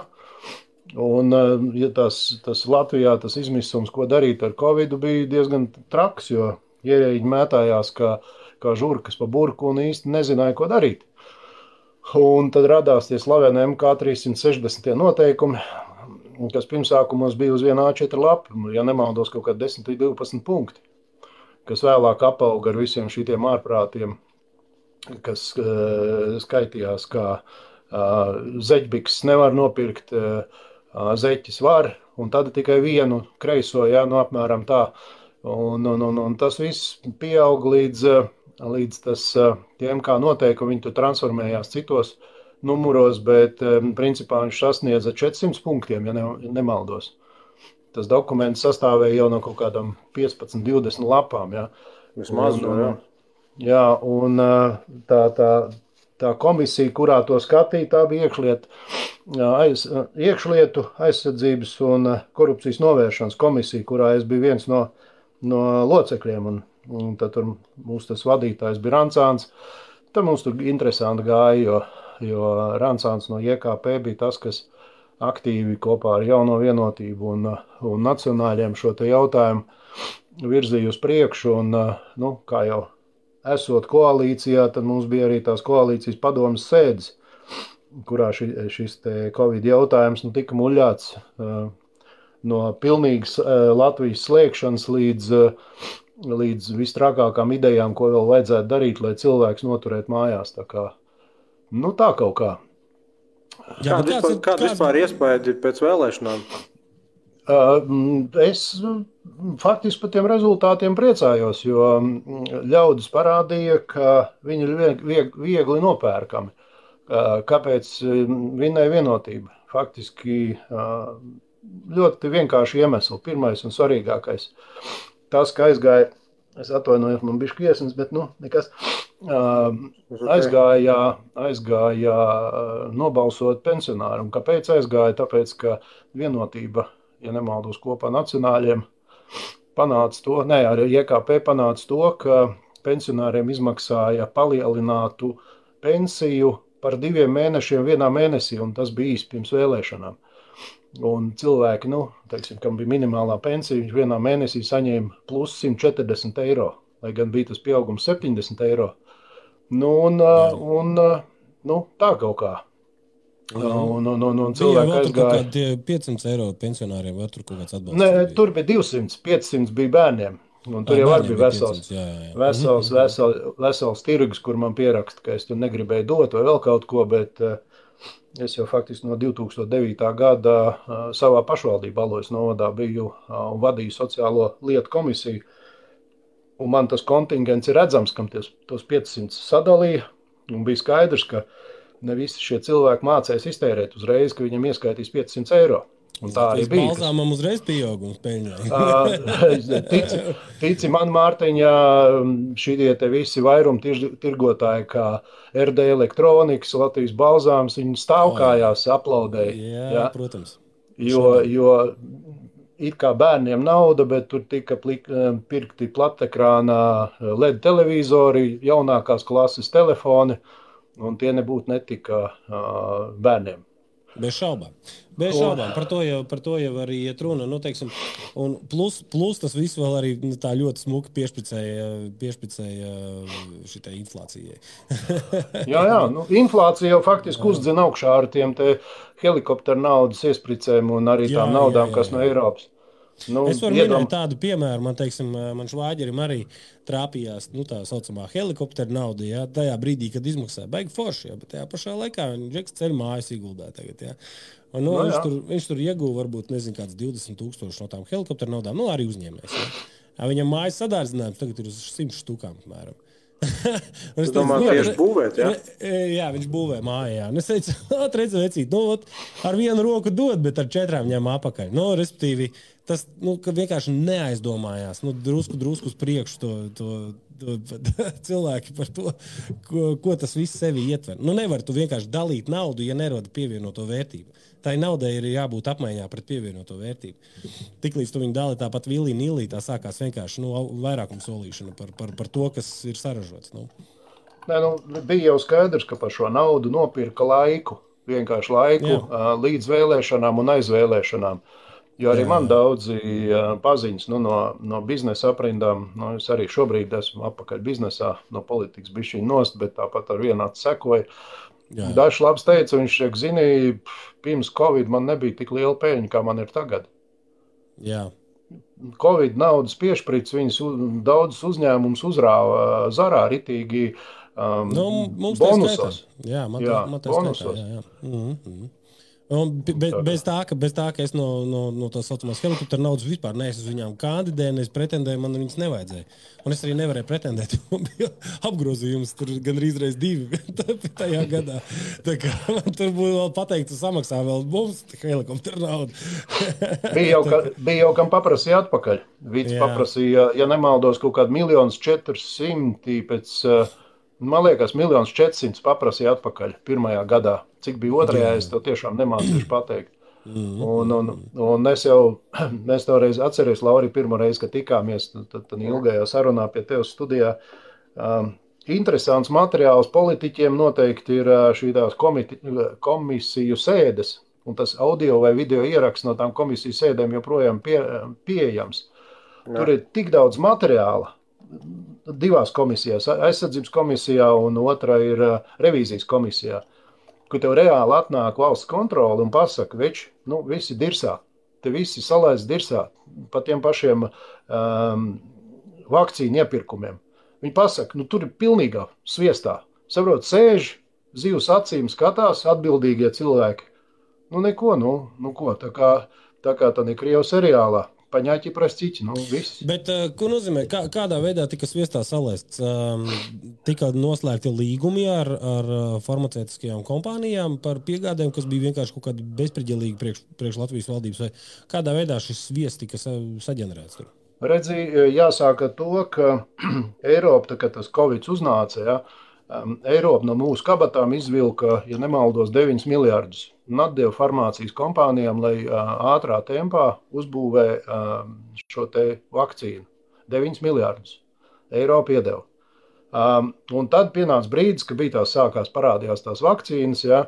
un ja tas, tas Latvijā tas izmisums, ko darīt ar Covidu, bija diezgan traks, jo ierēģi mētājās, ka kā žurkas pa burku un īsti nezināja, ko darīt. Un tad radās tie slaveni M K trīs sešdesmit noteikumi, kas pirmsākumos bija uz viena A četri lapi, ja nemaldos kaut kādi desmit līdz divpadsmit punkti, kas vēlāk apauga ar visiem šitiem ārprātiem, kas uh, skaitījās, kā uh, zeķbiks nevar nopirkt, uh, zeķis var, un tad tikai vienu kreiso, jā, no apmēram tā. Un, un, un, un tas viss pieauga līdz... Uh, līdz tas tiem, kā noteikumi, viņi tu transformējās citos numuros, bet principā viņš sasniedza četrsimt punktiem, ja ne, nemaldos. Tas dokuments sastāvēja jau no kaut kādām piecpadsmit, divdesmit lapām, ja. Vismaz, un, jā. Jā, un tā, tā, tā komisija, kurā to skatīja, tā bija iekšliet, aiz, iekšlietu aizsardzības un korupcijas novēršanas komisija, kurā es biju viens no, no locekļiem, un Un tad tur mūsu tas vadītājs bija Rancāns. Tad mums tur interesanti gāja, jo, jo Rancāns no I K P bija tas, kas aktīvi kopā ar jauno vienotību un, un nacionāļiem šo te jautājumu virzīja uz priekšu. Un, nu, kā jau esot koalīcijā, tad mums bija arī tās koalīcijas padomas sēdes, kurā ši, šis te Covid jautājums nu, tika muļāts uh, no pilnīgas uh, Latvijas sliekšanas līdz... Uh, līdz visstrakākām idejām, ko vēl vajadzētu darīt, lai cilvēks noturētu mājās. Tā kā, nu tā kaut kā. Jā, kāda vispār, kāds... vispār iespēja pēc vēlēšanām? Es faktiski par tiem rezultātiem priecājos, jo ļaudis parādīja, ka viņi ir viegli nopērkami. Kāpēc vinnēja vienotība? Faktiski ļoti vienkārši iemesli. Pirmais un svarīgākais. Tas, ka aizgāja, es atvainojos, man bišķi iesins, bet nu, nekas, aizgāja, aizgāja nobalsot pensionāru. Un kāpēc aizgāja? Tāpēc, ka vienotība, ja nemaldos kopā nacionāļiem, panāca to, ne, arī I K P panāca to, ka pensionāriem izmaksāja palielinātu pensiju par diviem mēnešiem vienā mēnesī, un tas bija īsti pirms vēlēšanām. Un cilvēki, nu, teiksim, kam bija minimālā pensija, viņš vienā mēnesī saņēma plus simt četrdesmit eiro, lai gan bija tas pieaugums septiņdesmit eiro. Nu, un, un nu, tā kaut kā. Un, un, un, un cilvēki aizgāja. Bija vēl piecsimt eiro pensionāriem, vai tur kaut kāds atbalsts? Nē, tur bija divsimt, piecsimt bija bērniem. Un tur A, jau var bija vesels, jā, jā. vesels, vesels, vesels tirgus, kur man pieraksta, ka es tur negribēju dot vai vēl kaut ko, bet es jau faktiski no divi tūkstoši devītā gada savā pašvaldībā Alojas novadā biju un vadīju sociālo lietu komisiju, un man tas kontingents ir redzams, kam ties, tos piecsimt sadalīja, un bija skaidrs, ka ne visi šie cilvēki mācēs iztērēt uzreiz, ka viņam ieskaitīs piecsimt eiro. Un tā arī bija. Balzāmam uzreiz pieaugums peļņā. tici, tici man, Mārtiņa, šie te visi vairumi tirgotāji, kā R D elektronikas, Latvijas balzāms, viņi stāvkājās, aplaudēja. Jā, jā, protams. Jo, jo it kā bērniem nauda, bet tur tika plik, pirkti platekrānā L E D televizori, jaunākās klases telefoni, un tie nebūtu netika bērniem. Bez šaubām. Bez šaubām. Par to jau, par to jau arī iet runa. Nu, teiksim, un plus, plus tas viss vēl arī tā ļoti smuki piešpicēja, piešpicēja šitai inflācijai. jā, jā. Nu, inflācija jau faktiski uzdzina augšā ar tiem te helikopteru naudas iespricēm un arī tām jā, naudām, jā, jā, kas jā. no Eiropas. Nu, es varu iedam... minēt tādu piemēru, man, teiksim, man švāģerim arī trāpījās, nu, tā saucamā helikoptera nauda, jā, tajā brīdī, kad izmaksāja, baigi forši, jā, bet tajā pašā laikā viņš džeks ceļ mājas ieguldē tagad, jā. Un, nu, no, viņš, tur, viņš tur ieguva varbūt, nezinu, kāds divdesmit tūkstoši no tām helikoptera naudām, nu, arī uzņēmēs, jā. jā viņam mājas sadārdzinājums tagad ir uz simt štukām, mēram. Tu domā, tieši būvēt, jā? Jā, viņš būvē mājā, jā. Un es teicu, atredzu vecīt, nu, ot, ar vienu roku dod, bet ar četrām ņem apakaļ. Nu, respektīvi, tas, nu, ka vienkārši neaizdomājās, nu, drusku, drusku uz priekšu to, to, to, to cilvēki par to, ko, ko tas viss sevi ietver. Nu, nevar tu vienkārši dalīt naudu, ja neroda pievienoto vērtību. Tai naudai ir jābūt apmaiņā pret pievienoto vērtību. Tiklīdz tu viņu dali tāpat vilī nilī, tā sākās vienkārši nu, vairākuma solīšana par, par, par to, kas ir saražots. Nu. Nē, nu, bija jau skaidrs, ka par šo naudu nopirka laiku, vienkārši laiku jā. Līdz vēlēšanām un aizvēlēšanām. Jo arī jā, man daudzi paziņas nu, no, no biznesa aprindām, nu, es arī šobrīd esmu apakaļ biznesā, no politikas bišķiņ nost, bet tāpat ar vienāds sekoju. Jā. Dažs labs teica, viņš, ja zini, pirms Covid man nebija tik liela pēļņa, kā man ir tagad. Jā. Covid naudas piešprits, viņas daudzus uzņēmumus uzrāva zarā ritīgi um, nu, bonusos. Jā, man jā, tā, man tā skaitā, jā, jā. Mm, mm. Un bez, bez, tā, ka, bez tā, ka es no, no, no tās saucamās helikoptera naudas vispār neesmu uz viņām kandidēju, neesmu pretendēju, man viņas nevajadzēja. Un es arī nevarēju pretendēt, jo bija apgrozījums tur gan reiz divi tajā gadā. Tā kā man tur būtu vēl pateikt, tu samaksā vēl mums helikoptera naudu. bija, jau, bija jau, kam paprasīja atpakaļ. Vids jā. Paprasīja, ja nemaldos, kaut kādu miljonus četrsimt pēc... Man liekas, miljonus četrsimt paprasīja atpakaļ pirmajā gadā. Cik bija otrajā, es to tiešām nemācīšu pateikt. Un, un, un es jau, mēs toreiz atceries, Lauri, pirmo reizi, kad tikāmies tad, tad ilgajā sarunā pie tev studijā. Um, interesants materiāls politiķiem noteikti ir šīs komiti, komisiju sēdes, un tas audio vai video ieraksts no tām komisiju sēdēm joprojām pie, pieejams. Tur ir tik daudz materiāla. Divās komisijās, aizsardzības komisijā un otra ir uh, revīzijas komisijā, kur tev reāli atnāk valsts kontroli un pasaka, več, nu, visi dirsā, te visi salaiz dirsā pa tiem pašiem um, vakcīnu iepirkumiem. Viņi pasaka, nu, tur ir pilnīgā sviestā. Saprot, sēž, zivs acīm skatās, atbildīgie cilvēki. Nu, neko, nu, nu ko, tā kā, tā kā tādā Krievu seriālā. Paņāķi prasīti, nu, viss. Bet, ko nozīmē, kā, kādā veidā tika sviestā salaists? Tika noslēgti līgumi ar, ar farmaceitiskajām kompānijām par piegādēm, kas bija vienkārši kaut kādi bezpreģelīgi priekš, priekš Latvijas valdības, vai kādā veidā šis sviests tika sa, saģenerēts tur? Redzi, jāsāka to, ka Eiropa, tā, kad tas Covids uznāca, ja, Eiropa no mūsu kabatām izvilka, ja nemaldos, deviņus miljardus un atdeva farmācijas kompānijām, lai ātrā tempā uzbūvē šo te vakcīnu. deviņus miljardus eiro piedeva. Um, un tad pienāca brīdis, kad bija tās sākās, parādījās tās vakcīnas, ja,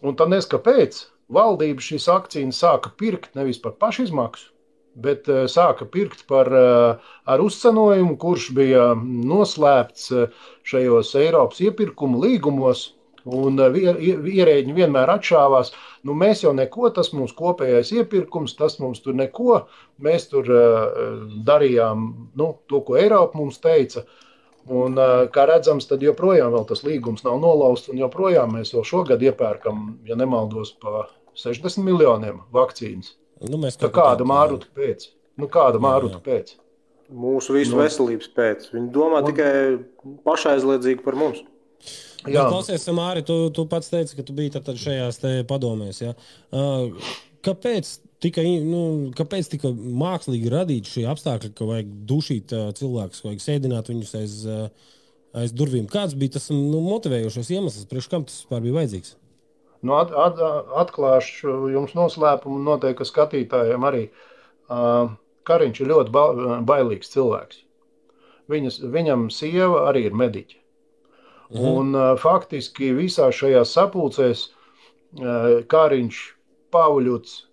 un tad neskapēc valdība šīs vakcīnas sāka pirkt nevis par pašizmaksu, bet uh, sāka pirkt par, uh, ar uzcenojumu, kurš bija noslēpts uh, šajos Eiropas iepirkumu līgumos, un uh, ierēģi vienmēr atšāvās, nu mēs jau neko, tas mums kopējais iepirkums, tas mums tur neko, mēs tur uh, darījām nu, to, ko Eiropa mums teica, un, kā redzams, tad joprojām vēl tas līgums nav nolausts, un joprojām mēs jau šogad iepērkam, ja nemaldos, pa sešdesmit miljoniem vakcīnas. Nu, mēs tā kāda māruta pēc? Nu, kāda māruta pēc? Mūsu visu nu. veselības pēc. Viņi domā un... tikai pašaizliedzīgi par mums. Jā. Klausies, Māri, tu, tu pats teici, ka tu biji tad šajās te padomēs, ja? Kāpēc... Tikai, nu, kāpēc tika mākslīgi radīt šie apstākļi, ka vajag dušīt uh, cilvēkus, vajag sēdināt viņus aiz, uh, aiz durvīm? Kāds bija tas nu, motivējošos iemesls, priekš kam tas vispār bija vajadzīgs? Nu, at, at, atklāšu jums noslēpumu noteikti skatītājiem arī. Uh, Kariņš ir ļoti ba, bailīgs cilvēks. Viņas, viņam sieva arī ir mediķa. Mhm. Un uh, faktiski visā šajās sapulcēs uh, Kariņš, Pauļuts,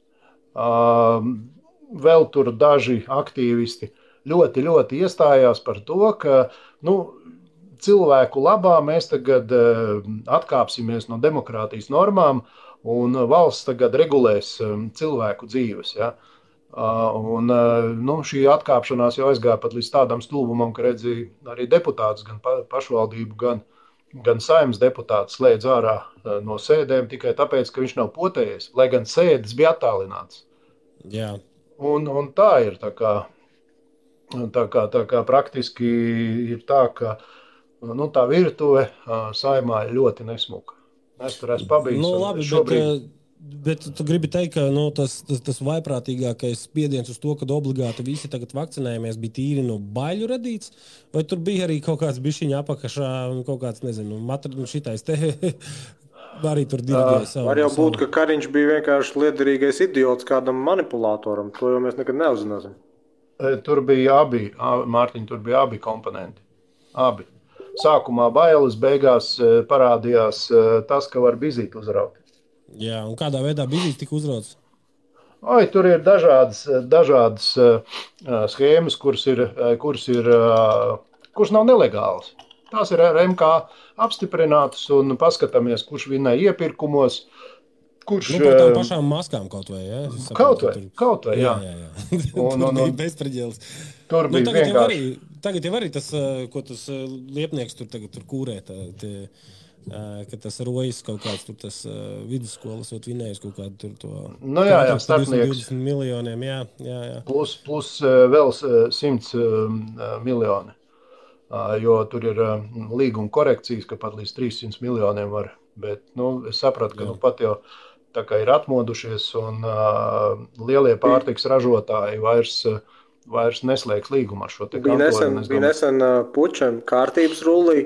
Uh, vēl tur daži aktīvisti ļoti, ļoti iestājās par to, ka nu, cilvēku labā mēs tagad uh, atkāpsimies no demokrātijas normām un valsts tagad regulēs um, cilvēku dzīves. Ja? Uh, un uh, nu, šī atkāpšanās jau aizgāja pat līdz tādam stulbumam, ka redzīja arī deputātus, gan pa, pašvaldību, gan, gan Saimas deputātus slēdz ārā uh, no sēdēm tikai tāpēc, ka viņš nav potējies, lai gan sēdes bija attālināts. Jā. Un, un tā ir tā kā, tā kā, tā kā praktiski ir tā, ka nu, tā virtuve uh, Saimā ir ļoti nesmuka. Es tur esmu pabīdus. Nu, labi, šobrīd... bet, bet tu gribi teikt, ka nu, tas, tas, tas vaiprātīgākais spiediens uz to, kad obligāti visi tagad vakcinējamies, bija tīri no baļu radīts, vai tur bija arī kaut kāds bišķiņa apakašā, kaut kāds, nezinu, matri, šitais te... Arī tur dirigēja savu. Var jau savu. Būt, ka Kariņš bija vienkārši liederīgais idiots kādam manipulātoram. To jau mēs nekad neuzzināsim. Tur bija abi, Mārtiņ, tur bija abi komponenti. Abi. Sākumā bailes, beigās parādījās tas, ka var bizīt uzraut. Jā, un kādā veidā bizīt tika uzrauts? Oi, tur ir dažādas, dažādas schēmas, kuras ir, kuras ir, kuras nav nelegālas. Tās ir ar M K apstiprinātas un paskatāmies, kurš vinē iepirkumos, kurš... Nu, par tām pašām maskām kaut vai, jā? Sapratu, kaut vai, tur... kaut vai, jā. jā, jā, jā. Un, tur un, bija bezpreģēlis. Tur bija nu, tagad vienkārši. Jau arī, tagad jau arī tas, ko tas liepnieks tur tagad tur kūrē, tā, tie, ka tas rojas kaut kāds, tur tas vidusskolas ot vinējas kaut kādu tur to... Nu jā, jā, starpnieks. divdesmit miljoniem, jā, jā, jā. Plus, plus vēl simts miljoni. Jo tur ir līguma korekcijas, ka pat līdz trīs simti miljoniem var, bet nu, es sapratu, ka nu, pat jau tā kā ir atmodušies un uh, lielie pārtiks ražotāji vairs, vairs neslēgs līgumu ar šo te kartoni. Bija nesen pučam kārtības rullī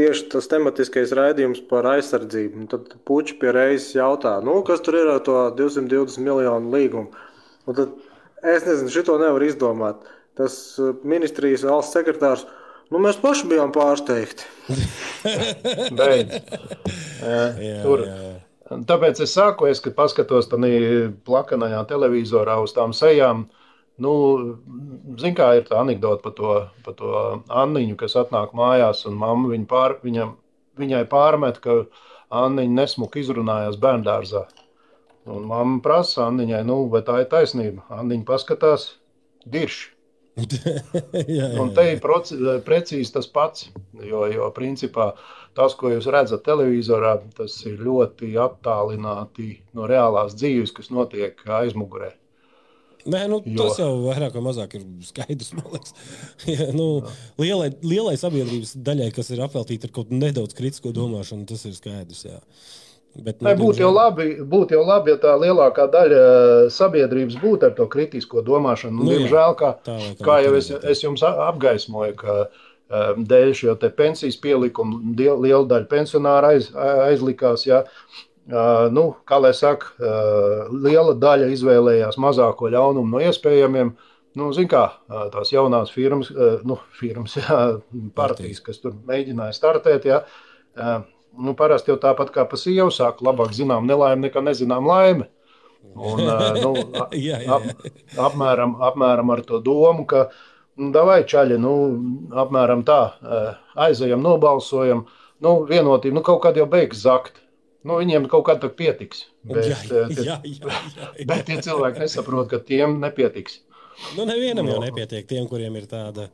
tieši tas tematiskais raidījums par aizsardzību, un tad puči pie reizes jautā, nu kas tur ir ar to divsimt divdesmit miljonu līgumu, un tad es nezinu, šito nevar izdomāt, tas ministrijas valsts sekretārs, Nu, mēs paši bijām pārsteigti. Beidz. Tur. Tāpēc es sāku, es, kad paskatos tādā plakanajā televizorā uz tām sejām, nu, zin kā ir tā anekdota par to, par to Anniņu, kas atnāk mājās, un mamma viņa pār, viņa, viņai pārmet, ka Anniņa nesmuk izrunājās bērndārzā. Un mamma prasa Anniņai, nu, vai tā ir taisnība. Anniņa paskatās, dirši. jā, un te ir precīzi tas pats, jo, jo principā tas, ko jūs redzat televizorā, tas ir ļoti attālināti no reālās dzīves, kas notiek aizmugurē. Nē, nu jo. Tas jau vairāk vai mazāk ir skaidrs, man liekas. ja, nu, lielai, lielai sabiedrības daļai, kas ir apveltīta ar kaut nedaudz kritisko domāšanu, tas ir skaidrs, jā. Bet, nu, Nē, būtu jau labi, būtu jau labi, ja tā lielākā daļa sabiedrības būtu ar to kritisko domāšanu. Nu, diemžēl, kā, tā, tā, kā jau es, es jums apgaismoju, ka dēļ šo te pensijas pielikumu liela daļa pensionāra aiz, aizlikās, ja, nu, kā lai saka, liela daļa izvēlējās mazāko ļaunumu no iespējamiem, Nu, zin kā, tās jaunās firmas, nu, firmas, jā, partijas, kas tur mēģināja startēt, jā, nu, parasti jau tāpat kā pa sievu sāku, labāk zinām nelaime nekā nezinām laime. Un, nu, ap, ap, apmēram, apmēram ar to domu, ka, nu, davai čaļi, nu, apmēram tā, aizējam, nobalsojam, nu, vienotību, nu, kaut kād jau beigas zakt. Nu, viņiem kaut kādā pietiks, bet, jā, jā, jā, jā, jā. Bet tie cilvēki nesaprot, ka tiem nepietiks. Nu, nevienam jau nepietiek tiem, kuriem ir tāda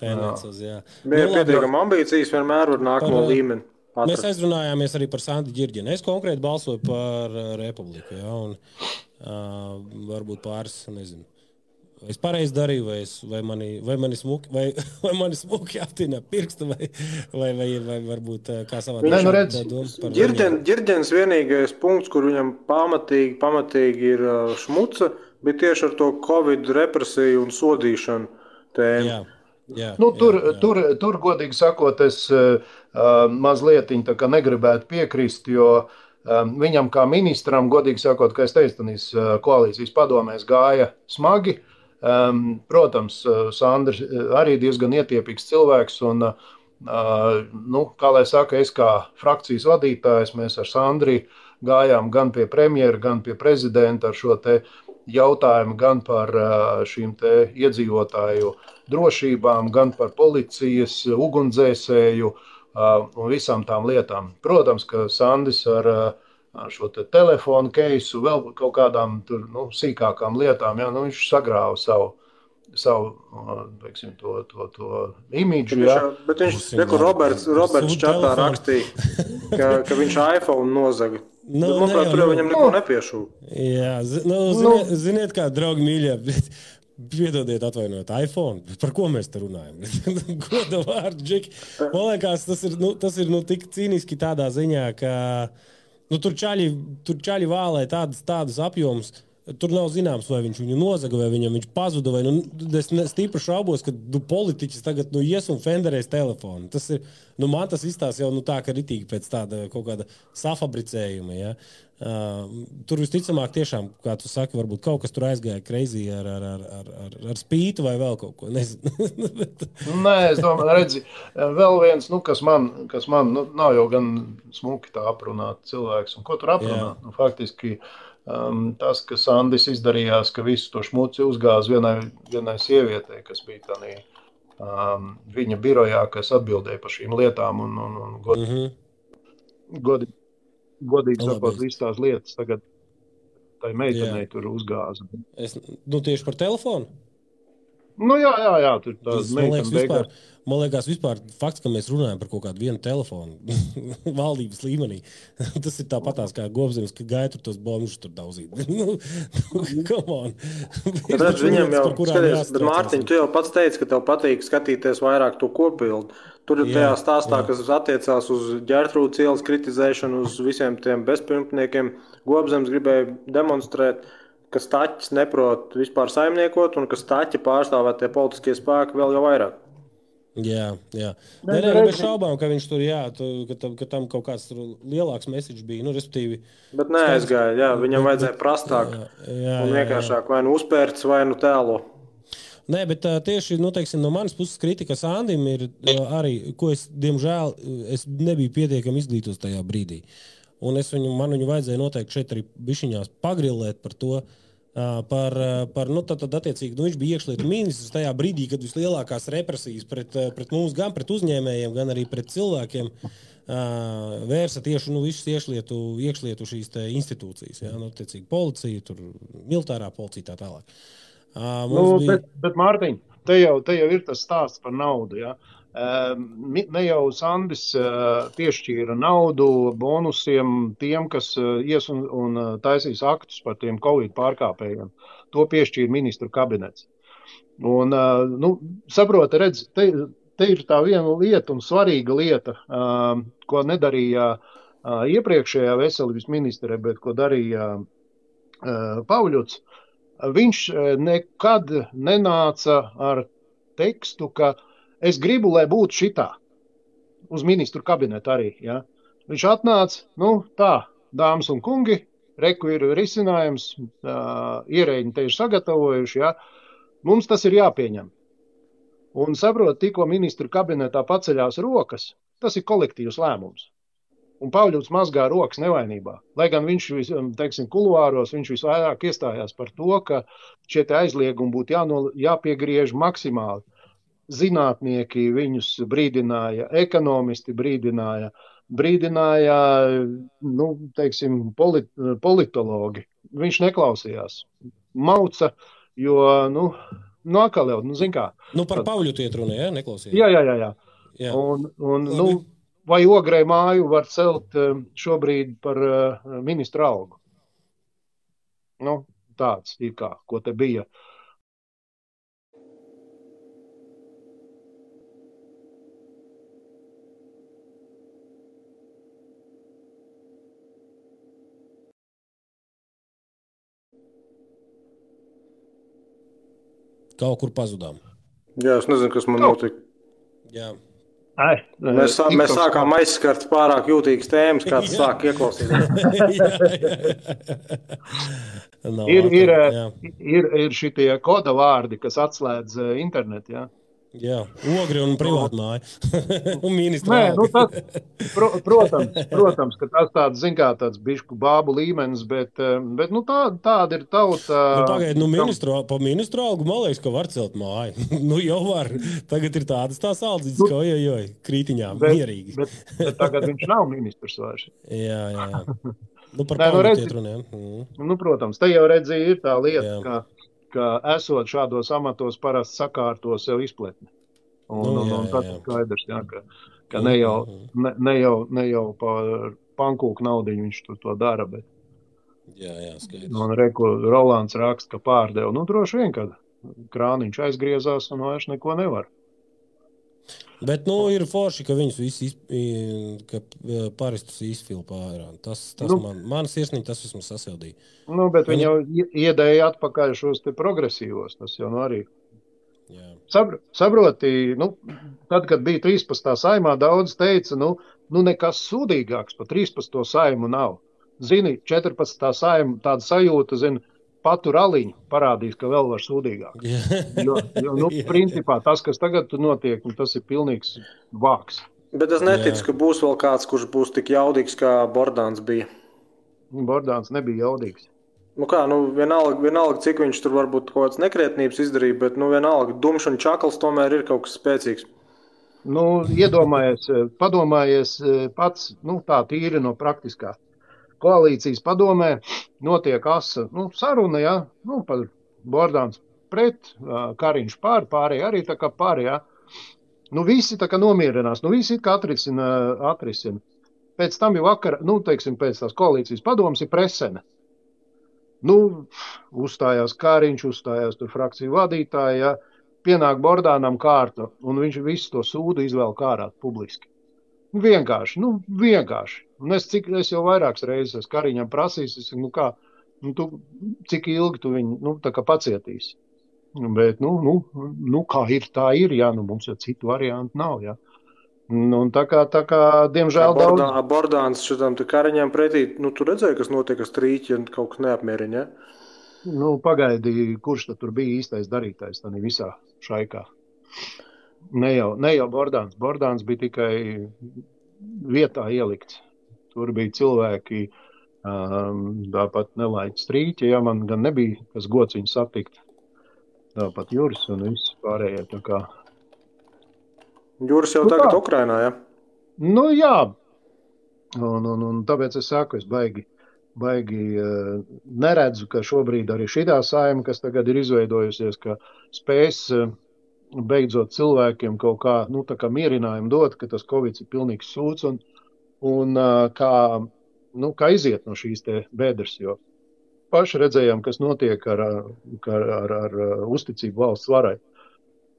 tendence uz, jā. Mēs pietiekam ambīcijas vienmēr var nākamo līmeni. Atrast. Mēs aizrunājāmies arī par Sandu Ģirģinu. Es konkrēti balsoju par Republiku, jā, un uh, varbūt pāris, nezinu. Es pareizi darīju, vai, es, vai, mani, vai mani smuki, vai, vai mani smuki aptīnā pirkstu, vai, vai, vai, vai varbūt kā savā Nē, nu redz, ģirden, ģirdenis vienīgais punkts, kur viņam pamatīgi, pamatīgi ir šmuca, bet tieši ar to Covid represiju un sodīšanu tēmu. Jā, jā, nu, tur, jā, jā. Tur, tur, godīgi sakot, es uh, mazlietiņ tā kā negribētu piekrist, jo um, viņam kā ministram, godīgi sakot, kā es teistanīs uh, koalīcijas padomēs gāja smagi, Um, protams, Sandrs arī diezgan ietiepīgs cilvēks un, uh, nu, kā lai saka, es kā frakcijas vadītājs, mēs ar Sandri gājām gan pie premjera, gan pie prezidenta ar šo te jautājumu, gan par uh, šīm te iedzīvotāju drošībām, gan par policijas, ugundzēsēju uh, un visām tām lietām. Protams, ka Sandis ar uh, ar šo te telefonu keisu, vēl kaut kādām tur, nu, sīkākām lietām, jā, nu, viņš sagrāva savu, savu, teiksim, to, to, to imidžu, jā. Bet viņš, reku, Roberts, Roberts čatā rakstīja, ka, ka viņš iPhone nozaga. Nu, bet, manuprāt, tur jau viņam neko nepiešūk. Jā, nu, ziniet, ziniet kā, draugi mīļie, bet... Piedodiet, atvainojot iPhone, par ko mēs te runājam? Goda vārdu, džeki. Man liekas, tas ir, nu, tas ir, nu, tik cīniski tādā ziņā, ka... Nu, tur čaļi, tur čaļi vālē tādus, tādus apjomus, tur nav zināms, vai viņš viņu nozaga, vai viņam viņš pazuda, vai, nu, es stipri šaubos, ka nu, politiķis tagad, nu, ies un fenderēs telefonu. Tas ir, nu, man tas izstās jau, nu, tā, ka ritīgi pēc tāda kaut kāda safabricējuma, ja. Uh, tur visticamāk tiešām, kā tu saki, varbūt kaut kas tur aizgāja crazy ar, ar, ar, ar, ar spītu vai vēl kaut ko, nezinu. Bet... Nē, es domāju, redzi, vēl viens, nu, kas man, kas man nu, nav jau gan smuki tā aprunāt cilvēks, un ko tur aprunāt? Nu, faktiski um, tas, ka Sandis izdarījās, ka visu to šmuci uzgāz vienai, vienai sievietei, kas bija tādā um, viņa birojā, kas atbildēja par šīm lietām un, un, un godīgi. Mm-hmm. Godi... Godīgi sakot, viss tās lietas tagad tai meitenei tur uzgāza. Es, nu, tieši par telefonu? Nu, jā, jā, jā. Tur tās meitenes beigās. Vispār, man liekas vispār fakts, ka mēs runājam par kaut kādu vienu telefonu valdības līmenī. Tas ir tāpatās kā Gobzems, ka gāja tur tos bomžus tur dauzīt. Nu, come on. Redz, viņam jau, skaties, bet Mārtiņ, tu jau pats teici, ka tev patīk skatīties vairāk to kopildu. Tur ir tajā stāstā, jā. Kas attiecās uz Ģertrūdas ielas kritizēšanu, uz visiem tiem bezpirmtniekiem. Gobzems gribēja demonstrēt, ka staķis neprot vispār saimniekot un ka staķi pārstāvē tie politiskie spēki vēl jau vairāk. Jā, jā. Nē, nē, bez šaubām, ka viņš tur, jā, tu, ka, tam, ka tam kaut kāds tur lielāks message bija, nu, respektīvi. Bet neaizgāja, jā, viņam vajadzēja prastāk jā, jā, un vienkāršāk, vai nu uzpērts, vai nu tēlo. Nē, bet uh, tieši, nu, teiksim, no manas puses kritika Sandim ir uh, arī, ko es, diemžēl, es nebiju pietiekami izglītos tajā brīdī. Un es viņu, man viņu vajadzēja noteikti šeit arī bišķiņās pagrillēt par to, par, par nu, tad, tad attiecīgi, nu, viņš bija iekšlietu ministrs tajā brīdī, kad vislielākās represijas pret, pret mums, gan pret uzņēmējiem, gan arī pret cilvēkiem vērsa tieši, nu, visus iekšlietu, iekšlietu šīs te institūcijas, jā, nu, attiecīgi policija, tur militārā policija tā tālāk. Nu, bija... bet, bet Mārtiņ, te jau, te jau ir tas stāsts par naudu, jā. Ne jau Sandis piešķīra naudu bonusiem tiem, kas ies un, un taisīs aktus par tiem Covid pārkāpējiem. To piešķīra ministru kabinets. Un, nu, saprot, redz, te, te ir tā viena lieta un svarīga lieta, ko nedarīja iepriekšējā veselības ministre, bet ko darīja Pauļuts. Viņš nekad nenāca ar tekstu, ka es gribu, lai būtu šitā, uz ministru kabinetu arī, ja. Viņš atnāca, nu, tā, dāmas un kungi, reku ir risinājums, uh, ierēģi te ir sagatavojuši, ja. Mums tas ir jāpieņem. Un saprot, tikko ministru kabinetā paceļās rokas, tas ir kolektīvs lēmums. Un Pavļuts mazgā rokas nevainībā. Lai gan viņš, teiksim, kuluāros, viņš visvairāk iestājās par to, ka šie te aizliegumi būtu jāno, jāpiegriež maksimāli. Zinātnieki viņus brīdināja, ekonomisti brīdināja, brīdināja, nu, teiksim, polit, politologi. Viņš neklausījās. Mauca, jo, nu, nu, akal jau, nu, zin kā. Nu, par Pavļutu iet runa, jā, neklausījās. Jā, jā, jā, jā. jā. Un, un nu, vai Ogrei māju var celt šobrīd par ministru algu. Nu, tāds ir kā, ko te bija. Kaut kur pazudām. Jā, es nezinu, kas man notika. Jā. Ai, mēs, sā, mēs sākām aizskart pārāk jūtīgas tēmas, kāds sāk ieklausīties. ir, ir, ir, ir šitie koda vārdi, kas atslēdz internetu, jā? Jā, ogri un privātnāji. un ministri. Nē, nu tas, pro, protams, protams, ka tas tāds, zin kā, tāds bišku bābu līmenis, bet, bet nu tā, tāda ir tauta... Nu tagad, nu ministru, pa ministru algu, man liekas, ka var celt māju. nu jau var. Tagad ir tādas tās aldziņas, nu, ka ojojoj, krītiņām, bet, mierīgi. bet, bet tagad viņš nav ministrs vairs. jā, jā, jā. Nu par pavlutiet runiem. Mm. Nu, protams, te jau redzi, ir tā lieta, jā. Ka... ka esot šādos amatos parasti sakārto sev izpletni. Un, un, un tad skaidrs, jā, ka, ka ne jau, ne, ne jau, ne jau par pankūku naudiņu viņš to, to dara, bet jā, jā, skaidrs. Un reku, Rolands raksta, ka pārdev. Nu, droši vien, kad krāniņš aizgriezās un vairs neko nevar. Bet, nu, ir forši, ka viņus visi, izp... ka paristus izfilpā ārā. Tas, tas nu, man, manas iesniņi, tas vismaz sasildīja. Nu, bet viņi jau iedēja atpakaļ šos te progresīvos, tas jau nu arī. Jā. Sabr- sabroti, nu, tad, kad bija trīspadsmitā saimā, daudz teica, nu, nu nekas sūdīgāks pa trīspadsmito saimu nav. Zini, četrpadsmitā saima tāda sajūta, zini, patur aliņu parādīs, ka vēl var sūdīgāk. Jo, jo nu, principā, tas, kas tagad notiek, tas ir pilnīgs vāks. Bet es neticu, ka būs vēl kāds, kurš būs tik jaudīgs, kā Bordāns bija. Bordāns nebija jaudīgs. Nu kā, nu vienalga, vienalga cik viņš tur varbūt kaut kāds nekrietnības izdarīja, bet nu vienalga dumš un čakls tomēr ir kaut kas spēcīgs. Nu, iedomājies, padomājies pats, nu tā tīri no praktiskā. Koalīcijas padomē notiek asa, nu, saruna, jā, nu, par Bordāns pret, Kariņš pār, pārējā arī tā kā pārējā. Nu, visi tā kā nomierinās, nu, visi it kā atrisina, atrisina. Pēc tam jau vakar, nu, teiksim, pēc tās koalīcijas padomas ir presene. Nu, uzstājās Kariņš, uzstājās tur frakciju vadītāji, jā, pienāk Bordānam kārta, un viņš visu to sūdu izvēl kārāt publiski. Vienkārši, nu, vienkārši. Un es, cik, es jau vairākas reizes Kariņam prasīju, es, nu kā, nu, tu, cik ilgi tu viņu, nu, tā kā pacietīsi. Bet, nu, nu, nu, kā ir, tā ir, jā, nu, mums jau citu variantu nav, jā. Nu, un tā kā, tā kā, diemžēl ja, daudz... Bordā, Bordāns šitam te Kariņam pretī, nu, tu redzēji, kas notiek ar strīķi un kaut kas neapmieriņa, ja? Nu, pagaidi, kurš tad tur bija īstais darītājs, tad visā šaikā. Ne jau, ne jau Bordāns. Bordāns bija tikai vietā ielikts. Tur bija cilvēki, um, tāpat nelaid strīķi, ja man gan nebija, kas gods viņu satikt. Tāpat Juris un viss pārējie. Tā kā... Juris jau nu, tagad tā. Ukrainā, ja? Nu jā. Un, un, un tāpēc es saku, es baigi, baigi uh, neredzu, ka šobrīd arī šitā saima, kas tagad ir izveidojusies, ka spēs... Uh, beidzot cilvēkiem kaut kā, nu, tā kā mierinājumu dot, ka tas Covid ir pilnīgs sūds un, un kā, nu, kā iziet no šīs te bedres, jo paši redzējām, kas notiek ar, ar, ar, ar uzticību valsts varai.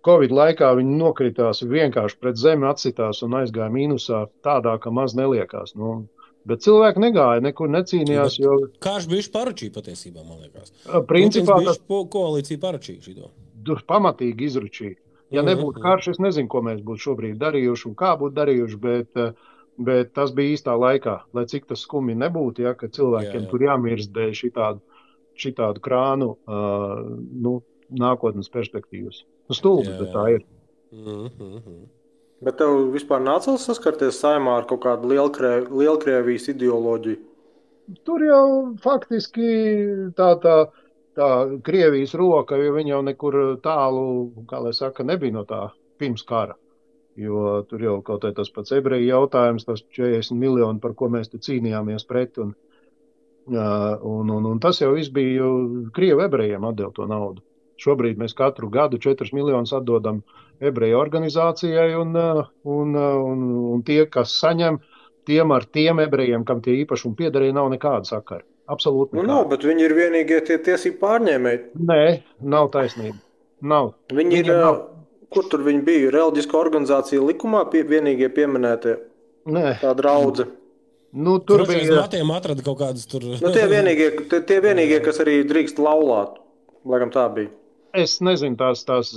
Covid laikā viņi nokritās vienkārši pret zemi, atsitās un aizgāja mīnusā tādā, ka maz neliekās, nu, bet cilvēki negāja, nekur necīnījās, jo... Kārš bijuši paručī patiesībā, man liekas. Principā... Bijuši tas... koalīcija paručī šido. Pamatīgi izručīja. Ja nebūtu karš, es nezinu, ko mēs būtu šobrīd darījuši un kā būtu darījuši, bet, bet tas bija īstā laikā, lai cik tas skumi nebūtu, ja, ka cilvēkiem jā, jā. Tur jāmirst dēļ šitādu, šitādu krānu, uh, nu, nākotnes perspektīvas. Stulbi, bet tā ir. Mm-hmm. Bet tev vispār nācās saskarties Saimā ar kaut kādu Lielkrievijas ideoloģiju? Tur jau faktiski tā, tā, tā Krievijas roka, jo viņi jau nekur tālu, kā lai saka, nebija no tā pirms kara. Jo tur jau kaut kā tas pats ebreju jautājums, tas četrdesmit miljoni, par ko mēs te cīnījāmies pret. Un, un, un, un tas jau viss bija, jo Krievu ebrejiem atdeva to naudu. Šobrīd mēs katru gadu četrus miljonus atdodam ebreju organizācijai, un, un, un, un tie, kas saņem, tiem ar tiem ebrejiem, kam tie īpašumi piederēja, nav nekāda sakara. Absolūti nekāda. Nu nav, bet viņi ir vienīgie tie tiesību pārņēmēji. Nē, nav taisnība. Nav. Viņi ir, nav. Kur tur viņi bija? Reliģisko organizāciju likumā pie, vienīgie pieminētie? Nē. Tā draudze. Nu, tur Protams, bija... Latiem atrada kaut kādus tur... Nu, tie vienīgie, tie, tie vienīgie, kas arī drīkst laulāt, laikam tā bija. Es nezinu, tās, tās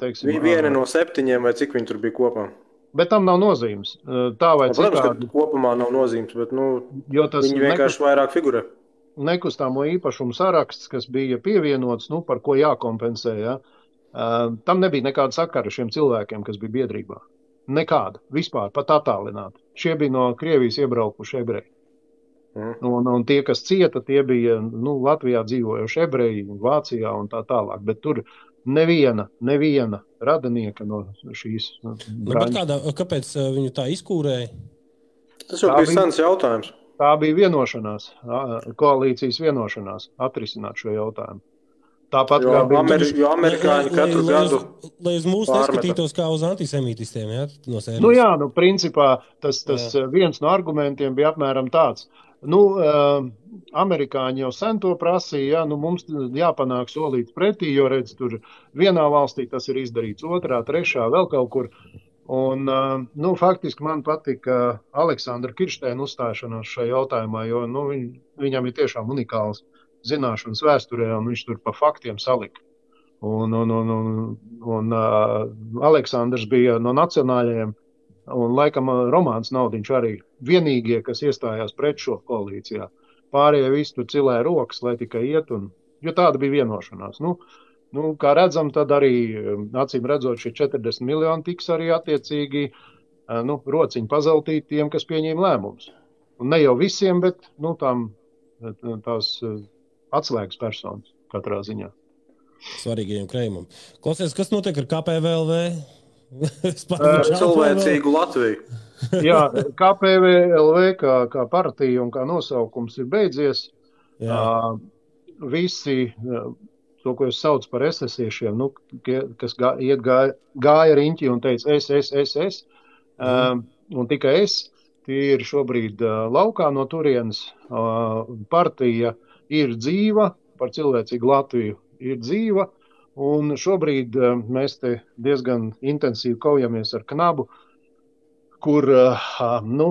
teiksim... Viena no septiņiem, vai cik viņi tur bija kopā? Bet tam nav nozīmes. Tā vai citādi... Protams, ka kopumā nav nozīmes, bet nu, viņi vienkārši nekust... vairāk figurē. Nekustāmo īpašumu saraksts, kas bija pievienots, nu, par ko jākompensē, ja? Tam nebija nekāda sakara šiem cilvēkiem, kas bija biedrībā. Nekāda. Vispār, pat attālināti. Šie bija no Krievijas iebraukuši ebreji. Un, un tie, kas cieta, tie bija nu, Latvijā dzīvojuši ebreji, Vācijā un tā tālāk, bet tur neviena, neviena radinieka no šīs brāņas. Kādā, kāpēc viņu tā izkūrēja? Tas jau bija sens jautājums. Tā bija vienošanās, koalīcijas vienošanās, atrisināt šo jautājumu. Tāpat jo, kā bija... Ameri, jo amerikāņi katru lai, gadu pārmeta. Lai uz mūsu neskatītos kā uz antisemītistiem, jā? No nu jā, nu principā tas, tas viens no argumentiem bija apmēram tāds. Nu, uh, amerikāņi jau sen to prasīja, ja, nu mums jāpanāk solīt pretī, jo redz, tur vienā valstī tas ir izdarīts, otrā, trešā, vēl kaut kur. Un, uh, nu, faktiski man patika Aleksandra Kiršteina uzstāšanos šajā jautājumā, jo, nu, viņ, viņam ir tiešām unikāls zināšanas vēsturē, un viņš tur pa faktiem salika. Un, un, un, un, un uh, Aleksandrs bija no nacionāļiem, un laikam Romāns Naudiņš arī vienīgie, kas iestājās pret šo koalīcijā. Pārējie visi tur cilē rokas, lai tikai iet, un, jo tāda bija vienošanās. Nu, nu, kā redzam, tad arī, acīm redzot, šie četrdesmit miljoni tiks arī attiecīgi nu, rociņi pazeltīt tiem, kas pieņēma lēmumus. Un ne jau visiem, bet nu, tām, tās atslēgas personas katrā ziņā. Svarīgajiem krējumam. Klausies, kas notiek ar K P V L V? Cilvēcīgu Latviju. Jā, K P V L V kā, kā partija un kā nosaukums ir beidzies. Uh, visi, uh, to, ko es saucu par es esiešiem, nu, kas gā, iet gāja, gāja riņķi un teica es, es, es, es, uh, un tikai es, tie ir šobrīd uh, laukā no turienes. Uh, partija ir dzīva, par cilvēcīgu Latviju ir dzīva. Un šobrīd mēs te diezgan intensīvi kaujamies ar Knabu, kur nu,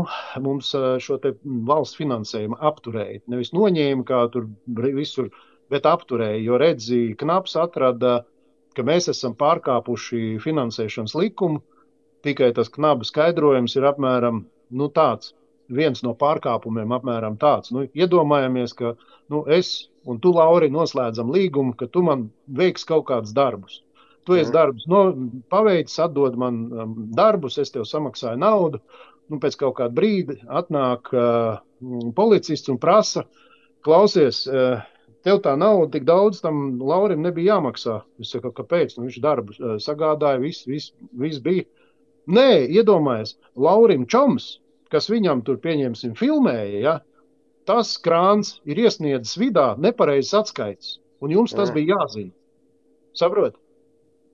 mums šo te valsts finansējumu apturēja. Nevis noņēma, kā tur visur, bet apturēja, jo redzi, Knabs atrada, ka mēs esam pārkāpuši finansēšanas likumu, tikai tas Knaba skaidrojums ir apmēram nu, tāds, viens no pārkāpumiem apmēram tāds. Nu, iedomājamies, ka nu, es... Un tu, Lauri, noslēdzam līgumu, ka tu man veiks kaut kādus darbus. Tu esi darbus no, paveicis, atdod man um, darbus, es tev samaksāju naudu. Nu, pēc kaut kāda brīdi atnāk uh, policists un prasa, klausies, uh, tev tā nauda tik daudz, tam Laurim nebija jāmaksā. Es saku, kāpēc? Nu, viņš darbu uh, sagādāja, viss vis, vis bija. Nē, iedomājies, Laurim Čoms, kas viņam tur pieņemsim filmēja, ja, tas krāns ir iesniedzis vidā nepareizs atskaits, un jums tas bija jāzina. Saprot?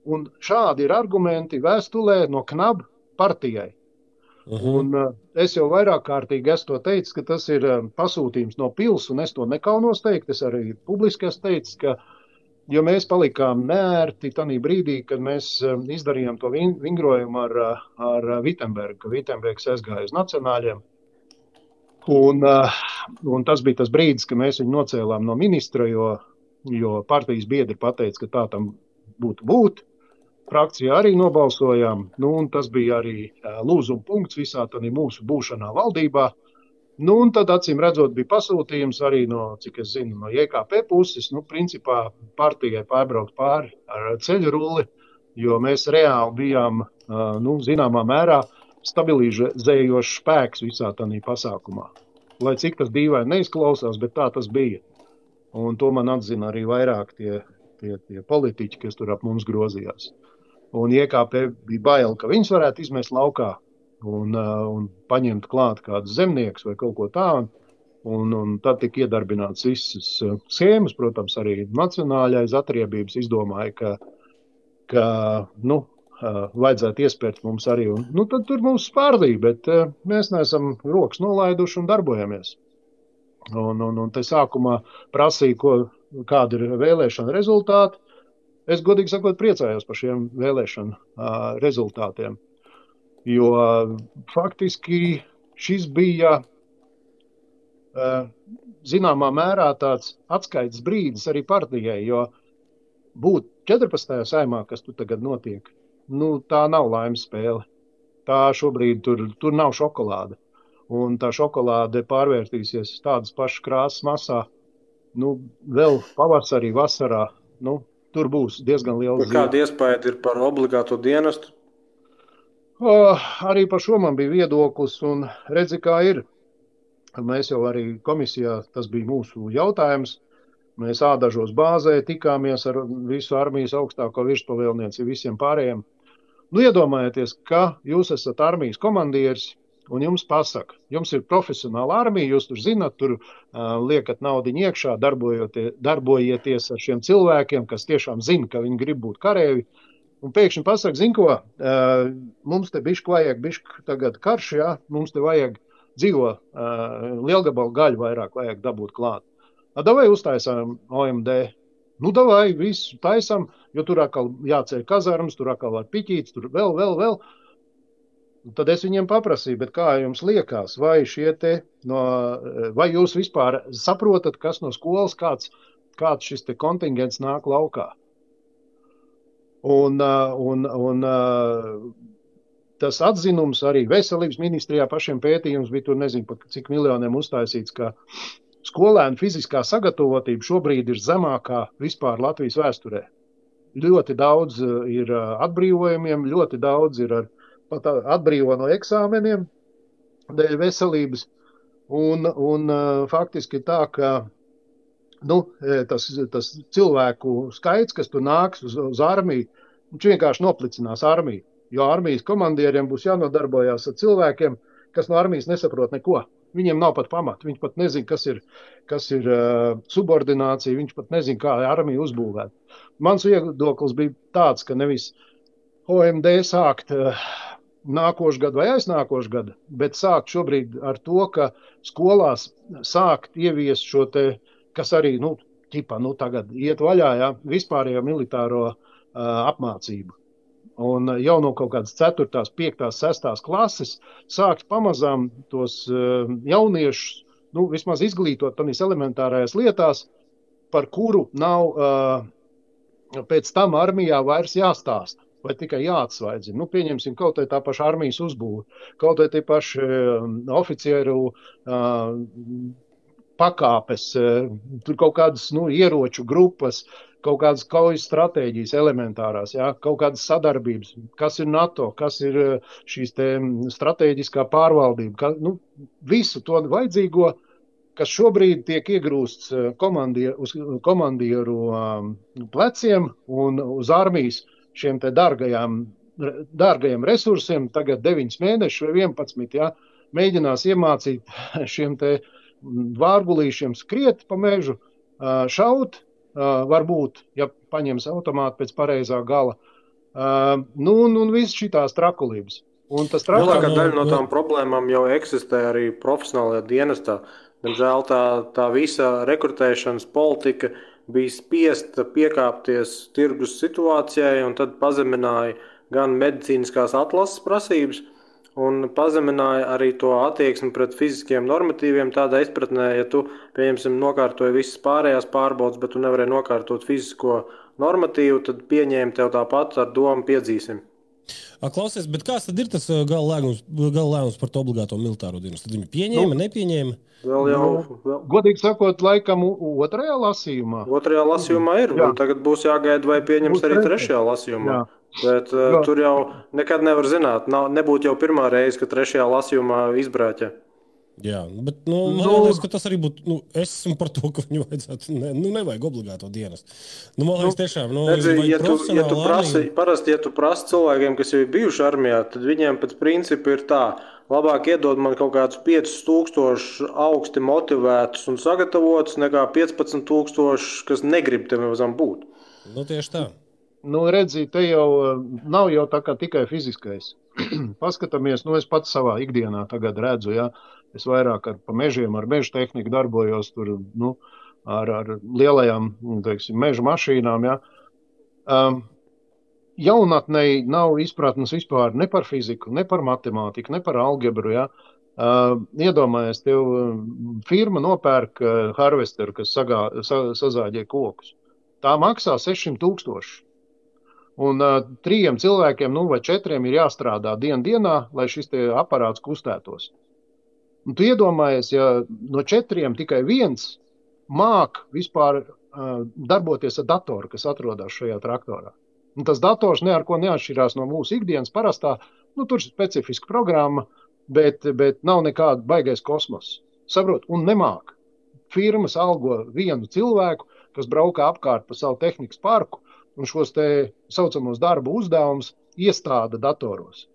Un šādi ir argumenti vēstulē no Knab partijai. Uh-huh. Un uh, es jau vairāk kārtīgi es to teicu, ka tas ir um, pasūtījums no pils, un es to nekaunos teikt, es arī publiski es teicu, ka, jo mēs palikām mērti tanī brīdī, kad mēs um, izdarījām to vin- vingrojumu ar, ar Vitembergu, ka Vitembergs aizgāja uz nacionāļiem. Un, un tas bija tas brīdis, ka mēs viņu nocēlām no ministra, jo, jo partijas biedri pateica, ka tā tam būtu būt. Frakcijā arī nobalsojām, nu, un tas bija arī lūzuma punkts visā mūsu būšanā valdībā. Nu, un tad, acīm redzot, bija pasūtījums arī no, cik es zinu, no J K P puses. Nu, principā partijai pārbraukt pāri ar ceļu rulli, jo mēs reāli bijām, nu, zināmā mērā stabilizējošs spēks visā tādā pasākumā. Lai cik tas dīvaini neizklausās, bet tā tas bija. Un to man atzina arī vairāk tie, tie, tie politiķi, kas tur ap mums grozījās. Un J K P bija bail, ka viņus varētu izmest laukā. Un, un paņemt klāt kādus zemniekus vai kaut ko tādu, un, un tad tika iedarbināts visas schēmas, protams, arī nacionālais atriebības izdomāja, ka, ka nu, vajadzētu iespērt mums arī, un nu, tad tur mums spārdīja, bet mēs neesam rokas nolaiduši un darbojamies. Un, un, un te sākumā prasīja, ko, kāda ir vēlēšana rezultāti. Es godīgi sakot priecājos par šiem vēlēšana rezultātiem. Jo faktiski šis bija zināmā mērā tāds atskaites brīdis arī partijai, jo būt četrpadsmitajā saimā, kas tu tagad notiek, nu tā nav laimes spēle. Tā šobrīd tur, tur nav šokolāde, un tā šokolāde pārvērtīsies tādas pašas krāsas masā, nu vēl pavasarī, vasarā, nu tur būs diezgan liela zīme. Kāda iespēja ir par obligāto dienestu? O, arī par šo man bija viedoklis, un redzi, kā ir. Mēs jau arī komisijā, tas bija mūsu jautājums, mēs ādažos bāzē tikāmies ar visu armijas augstāko virspavēlnieci visiem pārējiem. Nu, iedomājieties, ka jūs esat armijas komandieris, un jums pasaka, jums ir profesionāla armija, jūs tur zinat, tur uh, liekat naudiņu iekšā, darbojieties ar šiem cilvēkiem, kas tiešām zina, ka viņi grib būt karevi. Un pēkšņi pasaka, zin ko, mums te bišku vajag, bišku tagad karš, jā, mums te vajag dzīvo, lielgabalu gaļu vairāk vajag dabūt klāt. Davai uztaisām O M D, nu davai visu taisam, jo tur atkal jāceļ kazarmas, tur atkal var piķīts, tur vēl, vēl, vēl. Tad es viņiem paprasīju, bet kā jums liekas, vai šie te, no, vai jūs vispār saprotat, kas no skolas, kāds, kāds šis te kontingents nāk laukā? Un, un, un tas atzinums arī veselības ministrijā pašiem pētījums bija tur, nezinu, pat cik miljoniem uztaisīts, ka skolēnu fiziskā sagatavotība šobrīd ir zemākā vispār Latvijas vēsturē. Ļoti daudz ir atbrīvojumiem, ļoti daudz ir ar, pat atbrīvo no eksāmeniem dēļ veselības. Un, un faktiski tā, ka... Nu, tas, tas cilvēku skaits, kas tur nāks uz, uz armiju, viņš vienkārši noplicinās armiju, jo armijas komandieriem būs jānodarbojās ar cilvēkiem, kas no armijas nesaprot neko. Viņiem nav pat pamata, viņš pat nezin, kas ir, kas ir uh, subordinācija, viņš pat nezin, kā armiju uzbūvēt. Mans viedoklis bija tāds, ka nevis O M D sākt uh, nākošu gadu vai aiznākošu gadu, bet sākt šobrīd ar to, ka skolās sākt ieviest šo te kas arī, nu, ķipa, nu, tagad iet vaļā, jā, vispārējo militāro uh, apmācību. Un jau no kaut kādas ceturtās, piektās, sestās klases sāks pamazām tos uh, jauniešus, nu, vismaz izglītot tādās elementārajās lietās, par kuru nav uh, pēc tam armijā vairs jāstāst, vai tikai jāatsvaidzina. Nu, pieņemsim kaut vai tā paša armijas uzbūve, kaut vai tie paši uh, oficieru uh, pakāpes, tur kaut kādas, nu, ieroču grupas, kaut kādas kaujas stratēģijas elementārās, jā, kaut kādas sadarbības, kas ir NATO, kas ir šīs te stratēģiskā pārvaldība, ka, nu, visu to vajadzīgo, kas šobrīd tiek iegrūsts komandieru, uz komandieru pleciem un uz armijas šiem te dārgajām, dārgajiem resursiem, tagad deviņus mēnešus vai vienpadsmit, jā, mēģinās iemācīt šiem te vārgulīšiem skriet pa mežu, šaut, varbūt, ja paņems automātu pēc pareizā gala. Nu, un, un viss šitās trakulības. Un tas trakulības... Lielākā daļa no tām problēmām jau eksistē arī profesionālajā dienestā. Diemžēl tā, tā visa rekrutēšanas politika bija spiesta piekāpties tirgus situācijai un tad pazemināja gan medicīniskās atlases prasības, un pazemināja arī to attieksmi pret fiziskiem normatīviem tādā izpratnē, ja tu, pieņemsim, nokārtoji visas pārējās pārbaudas, bet tu nevarēji nokārtot fizisko normatīvu, tad pieņēmi tev tāpat ar domu piedzīsim. Klausies, bet kāds tad ir tas gala lēmums, gala lēmums par to obligāto militāro dienestu? Tad viņi pieņēma, nu, nepieņēma? Vēl jau... Vēl. Godīgi sakot, laikam otrajā lasījumā. Otrajā lasījumā ir, jā. Un tagad būs jāgaida, vai pieņems arī trešajā lasījumā. Jā. Bet uh, tur jau nekad nevar zināt. Nav, nebūt jau pirmā reize, ka trešajā lasījumā izbrāķē. Jā, bet nu, man nu, liekas, ka tas arī būtu, nu, es esmu par to, ka viņu vajadzētu, ne, nu, nevajag obligāto dienestu. Nu, man liekas, tiešām, nu, nedzi, ja tu, ja tu prasi, armiju... parasti, ja tu prasi cilvēkiem, kas jau ir bijuši armijā, tad viņiem pēc principa ir tā, labāk iedod man kaut kādus pieci tūkstoši augsti motivētus un sagatavotus, nekā piecpadsmit tūkstoši, kas negrib tev vajadzam būt. Nu, tieši tā. Nu, redzi, te jau nav jau tā kā tikai fiziskais. Paskatāmies, nu, es pats savā ikdienā tagad redzu, jā, es vairāk ar pa mežiem, ar meža tehniku darbojos tur, nu, ar, ar lielajām, teiksim, meža mašīnām, jā. Um, jaunatnei nav izpratnes vispār ne par fiziku, ne par matemātiku, ne par algebru, jā. Um, iedomājies, tev firma nopērk uh, harvesteru, kas sagā, sa, sazāģē kokus. Tā maksā sešsimt tūkstoši. Un uh, trījiem cilvēkiem, nu, vai četriem ir jāstrādā dienu dienā, lai šis te aparāts kustētos. Un tu iedomājies, ja no četriem tikai viens māk vispār uh, darboties ar datoru, kas atrodas šajā traktorā. Un tas dators ne ar ko neatšķirās no mūsu ikdienas parastā, nu, tur ir specifiska programma, bet, bet nav nekāda baigais kosmos. Saprot, un nemāk. Firmas algo vienu cilvēku, kas braukā apkārt pa savu tehnikas parku, un šos te saucamos darba uzdevums iestāda datoros.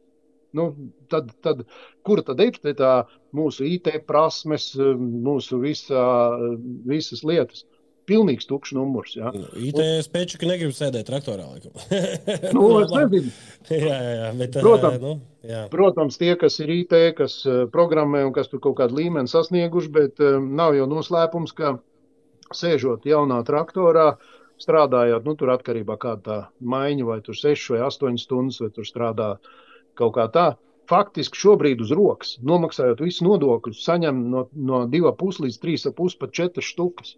Nu, tad, tad, kur tad ir tā mūsu I T prasmes, mūsu visā, visas lietas? Pilnīgs tukšs numurs, jā. Nu, I T spēču, ka negrib sēdēt traktorā, laikam. Nu, es nezinu. Jā, jā, bet... Protams, nu, jā. Protams, tie, kas ir I T, kas programmē un kas tur kaut kādu līmeni sasnieguši, bet nav jau noslēpums, ka sēžot jaunā traktorā, strādājot, nu, tur atkarībā kāda tā maiņa, vai tur seši vai astoņas stundas, vai tur strādā kaut kā tā. Faktiski šobrīd uz rokas, nomaksājot visu nodokļus, saņem no, no divā pus līdz trīs ap pus pat četras štukas.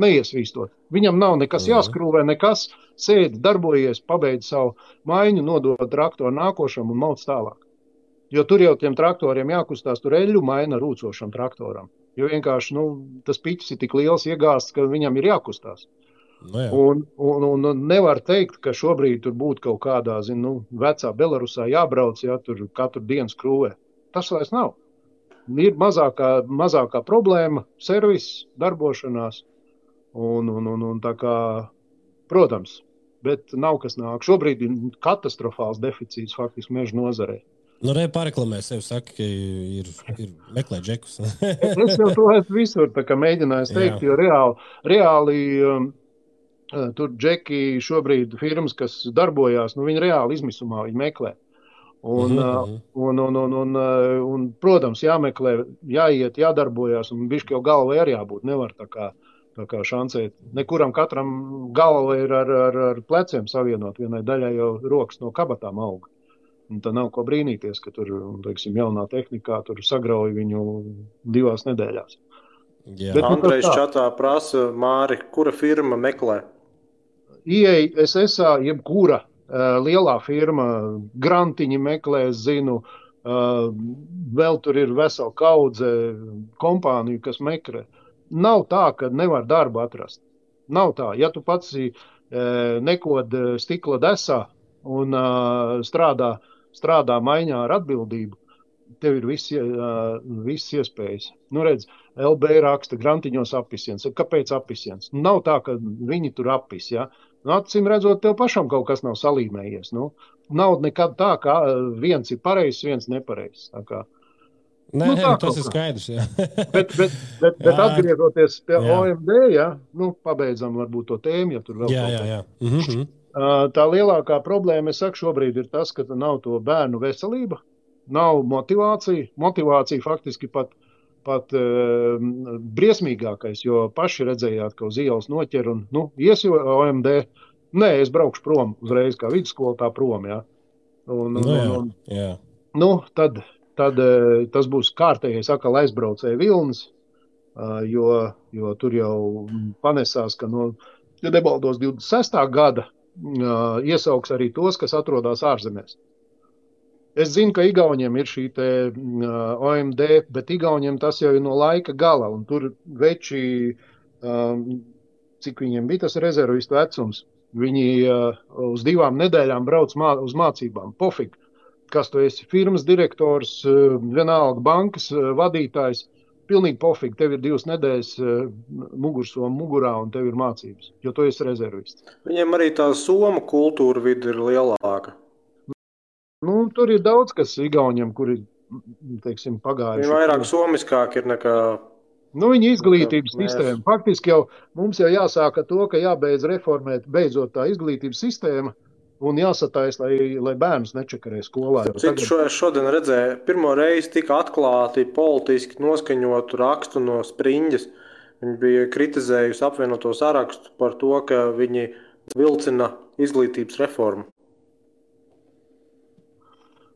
Neiesvīstot. Viņam nav nekas jāskrūvē, nekas, sēdi, darbojies, pabeidz savu maiņu, nodot traktoru nākošam un mauc tālāk. Jo tur jau tiem traktoriem jākustās, tur eļu maina rūcošam traktoram. Jo vienkārši, nu, tas piķis ir tik liels iegāsts, ka viņam ir jākustās. No un, un, un nevar teikt, ka šobrīd tur būtu kaut kādā, zin, nu, vecā Belarusā jābrauc, ja tur katru dienu skrūvē. Tas vairs nav. Ir mazākā, mazākā problēma, servis, darbošanās un, un, un, un tā kā, protams, bet nav kas nāk. Šobrīd ir katastrofāls deficīts faktiski meža nozarē. Nu, re, pārreklamē sevi saka, ka ir, ir meklē džekus. Es jau to esmu visur tā kā mēģināju teikt, jo reāli, reāli tur džeki šobrīd firmas, kas darbojās, nu viņi reāli izmisumā viņi meklē. Un, mm-hmm. un, un, un, un, un, protams, jāmeklē, jāiet, jādarbojās, un bišķi jau galvai arī jābūt. Nevar tā kā, tā kā šancēt. Nekuram katram galvai ir ar, ar, ar pleciem savienot, vienai daļai jau rokas no kabatām auga. Un tā nav ko brīnīties, ka tur, teiksim, jaunā tehnikā tur sagrauj viņu divās nedēļās. Jā. Bet, Andrejs tā, čatā prasa, Māri, kura firma meklē? I A S S A, jebkura uh, lielā firma, grantiņi meklē, es zinu, uh, vēl tur ir vesela kaudze kompāniju, kas meklē. Nav tā, ka nevar darbu atrast. Nav tā. Ja tu pats uh, nekod stikla desā un uh, strādā, strādā maiņā ar atbildību, tev ir viss, uh, viss iespējas. Nu, redz, L B raksta grantiņos apisiens. Kāpēc apisiens? Nav tā, ka viņi tur apis, ja? Nu, acīm redzot, tev pašam kaut kas nav salīmējies. Nu, nav nekad tā, ka viens ir pareizs, viens nepareizs. Tā kā. Nē, nu, tā, nē, tas ir skaidrs, jā. Bet, bet, bet, bet atgriežoties pie O M D, ja? Nu, pabeidzam varbūt to tēmu, ja tur vēl jā, kaut jā, jā. Mm-hmm. Tā lielākā problēma, es saku, šobrīd ir tas, ka nav to bērnu veselība, nav motivācija. Motivācija faktiski pat, pat uh, briesmīgākais, jo paši redzējāt, ka uz ielas noķer un, nu, ies jo O M D. Nē, es braukšu prom uzreiz, kā vidusskola tā prom, jā. Un, un, un, un, jā. Nu, tad, tad uh, tas būs kārtējais atkal aizbraucēja vilnis, uh, jo, jo tur jau panesās, ka no ja nebaldos divdesmit sestā gada uh, iesauks arī tos, kas atrodas ārzemēs. Es zinu, ka Igauniem ir šī te O M D, bet Igauniem tas jau ir no laika gala, un tur veči, cik viņiem bija tas rezervistu vecums, viņi uz divām nedēļām brauc mā, uz mācībām, pofik, kas tu esi firmas direktors, vienalga bankas vadītājs, pilnīgi pofik, tev ir divas nedēļas mugursom mugurā, un tev ir mācības, jo tu esi rezervists. Viņiem arī tā soma kultūra vidi ir lielāka. Nu, tur ir daudz, kas Igauniem, kuri, teiksim, pagājuši. Viņi vairāk somiskāk ir nekā... Nu, viņi izglītības nekā... sistēma. Faktiski jau mums jau jāsāka to, ka jābeidz reformēt beidzot tā izglītības sistēma un jāsatais, lai, lai bērns nečakarē skolā. Citu šo, šodien redzēju, pirmo reizi tika atklāti politiski noskaņotu rakstu no Spriņģes. Viņi bija kritizējusi apvienoto sarakstu par to, ka viņi vilcina izglītības reformu.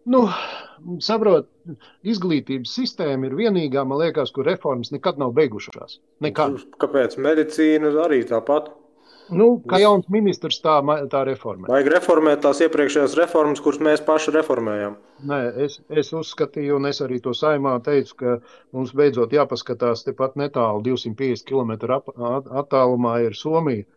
Nu, saprot, izglītības sistēma ir vienīgā, man liekas, kur reformas nekad nav beigušās. Nekad. Kāpēc? Medicīna arī tāpat. Nu, kā jauns ministrs tā, tā reformē. Vajag reformēt tās iepriekšējās reformas, kuras mēs paši reformējām. Nē, es, es uzskatīju, un es arī to saimā teicu, ka mums beidzot jāpaskatās tepat netālu, divsimt piecdesmit kilometru attālumā ir Somija,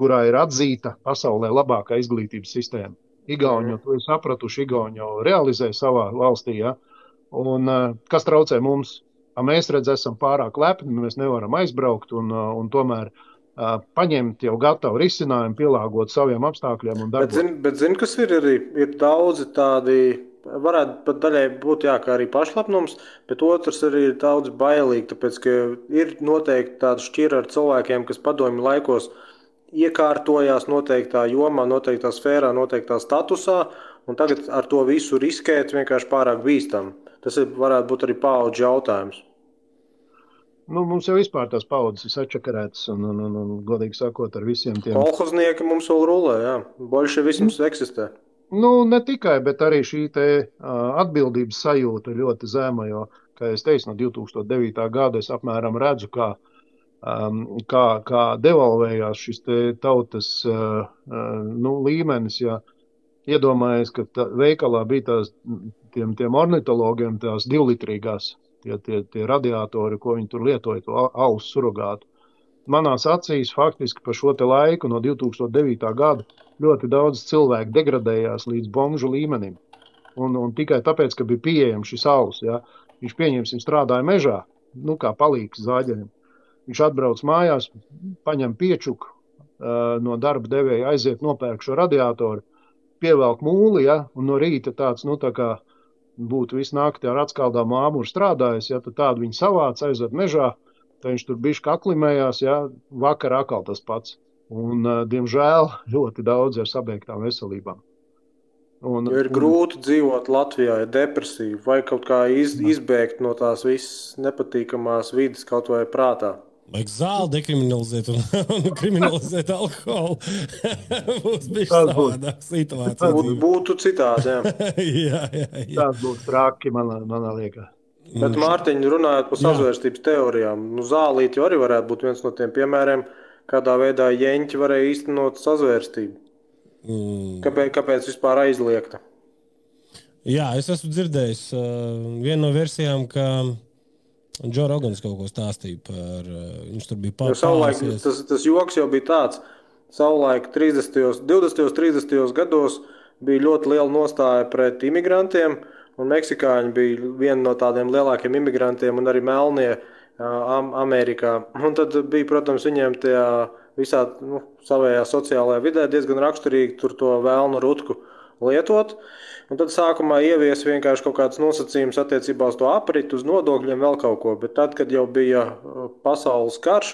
kurā ir atzīta pasaulē labākā izglītības sistēma. Igauņu, to ir sapratuši, Igauņu realizē savā valstī, ja? Un kas traucē mums, a, mēs redz, esam pārāk lepni, mēs nevaram aizbraukt un, un tomēr a, paņemt jau gatavu risinājumu, pielāgot saviem apstākļiem un darbot. Bet zin, bet zin, kas ir arī, ir daudzi tādi, varētu pat daļai būt jā, kā arī pašlapnums, bet otrs arī ir daudz bailīgi, tāpēc, ka ir noteikti tāda šķira ar cilvēkiem, kas padomju laikos, iekārtojās noteiktā jomā, noteiktā sfērā, noteiktā statusā, un tagad ar to visu riskēt vienkārši pārāk bīstam. Tas ir, varētu būt arī paudžu jautājums. Nu, mums jau vispār tās paudzes ir sačakarētas, un, un, un, un godīgi sakot ar visiem tiem... Kolhoznieki mums vēl rulē, jā. Boļševisms eksistē. Nu, ne tikai, bet arī šī te atbildības sajūta ļoti zema, jo, kā es teicu, no divi tūkstoši devītā gada es apmēram redzu, kā Um, kā, kā devalvējās šis te tautas uh, uh, nu, līmenis, ja iedomājies, ka tā, veikalā bija tās, tiem, tiem ornitologiem tās divlitrīgās, tie, tie, tie radiatori, ko viņi tur lietoja, to alus surogātu. Manās acīs faktiski par šo te laiku no divi tūkstoši devītā gada ļoti daudz cilvēku degradējās līdz bomžu līmenim. Un, un tikai tāpēc, ka bija pieejams šis alus, ja, viņš pieņemsim strādāja mežā, nu kā palīgs zāģerim. Viņš atbrauc mājās, paņem piečuku, no darba devēja aiziet nopērk šo radiatoru, pievelk mūli, ja, un no rīta tāds, nu tā kā būtu visu naktī ar atskaldām āmuru strādājas, ja, tad tādu viņu savāc, aiziet mežā, tad viņš tur bišķi aklimējās, ja, vakar akal tas pats. Un, diemžēl, ļoti daudz ar sabiegtām veselībām. Un, ir grūti un... dzīvot Latvijā, ir depresija, vai kaut kā iz, izbēgt no tās visas nepatīkamās vides kaut vai prātā. Vajag zāli dekriminalizēt un, un kriminalizēt alkoholu. Būs bišķi savādāk situācija. Būtu, būtu citādi, jā. jā, jā, jā. Tās būtu trāki, manā, manā liekā. Bet Mārtiņ, runājot par sazvērstības teorijām, nu zālīt jau arī varētu būt viens no tiem piemēriem, kādā veidā jeņķi varēja īstenot sazvērstību. Mm. Kāpēc, kāpēc vispār aizliegta? Jā, es esmu dzirdējis uh, vienu no versijām, ka... Džo Rogans kaut ko stāstīja par... Viņš tur bija pārpālāsies. Savulaik, tas, tas joks jau bija tāds. Savulaik trīsdesmitajos, divdesmitajos, trīsdesmitajos gados bija ļoti liela nostāja pret imigrantiem, un meksikāņi bija viena no tādiem lielākiem imigrantiem un arī melnie am, Amerikā. Un tad bija, protams, viņiem tajā visā nu, savējā sociālajā vidē diezgan raksturīgi tur to vēlnu rutku lietot. Un tad sākumā ievies vienkārši kaut kāds nosacījums attiecībā uz to apritu, uz nodokļiem vēl kaut ko, bet tad, kad jau bija pasaules karš,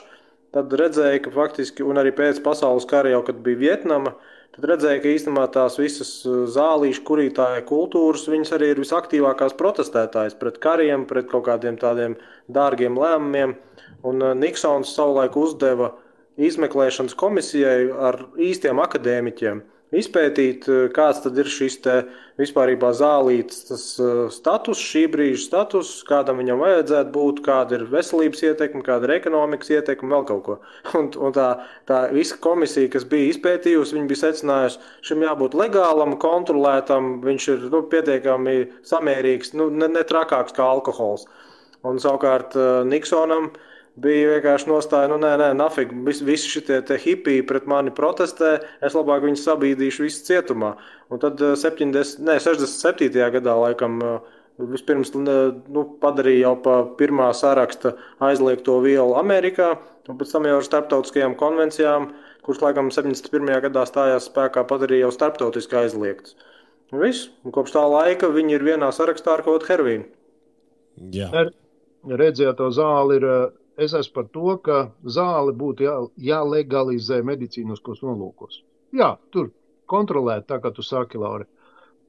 tad redzēja, ka faktiski, un arī pēc pasaules kara jau, kad bija Vietnama, tad redzēja, ka īstenībā tās visas zālīšu kurītāja kultūras, viņas arī ir visaktīvākās protestētājas pret kariem, pret kaut kādiem tādiem dārgiem lēmumiem, un Niksons savulaik uzdeva izmeklēšanas komisijai ar īstiem akadēmiķiem, izpētīt, kāds tad ir šis te vispārībā zālītas tas status, šī brīža status, kādam viņam vajadzētu būt, kāda ir veselības ietekme, kāda ir ekonomikas ietekme, vēl kaut ko. Un, un tā, tā visa komisija, kas bija izpētījusi, viņi bija secinājusi, šim jābūt legālam, kontrolētam, viņš ir nu, pietiekami samērīgs, nu, ne, ne trakāks kā alkohols. Un savukārt Niksonam bija vienkārši nostāja, nu nē, nē, nafik, visi šitie te hipiji pret mani protestē, es labāk viņus sabīdīšu visu cietumā. Un tad septiņdesmitajā, nē, sešdesmit septītajā. Gadā laikam vispirms nu, padarīja jau pa pirmā saraksta aizliegto vielu Amerikā, un pēc tam jau ar starptautiskajām konvencijām, kuras laikam septiņdesmit pirmajā. Gadā stājās spēkā, padarīja jau starptautiski aizliegtas. Un viss, un kopš tā laika viņi ir vienā sarakstā ar kaut hervīnu. Jā. Redzējā to zāli ir... Es esmu par to, ka zāle būtu jā, jālegalizē medicīniskos nolūkos. Jā, tur kontrolēt, tā kā tu saki, Lauri.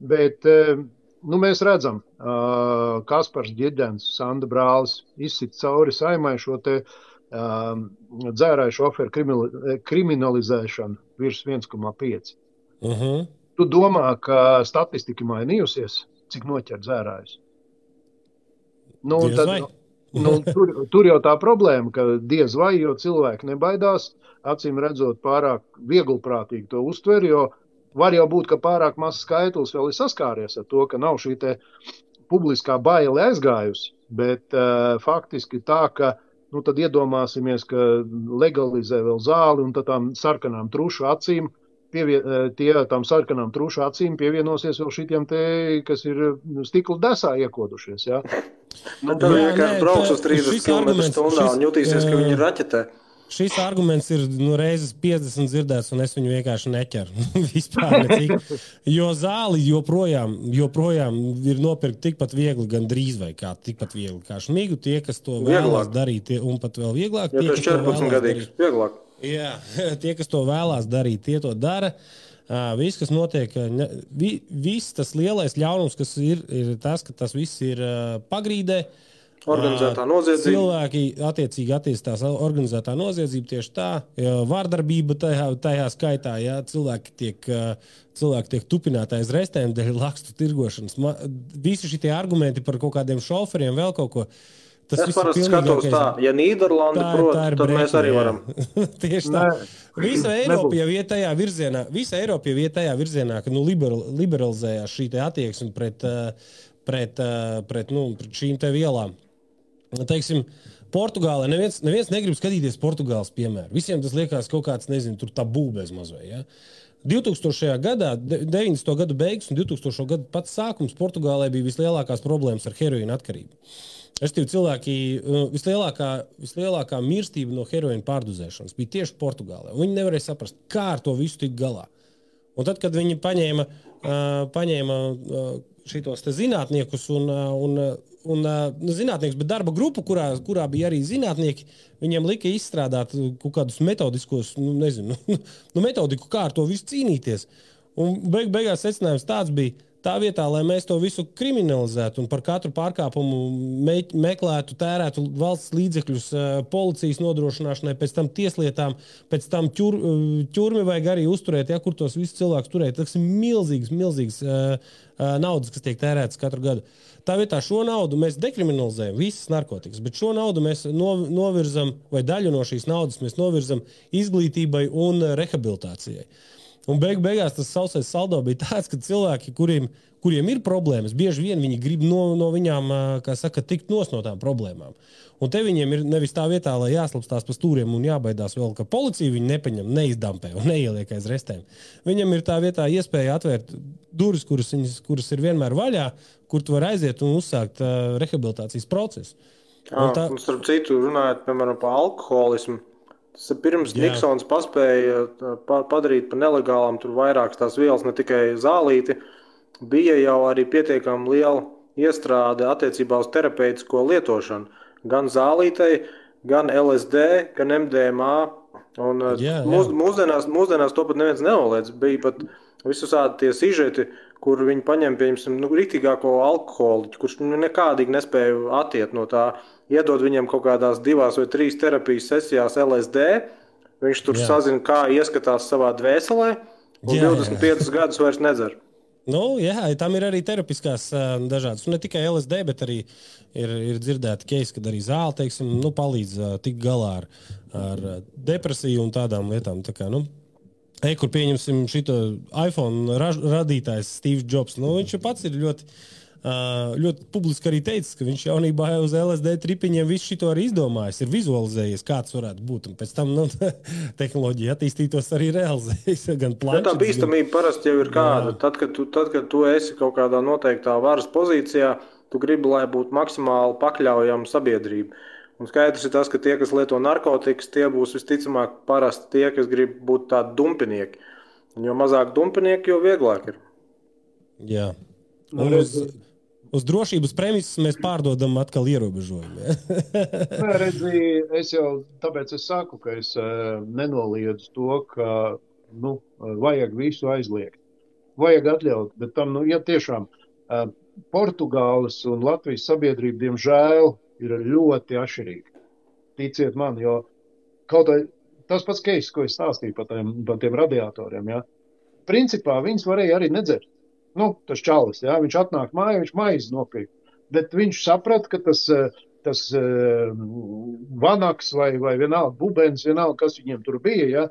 Bet nu, mēs redzam, uh, Kaspars Ģirdens, Sanda Brālis izsit cauri Saimai šo te uh, dzērāju šoferu kriminali- kriminalizēšanu virs viens komats pieci. Uh-huh. Tu domā, ka statistika mainījusies, cik noķer dzērājus? Nu, Diez tad... Vai? Nu, tur, tur jau tā problēma, ka diez vai, jo cilvēki nebaidās, acīm redzot pārāk vieglprātīgi to uztver, jo var jau būt, ka pārāk mazs skaitlis vēl ir saskāries ar to, ka nav šī te publiskā baile aizgājusi, bet uh, faktiski tā, ka nu tad iedomāsimies, ka legalizē vēl zāli un tad tām sarkanām trušu acīm, pievie, tie tām sarkanām trušu acīm pievienosies vēl šitiem te, kas ir stikla desā iekodušies, jā. Ja? Nu, tad vienkārši brauks uz trīsdesmit kilometrus stundā un jutīsies, ka viņi ir raķetē. Šis arguments ir nu, reizes piecdesmit dzirdēts, un es viņu vienkārši neķeru. Vispār necik. Jo zāli joprojām, joprojām ir nopirkt tikpat viegli, gan drīz vai kā, tikpat viegli kā šmigu. Tie, kas to vēlās darīt, un pat vēl vieglāk. Ja tas četrpadsmit gadīgs, vieglāk. Jā, tie, kas to vēlās darīt, tie to dara. Viss, kas notiek, vi, viss tas lielais ļaunums, kas ir, ir tas, ka tas viss ir pagrīdē. Organizētā noziedzība. Cilvēki attiecīgi attīstās organizētā noziedzība tieši tā. Vārdarbība tajā, tajā skaitā, jā, cilvēki tiek, cilvēki tiek tupināti aiz restēm, dēļ lakstu tirgošanas. Visi šitie argumenti par kaut kādiem šoferiem, vēl kaut ko. Tas es parasti skatos tā, ja Nīderlanda prot, tad brēķi, mēs arī jā. Varam. Tieši tā. Visa Eiropa jau iet tajā virzienā, visa Eiropa jau iet tajā virzienā, ka nu, liberal, liberalizējās šī te attieksme pret, pret, pret, nu, pret šīm te vielām. Teiksim, Portugālē neviens, neviens negrib skatīties Portugāles piemēru. Visiem tas liekas kaut kāds, nezinu, tur tabū bez mazvai, jā. divtūkstošajā. Gadā, deviņdesmito. Gadu beigas un divtūkstošo. Gadu pats sākums Portugālē bija vislielākās problēmas ar heroīnu atkarību. Restīvi cilvēki, vislielākā, vislielākā mirstība no heroīna pārduzēšanas bija tieši Portugālē. Viņi nevarēja saprast, kā ar to visu tik galā. Un tad, kad viņi paņēma, paņēma šitos te zinātniekus un, un, un zinātniekus, bet darba grupu, kurā, kurā bija arī zinātnieki, viņiem lika izstrādāt kaut kādus metodiskos, nu nezinu, nu metodiku, kā ar to visu cīnīties. Un beig, beigās secinājums tāds bija, tā vietā, lai mēs to visu kriminalizētu un par katru pārkāpumu me- meklētu, tērētu valsts līdzekļus policijas nodrošināšanai, pēc tam tieslietām, pēc tam ķur, ķurmi vajag arī uzturēt, ja, kur tos visus cilvēkus turēt. Tas ir milzīgs, milzīgs uh, naudas, kas tiek tērētas katru gadu. Tā vietā šo naudu mēs dekriminalizējam visas narkotikas, bet šo naudu mēs novirzam, vai daļu no šīs naudas mēs novirzam izglītībai un rehabilitācijai. Un beig, beigās tas sausais saldo bija tāds, ka cilvēki, kuriem, kuriem ir problēmas, bieži vien viņi grib no, no viņām, kā saka, tikt nos no tām problēmām. Un te viņiem ir nevis tā vietā, lai jāslapstās pa stūriem un jābaidās vēl, ka policija viņu nepaņem, neizdampē un neieliek aiz restēm. Viņam ir tā vietā iespēja atvērt durvis, kuras, kuras ir vienmēr vaļā, kur tu var aiziet un uzsākt uh, rehabilitācijas procesu. Un, tā... un starp citu runājot, piemēram, par alkoholismu. Pirms Jā. Niksons paspēja padarīt par nelegālām tur vairākas tās vielas, ne tikai zālīti, bija jau arī pietiekami liela iestrāde attiecībā uz terapeitisko lietošanu. Gan zālītei, gan L S D, gan M D M A. Un jā, jā. Mūs, mūsdienās, mūsdienās to pat neviens nenoliedz. Bija pat visu sādi tie sižeti, kur viņi paņem, pieņemsim, nu, riktīgāko alkoholu, kurš nekādīgi nespēja attiet no tā. Iedod viņiem kaut kādās divās vai trīs terapijas sesijās L S D, viņš tur Jā. Sazina, kā ieskatās savā dvēselē, un jā, divdesmit piecus jā. Gadus vairs nedzer. Nu, jā, tam ir arī terapiskās dažādas, un ne tikai L S D, bet arī ir, ir dzirdēti keisi, kad arī zāle, teiksim, nu, palīdz tik galā ar, ar depresiju un tādām lietām, tā kā, nu, ej, kur pieņemsim šito iPhone raž, radītājs Steve Jobs, nu, viņš pats ir ļoti, ļoti publiski arī teicis, ka viņš jaunībā uz L S D tripiņiem visu šito arī izdomājis, ir vizualizējies, kāds varētu būt, un pēc tam, nu, tehnoloģija attīstītos arī realizējies, gan planšas. Nu, tā bīstamība parasti jau ir kāda, tad kad, tu, tad, kad tu esi kaut kādā noteiktā varas pozīcijā, tu gribi, lai būtu maksimāli pakļaujama sabiedrība. Un skaidrs ir tas, ka tie, kas lieto narkotikas, tie būs visticamāk parasti tie, kas grib būt tādi dumpinieki. Un jo mazāk dumpinieki, jo vieglāk ir. Jā. Un uz, uz drošības premises mēs pārdodam atkal ierobežojumu. Nē, redzi, es jau tāpēc es saku, ka es nenoliedzu to, ka nu, vajag visu aizliegt. Vajag atļaut, bet tam, nu, ja tiešām Portugāles un Latvijas sabiedrība, diemžēl, ir ļoti atšķirīgi. Ticiet man, jo kaut vai tas pats keiss, ko es stāstīju par tiem, par tiem radiatoriem, ja, principā viņas varēja arī nedzert. Nu, tas čalis, ja, viņš atnāk māju, viņš maizi nopirka. Bet viņš saprat, ka tas, tas vanaks vai, vai vienalga bubens, vienalga, kas viņiem tur bija, ja,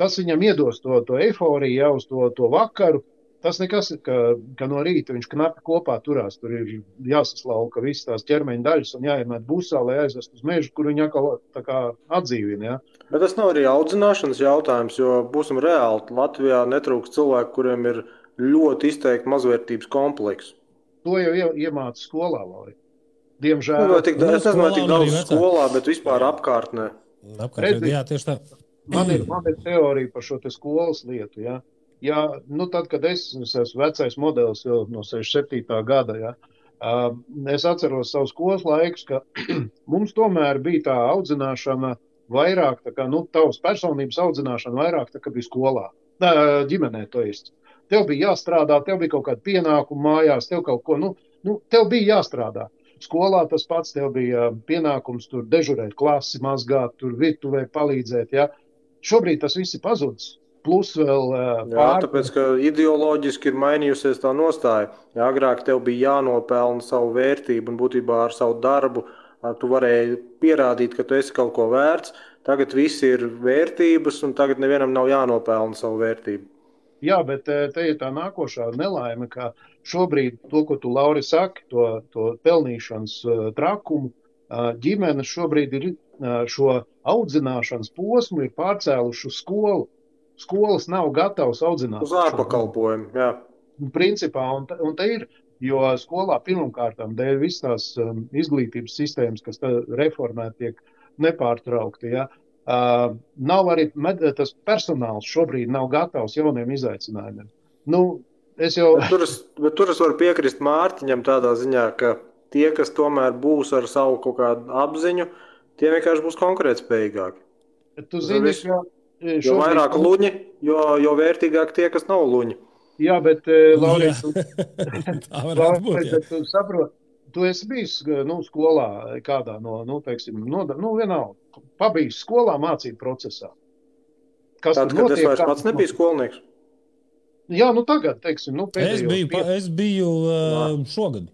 tas viņam iedos to, to eiforiju, ja, uz to, to vakaru. Tas nekas, ka, ka no rīta viņš knapi kopā turās, tur ir jāsaslauka visas tās ķermeņa daļas un jāiemēt busā, lai aizvest uz mežu, kur viņi atkal tā kā atdzīvina. Ja? Bet tas nav arī audzināšanas jautājums, jo būsim reāli, Latvijā netrūkst cilvēku, kuriem ir ļoti izteikti mazvērtības kompleksu. To jau iemāca skolā, vai? Diemžēl. Nu, tik, es nezinu, tik daudz skolā, bet vispār apkārtnē. Apkārtnē, jā, tieši tā. Man ir, man ir teorija par šo te skolas lietu, jā. Ja? Ja, nu tad, kad es, es esmu vecais modelis jau no sešdesmit septītā gada, ja, es atceros savus skolas laikus, ka mums tomēr bija tā audzināšana vairāk, tā kā, nu, tavas personības audzināšana vairāk, tā kā bija skolā, Nā, ģimenē to īsti. Tev bija jāstrādā, tev bija kaut kāda pienākuma mājās, tev kaut ko, nu, nu, tev bija jāstrādā. Skolā tas pats, tev bija pienākums tur dežurēt klasi, mazgāt, tur virtuvē palīdzēt, ja. Šobrīd tas viss ir pazudis. Plus vēl pār... Jā, tāpēc, ka ideoloģiski ir mainījusies tā nostāja. Ja agrāk tev bija jānopelna savu vērtību un būtībā ar savu darbu, tu varēji pierādīt, ka tu esi kaut ko vērts. Tagad visi ir vērtības un tagad nevienam nav jānopelna savu vērtību. Jā, bet te ir tā nākošā nelaime, ka šobrīd to, ko tu, Lauri, saki, to, to pelnīšanas trakumu, ģimenes šobrīd ir šo audzināšanas posmu ir pārcēluši uz skolu. Skolas nav gatavas audzināt. Uz ārpakalpojumu, jā. Principā, un, un te ir, jo skolā pirmkārtām dēļ visas tās um, izglītības sistēmas, kas reformē tiek nepārtraukti, jā, uh, nav arī, med, tas personāls šobrīd nav gatavs jauniem izaicinājumiem. Nu, es jau... Bet tur es, bet tur es varu piekrist Mārtiņam tādā ziņā, ka tie, kas tomēr būs ar savu kaut kādu apziņu, tie vienkārši būs konkrētspējīgāki. Tu zini, ka... Jau... Jo vairāk luņi, jo, jo vērtīgāk tie, kas nav luņi. Jā, bet, Lauri, tu, tu saproti, tu esi bijis nu, skolā kādā no, nu, teiksim, no, nu, vienalga, pabijis skolā mācību procesā. Kas tad, kad notiek, es vairs kā... pats nebija skolnieks? Jā, nu tagad, teiksim, nu pēdējos... Es biju, pie... pa, es biju uh, šogad.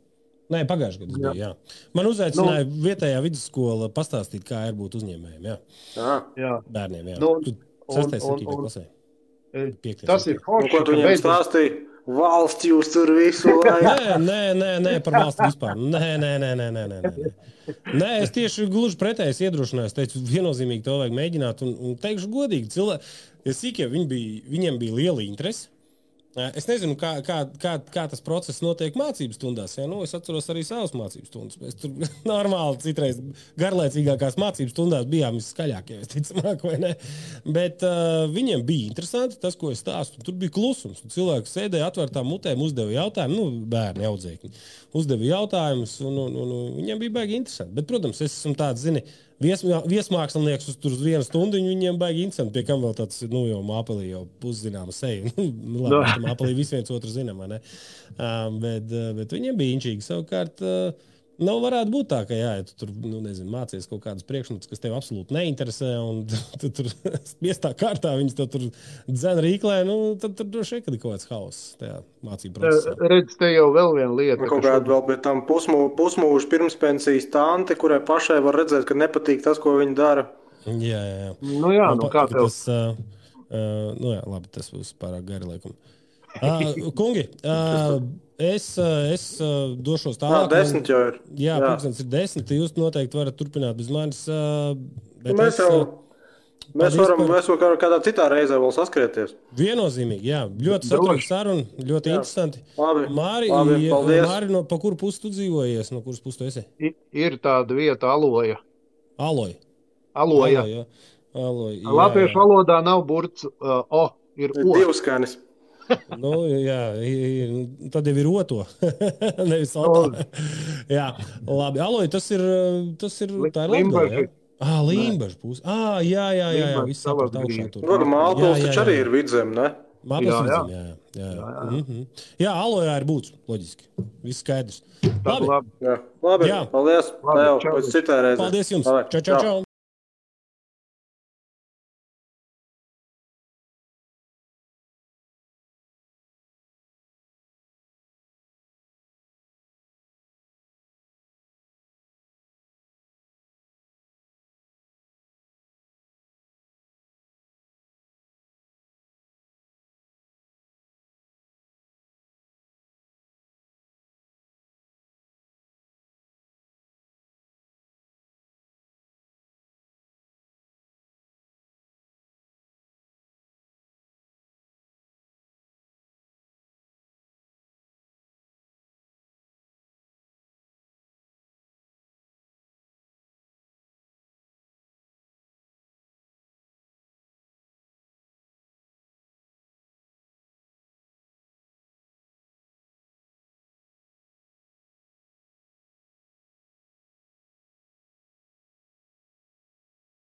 Nē, pagājušajā gadā bija, jā. Man uzaicināja nu, vietējā vidusskola pastāstīt, kā ir būt uzņēmējiem, jā. Jā. jā. Bērniem, jā. Nu, sastais septītais klasē. Tas ir forši. Nu, ko tu viņiem stāstīji? Valsts jūs tur visu laiku. Nē, nē, nē, nē, par valstu vispār. Nē, nē, nē, nē, nē, nē. Nē, es tieši gluži pretēji iedrošināju. Es teicu, viennozīmīgi to vajag mēģināt. Un, un teikšu godīgi, cilvēki, sīkie, viņi bija, viņiem bija liela interese. Es nezinu, kā, kā, kā, kā tas process notiek mācības stundās. Ja? Nu, es atceros arī savas mācības stundas. Mēs tur normāli citreiz garlaicīgākās mācības stundās bijām viskaļākie, es ticamāk, vai ne? Bet uh, viņiem bija interesanti tas, ko es stāstu. Tur bija klusums. Cilvēki sēdēja atvērtām mutēm, uzdeva jautājumu. Nu, bērni audzēkņi. Uzdeva jautājumus, un, un, un, un viņiem bija baigi interesanti. Bet, protams, es esmu tāds, zini, viesmākslinieks uz tur uz vienu stundiņu, viņiem baigi interesanti, pie kam vēl tāds, nu, jau māpelī jau puszināma seja. Labi, māpelī visi viens otru zinām, vai ne? Uh, bet, bet viņiem bija inčīgi. Savukārt, uh, Nu, varētu būt tā, ka jā, ja tu tur, nu, nezinu, mācies kaut kādus priekšmetus, kas tev absolūti neinteresē, un tu tur spiestā kārtā viņas tev tur dzen rīklē, nu, tad tur droši vien, kad ir kaut kāds hauss tajā mācību procesā. Redz, te jau vēl viena lieta. Kaut kādu vēl pie tam pusmūžu pirmspensijas tanti, kurai pašai var redzēt, ka nepatīk tas, ko viņa dara. Jā, jā, jā. Nu jā, nu kā tev? Tas, uh, uh, nu jā, labi, tas būs pārāk gari laikam. Uh, kungi, uh, Es, es došos tālāk. Jā, desmit jau ir. Jā, pulkstenis ir desmit. Jūs noteikti varat turpināt bez manis. Mēs jau, mēs varam, par... mēs varam kādā citā reizē vēl saskrieties. Viennozīmīgi, jā. Ļoti satrauc sarunu, ļoti jā. Interesanti. Labi, Māri, labi, paldies. Māri, no, pa kuru pusi tu dzīvojies? No kuras pusi tu esi? Ir, ir tāda vieta Aloja. Aloja? Aloja. Aloja, Aloja jā. Latviešu valodā nav burts uh, O, ir O. Divskanis. Nu, jā, tad jau ir oto, nevis oto. Jā, labi. Aloj, tas ir, tas ir, tā ir Limbaža. Ā, Limbaža būs. Ā, jā, jā, jā, jā, viss saprat augšā tur. Nu, Mālpils taču arī ir vidzem, ne? Mālpils vidzem, jā, jā. Jā, jā. Mhm. jā Alojā ir būts, loģiski. Viss skaidrs. Labi. Labi, jā. Labi. Jā. Paldies. Labi, čau. Paldies jums. Čau, čau, čau.